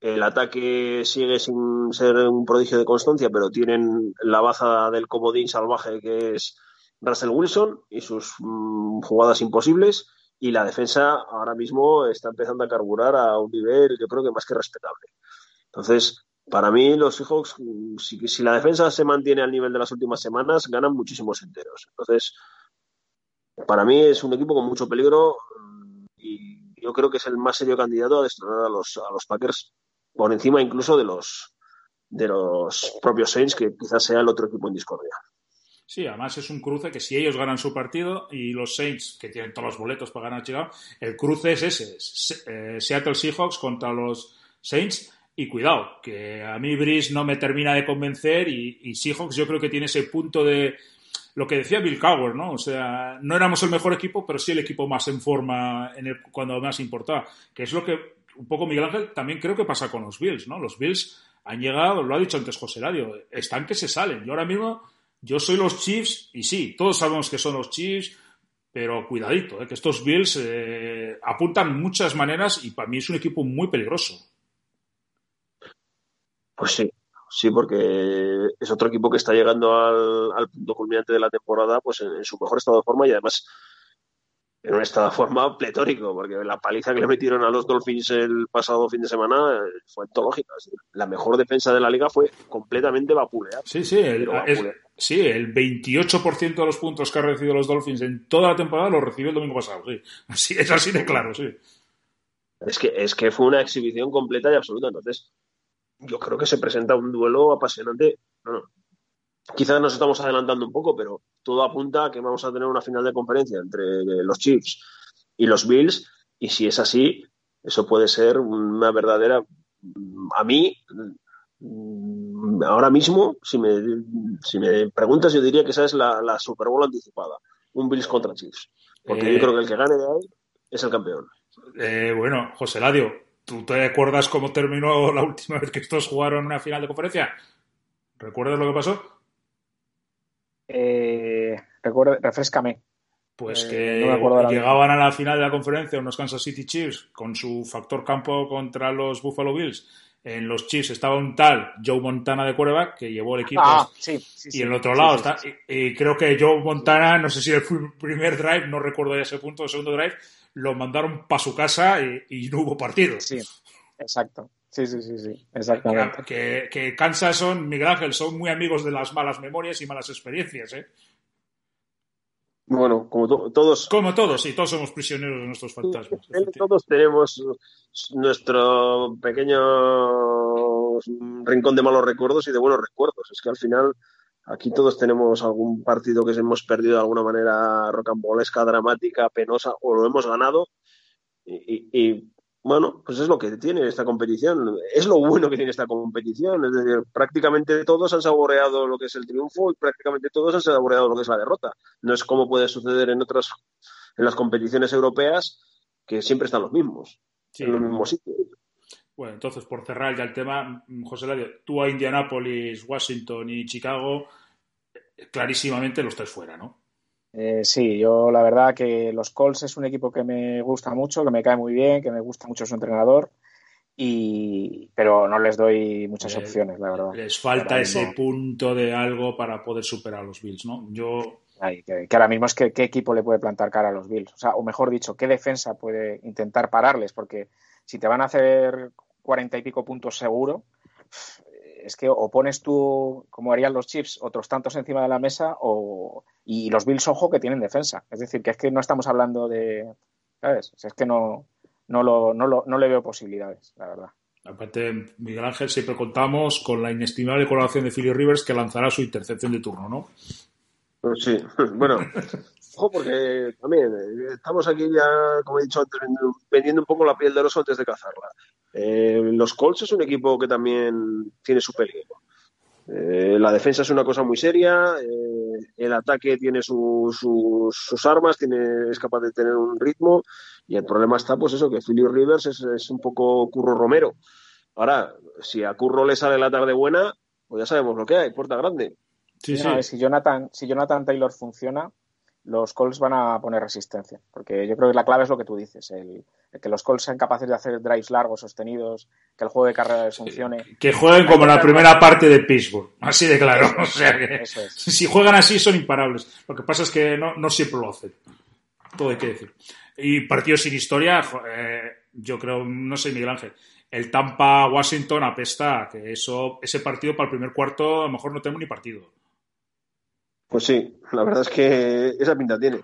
El ataque sigue sin ser un prodigio de constancia, pero tienen la baza del comodín salvaje que es Russell Wilson y sus mmm, jugadas imposibles. Y la defensa ahora mismo está empezando a carburar a un nivel yo creo que más que respetable. Entonces, para mí los Seahawks, si, si la defensa se mantiene al nivel de las últimas semanas, ganan muchísimos enteros. Entonces, para mí es un equipo con mucho peligro y yo creo que es el más serio candidato a destronar a los, a los Packers. Por encima incluso de los de los propios Saints, que quizás sea el otro equipo en discordia. Sí, además es un cruce que si ellos ganan su partido y los Saints, que tienen todos los boletos para ganar Chicago, el cruce es ese, es, eh, Seattle Seahawks contra los Saints. Y cuidado, que a mí Breeze no me termina de convencer y, y Seahawks yo creo que tiene ese punto de... Lo que decía Bill Cowher, ¿no? O sea, no éramos el mejor equipo, pero sí el equipo más en forma en el, cuando más importaba, que es lo que... Un poco Miguel Ángel, también creo que pasa con los Bills, ¿no? Los Bills han llegado, lo ha dicho antes José Ladio, están que se salen. Yo ahora mismo, yo soy los Chiefs, y sí, todos sabemos que son los Chiefs, pero cuidadito, ¿eh? Que estos Bills eh, apuntan muchas maneras y para mí es un equipo muy peligroso. Pues sí, sí, porque es otro equipo que está llegando al, al punto culminante de la temporada, pues en, en su mejor estado de forma y además... en un estado de forma pletórico, porque la paliza que le metieron a los Dolphins el pasado fin de semana fue antológica. La mejor defensa de la liga fue completamente vapuleada. Sí, sí, el, es, sí, el veintiocho por ciento de los puntos que han recibido los Dolphins en toda la temporada los recibió el domingo pasado, sí. Así, es así de claro, sí. Es que, es que fue una exhibición completa y absoluta. Entonces, yo creo que se presenta un duelo apasionante. No, no. Quizás nos estamos adelantando un poco, pero todo apunta a que vamos a tener una final de conferencia entre los Chiefs y los Bills, y si es así, eso puede ser una verdadera... A mí, ahora mismo, si me, si me preguntas, yo diría que esa es la, la Super Bowl anticipada, un Bills contra Chiefs, porque eh... yo creo que el que gane de ahí es el campeón. Eh, bueno, José Ladio, ¿tú te acuerdas cómo terminó la última vez que estos jugaron una final de conferencia? ¿Recuerdas lo que pasó? Eh, recuerdo, refrescame. Pues que eh, no llegaban a la final de la conferencia unos Kansas City Chiefs con su factor campo contra los Buffalo Bills. En los Chiefs estaba un tal Joe Montana de quarterback que llevó el equipo. Ah, sí, sí, y sí, el otro sí, lado sí, está. Sí. Y, y creo que Joe Montana, no sé si el primer drive, no recuerdo ya ese punto, el segundo drive, lo mandaron para su casa y, y no hubo partido. Sí, exacto. Sí, sí, sí, sí, exactamente. Que, que Kansas son, Miguel Ángel, son muy amigos de las malas memorias y malas experiencias, ¿eh? Bueno, como to- todos... Como todos, sí, todos somos prisioneros de nuestros fantasmas. Todos tenemos nuestro pequeño rincón de malos recuerdos y de buenos recuerdos. Es que al final aquí todos tenemos algún partido que hemos perdido de alguna manera rocambolesca, dramática, penosa, o lo hemos ganado y... y, y... Bueno, pues es lo que tiene esta competición, es lo bueno que tiene esta competición, es decir, prácticamente todos han saboreado lo que es el triunfo y prácticamente todos han saboreado lo que es la derrota. No es como puede suceder en otras, en las competiciones europeas, que siempre están los mismos. sí, en los mismos sitios. Bueno, entonces, por cerrar ya el tema, José Ladio, tú a Indianápolis, Washington y Chicago, clarísimamente los tres fuera, ¿no? Eh, sí, yo la verdad que los Colts es un equipo que me gusta mucho, que me cae muy bien, que me gusta mucho su entrenador, y pero no les doy muchas eh, opciones, la verdad. Les falta ese punto de algo para poder superar a los Bills, ¿no? Yo... Ay, que, que ahora mismo es que qué equipo le puede plantar cara a los Bills, o sea, o mejor dicho, qué defensa puede intentar pararles, porque si te van a hacer cuarenta y pico puntos seguro, es que o pones tú, como harían los Chiefs, otros tantos encima de la mesa, o y los Bills, ojo, que tienen defensa, es decir, que es que no estamos hablando de, ¿sabes? O sea, es que no, no, lo, no, lo, no le veo posibilidades, la verdad. Aparte, Miguel Ángel, siempre contamos con la inestimable colaboración de Philip Rivers, que lanzará su intercepción de turno, ¿no? Pues sí, bueno, ojo, porque también estamos aquí ya, como he dicho antes, vendiendo un poco la piel del oso antes de cazarla. Eh, los Colts es un equipo que también tiene su peligro. Eh, la defensa es una cosa muy seria, eh, el ataque tiene su, su, sus armas, tiene, es capaz de tener un ritmo, y el problema está, pues eso, que Philip Rivers es, es un poco Curro Romero. Ahora, si a Curro le sale la tarde buena, pues ya sabemos lo que hay, puerta grande. Sí, sí. No, a ver, si Jonathan, si Jonathan Taylor funciona, los Colts van a poner resistencia, porque yo creo que la clave es lo que tú dices, el, el que los Colts sean capaces de hacer drives largos, sostenidos, que el juego de carrera les funcione. Sí, que jueguen como la primera parte de Pittsburgh, así de claro. Eso, o sea que eso es. Si juegan así son imparables. Lo que pasa es que no, no siempre lo hacen. Todo hay que decir. Y partidos sin historia, eh, yo creo, no sé, Miguel Ángel, el Tampa-Washington apesta, que eso, ese partido para el primer cuarto a lo mejor no tenemos ni partido. Pues sí, la verdad es que esa pinta tiene.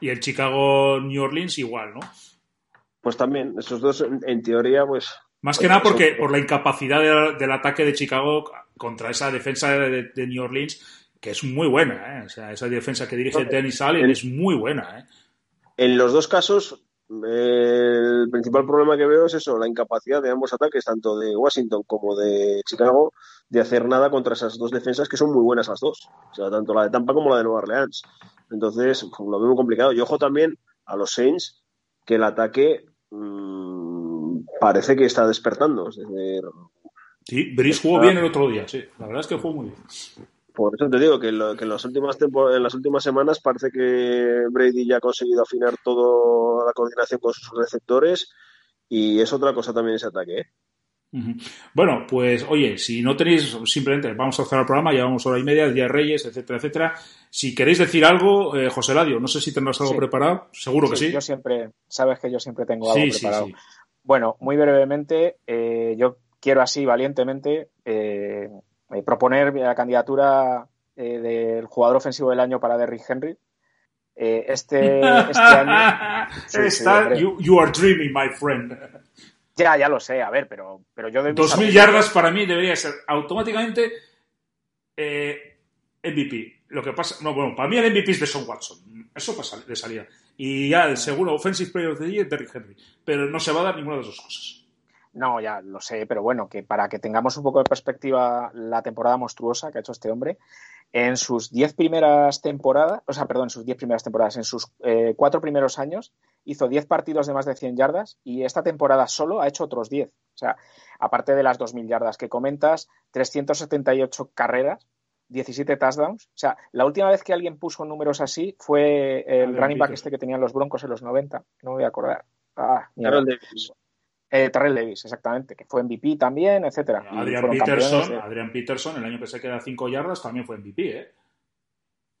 Y el Chicago-New Orleans igual, ¿no? Pues también, esos dos en teoría pues... Más que nada porque por la incapacidad de, del ataque de Chicago contra esa defensa de, de New Orleans, que es muy buena, ¿eh? O sea, esa defensa que dirige okay. Dennis Allen en, es muy buena, ¿eh? En los dos casos, el principal problema que veo es eso, la incapacidad de ambos ataques, tanto de Washington como de Chicago, de hacer nada contra esas dos defensas, que son muy buenas las dos, o sea, tanto la de Tampa como la de Nueva Orleans. Entonces, pues, lo veo complicado. Yo ojo también a los Saints, que el ataque mmm, parece que está despertando. Es decir, sí, Brice jugó bien el otro día, sí, la verdad es que jugó muy bien. Por eso te digo que, lo, que en, las últimas tempor- en las últimas semanas parece que Brady ya ha conseguido afinar toda la coordinación con sus receptores, y es otra cosa también ese ataque, ¿eh? Bueno, pues oye, si no tenéis, simplemente vamos a cerrar el programa, llevamos hora y media, Día de Reyes, etcétera, etcétera. Si queréis decir algo, eh, José Ladio, no sé si tendrás algo sí. preparado, seguro sí, que sí. Yo siempre, sabes que yo siempre tengo algo sí, preparado. Sí, sí. Bueno, muy brevemente, eh, yo quiero así valientemente eh, proponer la candidatura eh, del jugador ofensivo del año para Derrick Henry. Eh, este, este año. Sí, Está, sí, you, you are dreaming, my friend. Ya, ya lo sé, a ver, pero, pero yo... De Dos mil yardas para mí debería ser automáticamente eh, M V P. Lo que pasa... No, bueno, para mí el M V P es Deshaun Watson. Eso pasa de salida. Y ya, el seguro, Offensive Player of the Year, Derrick Henry. Pero no se va a dar ninguna de las dos cosas. No, ya lo sé, pero bueno, que para que tengamos un poco de perspectiva la temporada monstruosa que ha hecho este hombre, en sus diez primeras temporadas, o sea, perdón, en sus diez primeras temporadas, en sus eh, cuatro primeros años, hizo diez partidos de más de cien yardas, y esta temporada solo ha hecho otros diez. O sea, aparte de las dos mil yardas que comentas, trescientas setenta y ocho carreras, diecisiete touchdowns. O sea, la última vez que alguien puso números así fue el running back este que tenían los Broncos en los noventa. No me voy a acordar. Ah, Terrell Davis. Eh, Terrell Davis, exactamente, que fue M V P también, etcétera. Adrian Peterson, de... Adrian Peterson, el año que se queda cinco yardas, también fue M V P, ¿eh?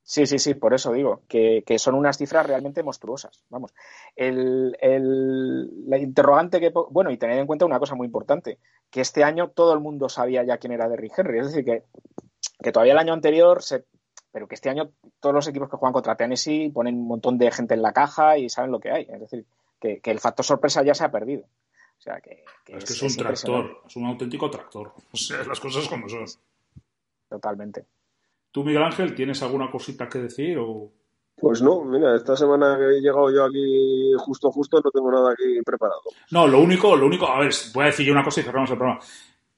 Sí, sí, sí, por eso digo, que, que son unas cifras realmente monstruosas. Vamos, el, el, la interrogante que... Bueno, y tener en cuenta una cosa muy importante, que este año todo el mundo sabía ya quién era Derrick Henry, es decir, que, que todavía el año anterior, se, pero que este año todos los equipos que juegan contra Tennessee ponen un montón de gente en la caja y saben lo que hay, es decir, que, que el factor sorpresa ya se ha perdido. O sea, que, que es que es, es un tractor, es un auténtico tractor. O sea, las cosas como son. Totalmente. ¿Tú, Miguel Ángel, tienes alguna cosita que decir? O... Pues no, mira, esta semana que he llegado yo aquí justo, justo, no tengo nada aquí preparado. No, lo único, lo único, a ver, voy a decir yo una cosa y cerramos el programa.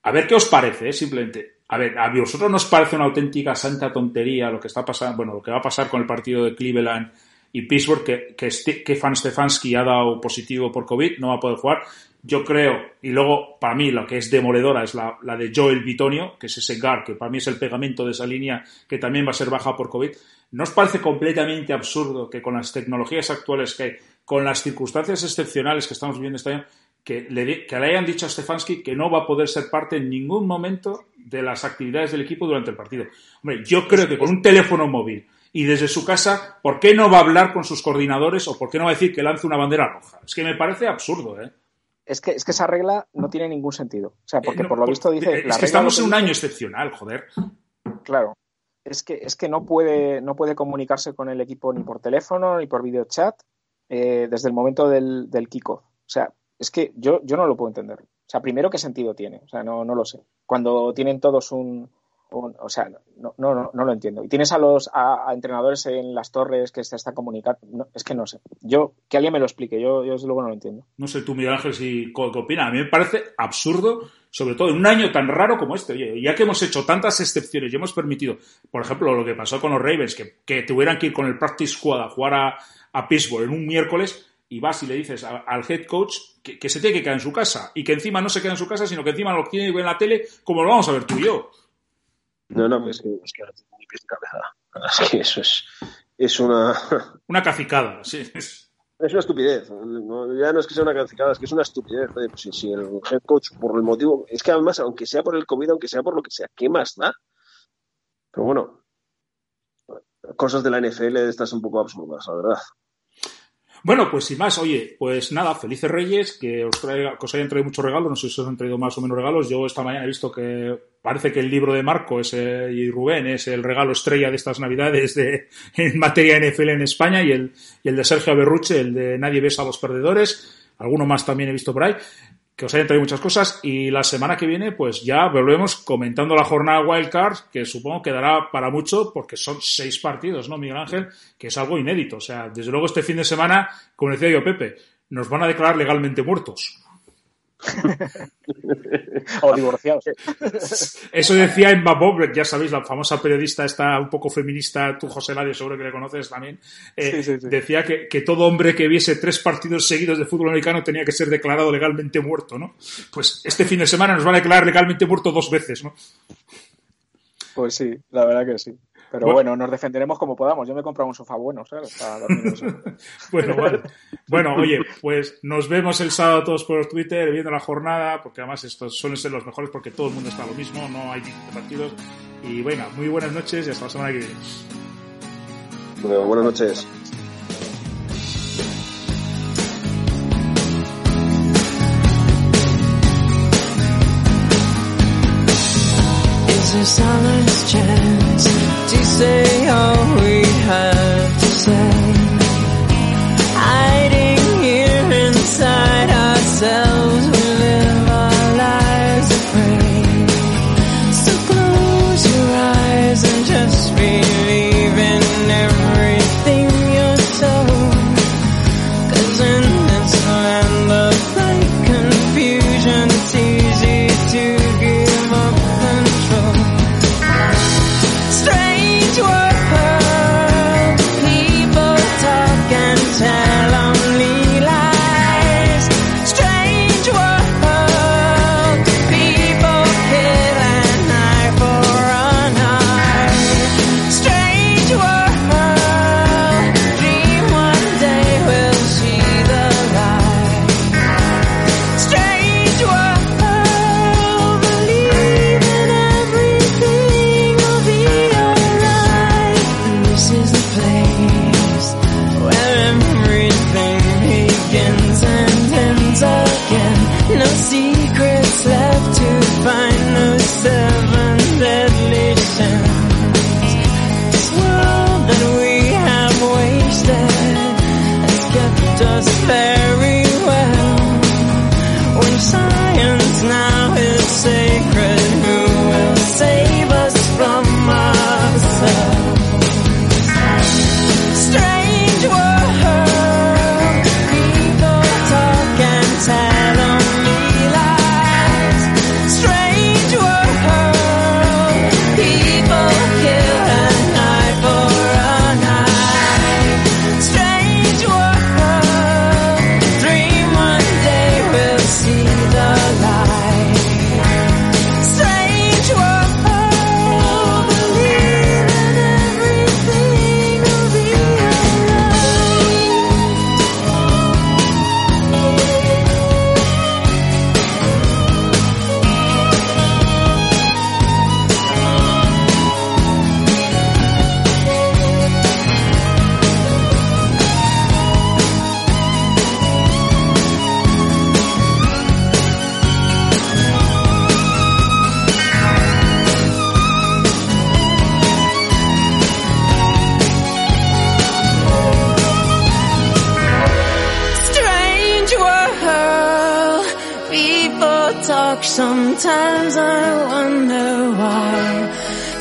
A ver qué os parece, ¿eh? Simplemente. A ver, a vosotros nos parece una auténtica santa tontería lo que está pasando, bueno, lo que va a pasar con el partido de Cleveland y Pittsburgh, que, que, que Fan Stefanski ha dado positivo por COVID, no va a poder jugar. Yo creo, y luego para mí lo que es demoledora es la, la de Joel Bitonio, que es ese guard, que para mí es el pegamento de esa línea, que también va a ser baja por COVID. ¿No os parece completamente absurdo que con las tecnologías actuales que hay, con las circunstancias excepcionales que estamos viviendo este año, que le, que le hayan dicho a Stefanski que no va a poder ser parte en ningún momento de las actividades del equipo durante el partido? Hombre, yo creo que con un teléfono móvil y desde su casa, ¿por qué no va a hablar con sus coordinadores o por qué no va a decir que lance una bandera roja? Es que me parece absurdo, ¿eh? Es que, es que esa regla no tiene ningún sentido. O sea, porque eh, no, por lo visto dice... Es la que regla estamos en un año excepcional, joder. Claro. Es que, es que no puede, no puede comunicarse con el equipo ni por teléfono ni por videochat eh, desde el momento del, del kickoff. O sea, es que yo, yo no lo puedo entender. O sea, primero, ¿qué sentido tiene? O sea, no, no lo sé. Cuando tienen todos un... un o sea, no, no, no, no lo entiendo. Y tienes a los a, a entrenadores en las torres que se están comunicando. No, es que no sé. Yo, que alguien me lo explique. Yo, yo desde luego no lo entiendo. No sé tú, Miguel Ángel, si, ¿qué opinas? A mí me parece absurdo, sobre todo en un año tan raro como este. Oye, ya que hemos hecho tantas excepciones y hemos permitido, por ejemplo, lo que pasó con los Ravens, que, que tuvieran que ir con el practice squad a jugar a, a Pittsburgh en un miércoles, y vas y le dices a, al head coach que, que se tiene que quedar en su casa, y que encima no se queda en su casa, sino que encima lo tiene en la tele, como lo vamos a ver tú y yo. No, no, es que no tengo ni pies de cabeza. Así que eso es, es una... Una cacicada, sí. Es una estupidez. Ya no es que sea una cacicada, es que es una estupidez. Oye, pues si, si el head coach, por el motivo... Es que además, aunque sea por el COVID, aunque sea por lo que sea, ¿qué más da? Pero bueno, cosas de la N F L estas un poco absurdas, la verdad. Bueno, pues sin más, oye, pues nada, felices Reyes, que os, traiga, que os hayan traído muchos regalos, no sé si os han traído más o menos regalos. Yo esta mañana he visto que parece que el libro de Marco es, eh, y Rubén es el regalo estrella de estas navidades de, en materia N F L en España, y el, y el de Sergio Aberruche, el de Nadie besa a los perdedores, alguno más también he visto por ahí. Que os hayan traído muchas cosas, y la semana que viene pues ya volvemos comentando la jornada Wild Cards, que supongo que dará para mucho porque son seis partidos, ¿no, Miguel Ángel? Que es algo inédito. O sea, desde luego este fin de semana, como decía yo, Pepe, nos van a declarar legalmente muertos. O divorciados. Eso decía Emma Boblet, ya sabéis, la famosa periodista esta un poco feminista, tú José Ladio seguro que le conoces también, eh, sí, sí, sí. Decía que, que todo hombre que viese tres partidos seguidos de fútbol americano tenía que ser declarado legalmente muerto, ¿no? Pues este fin de semana nos van a declarar legalmente muerto dos veces, ¿no? Pues sí, la verdad que sí. Pero bueno, bueno, nos defenderemos como podamos. Yo me he comprado un sofá bueno, ¿sabes? Para bueno, vale. Bueno, oye, pues nos vemos el sábado todos por Twitter, viendo la jornada, porque además estos suelen ser los mejores porque todo el mundo está lo mismo, no hay partidos. Y bueno, muy buenas noches y hasta la semana que viene. Bueno, buenas noches. This honest chance to say all we have to say, hiding here inside ourselves, we live our lives afraid. So close your eyes and just believe in everything you're told, 'cause in this land of light, confusion, it's easy to give up. Bye. dark. Sometimes I wonder why.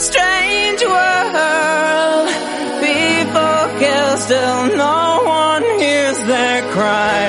Strange world. People kill, still no one hears their cry.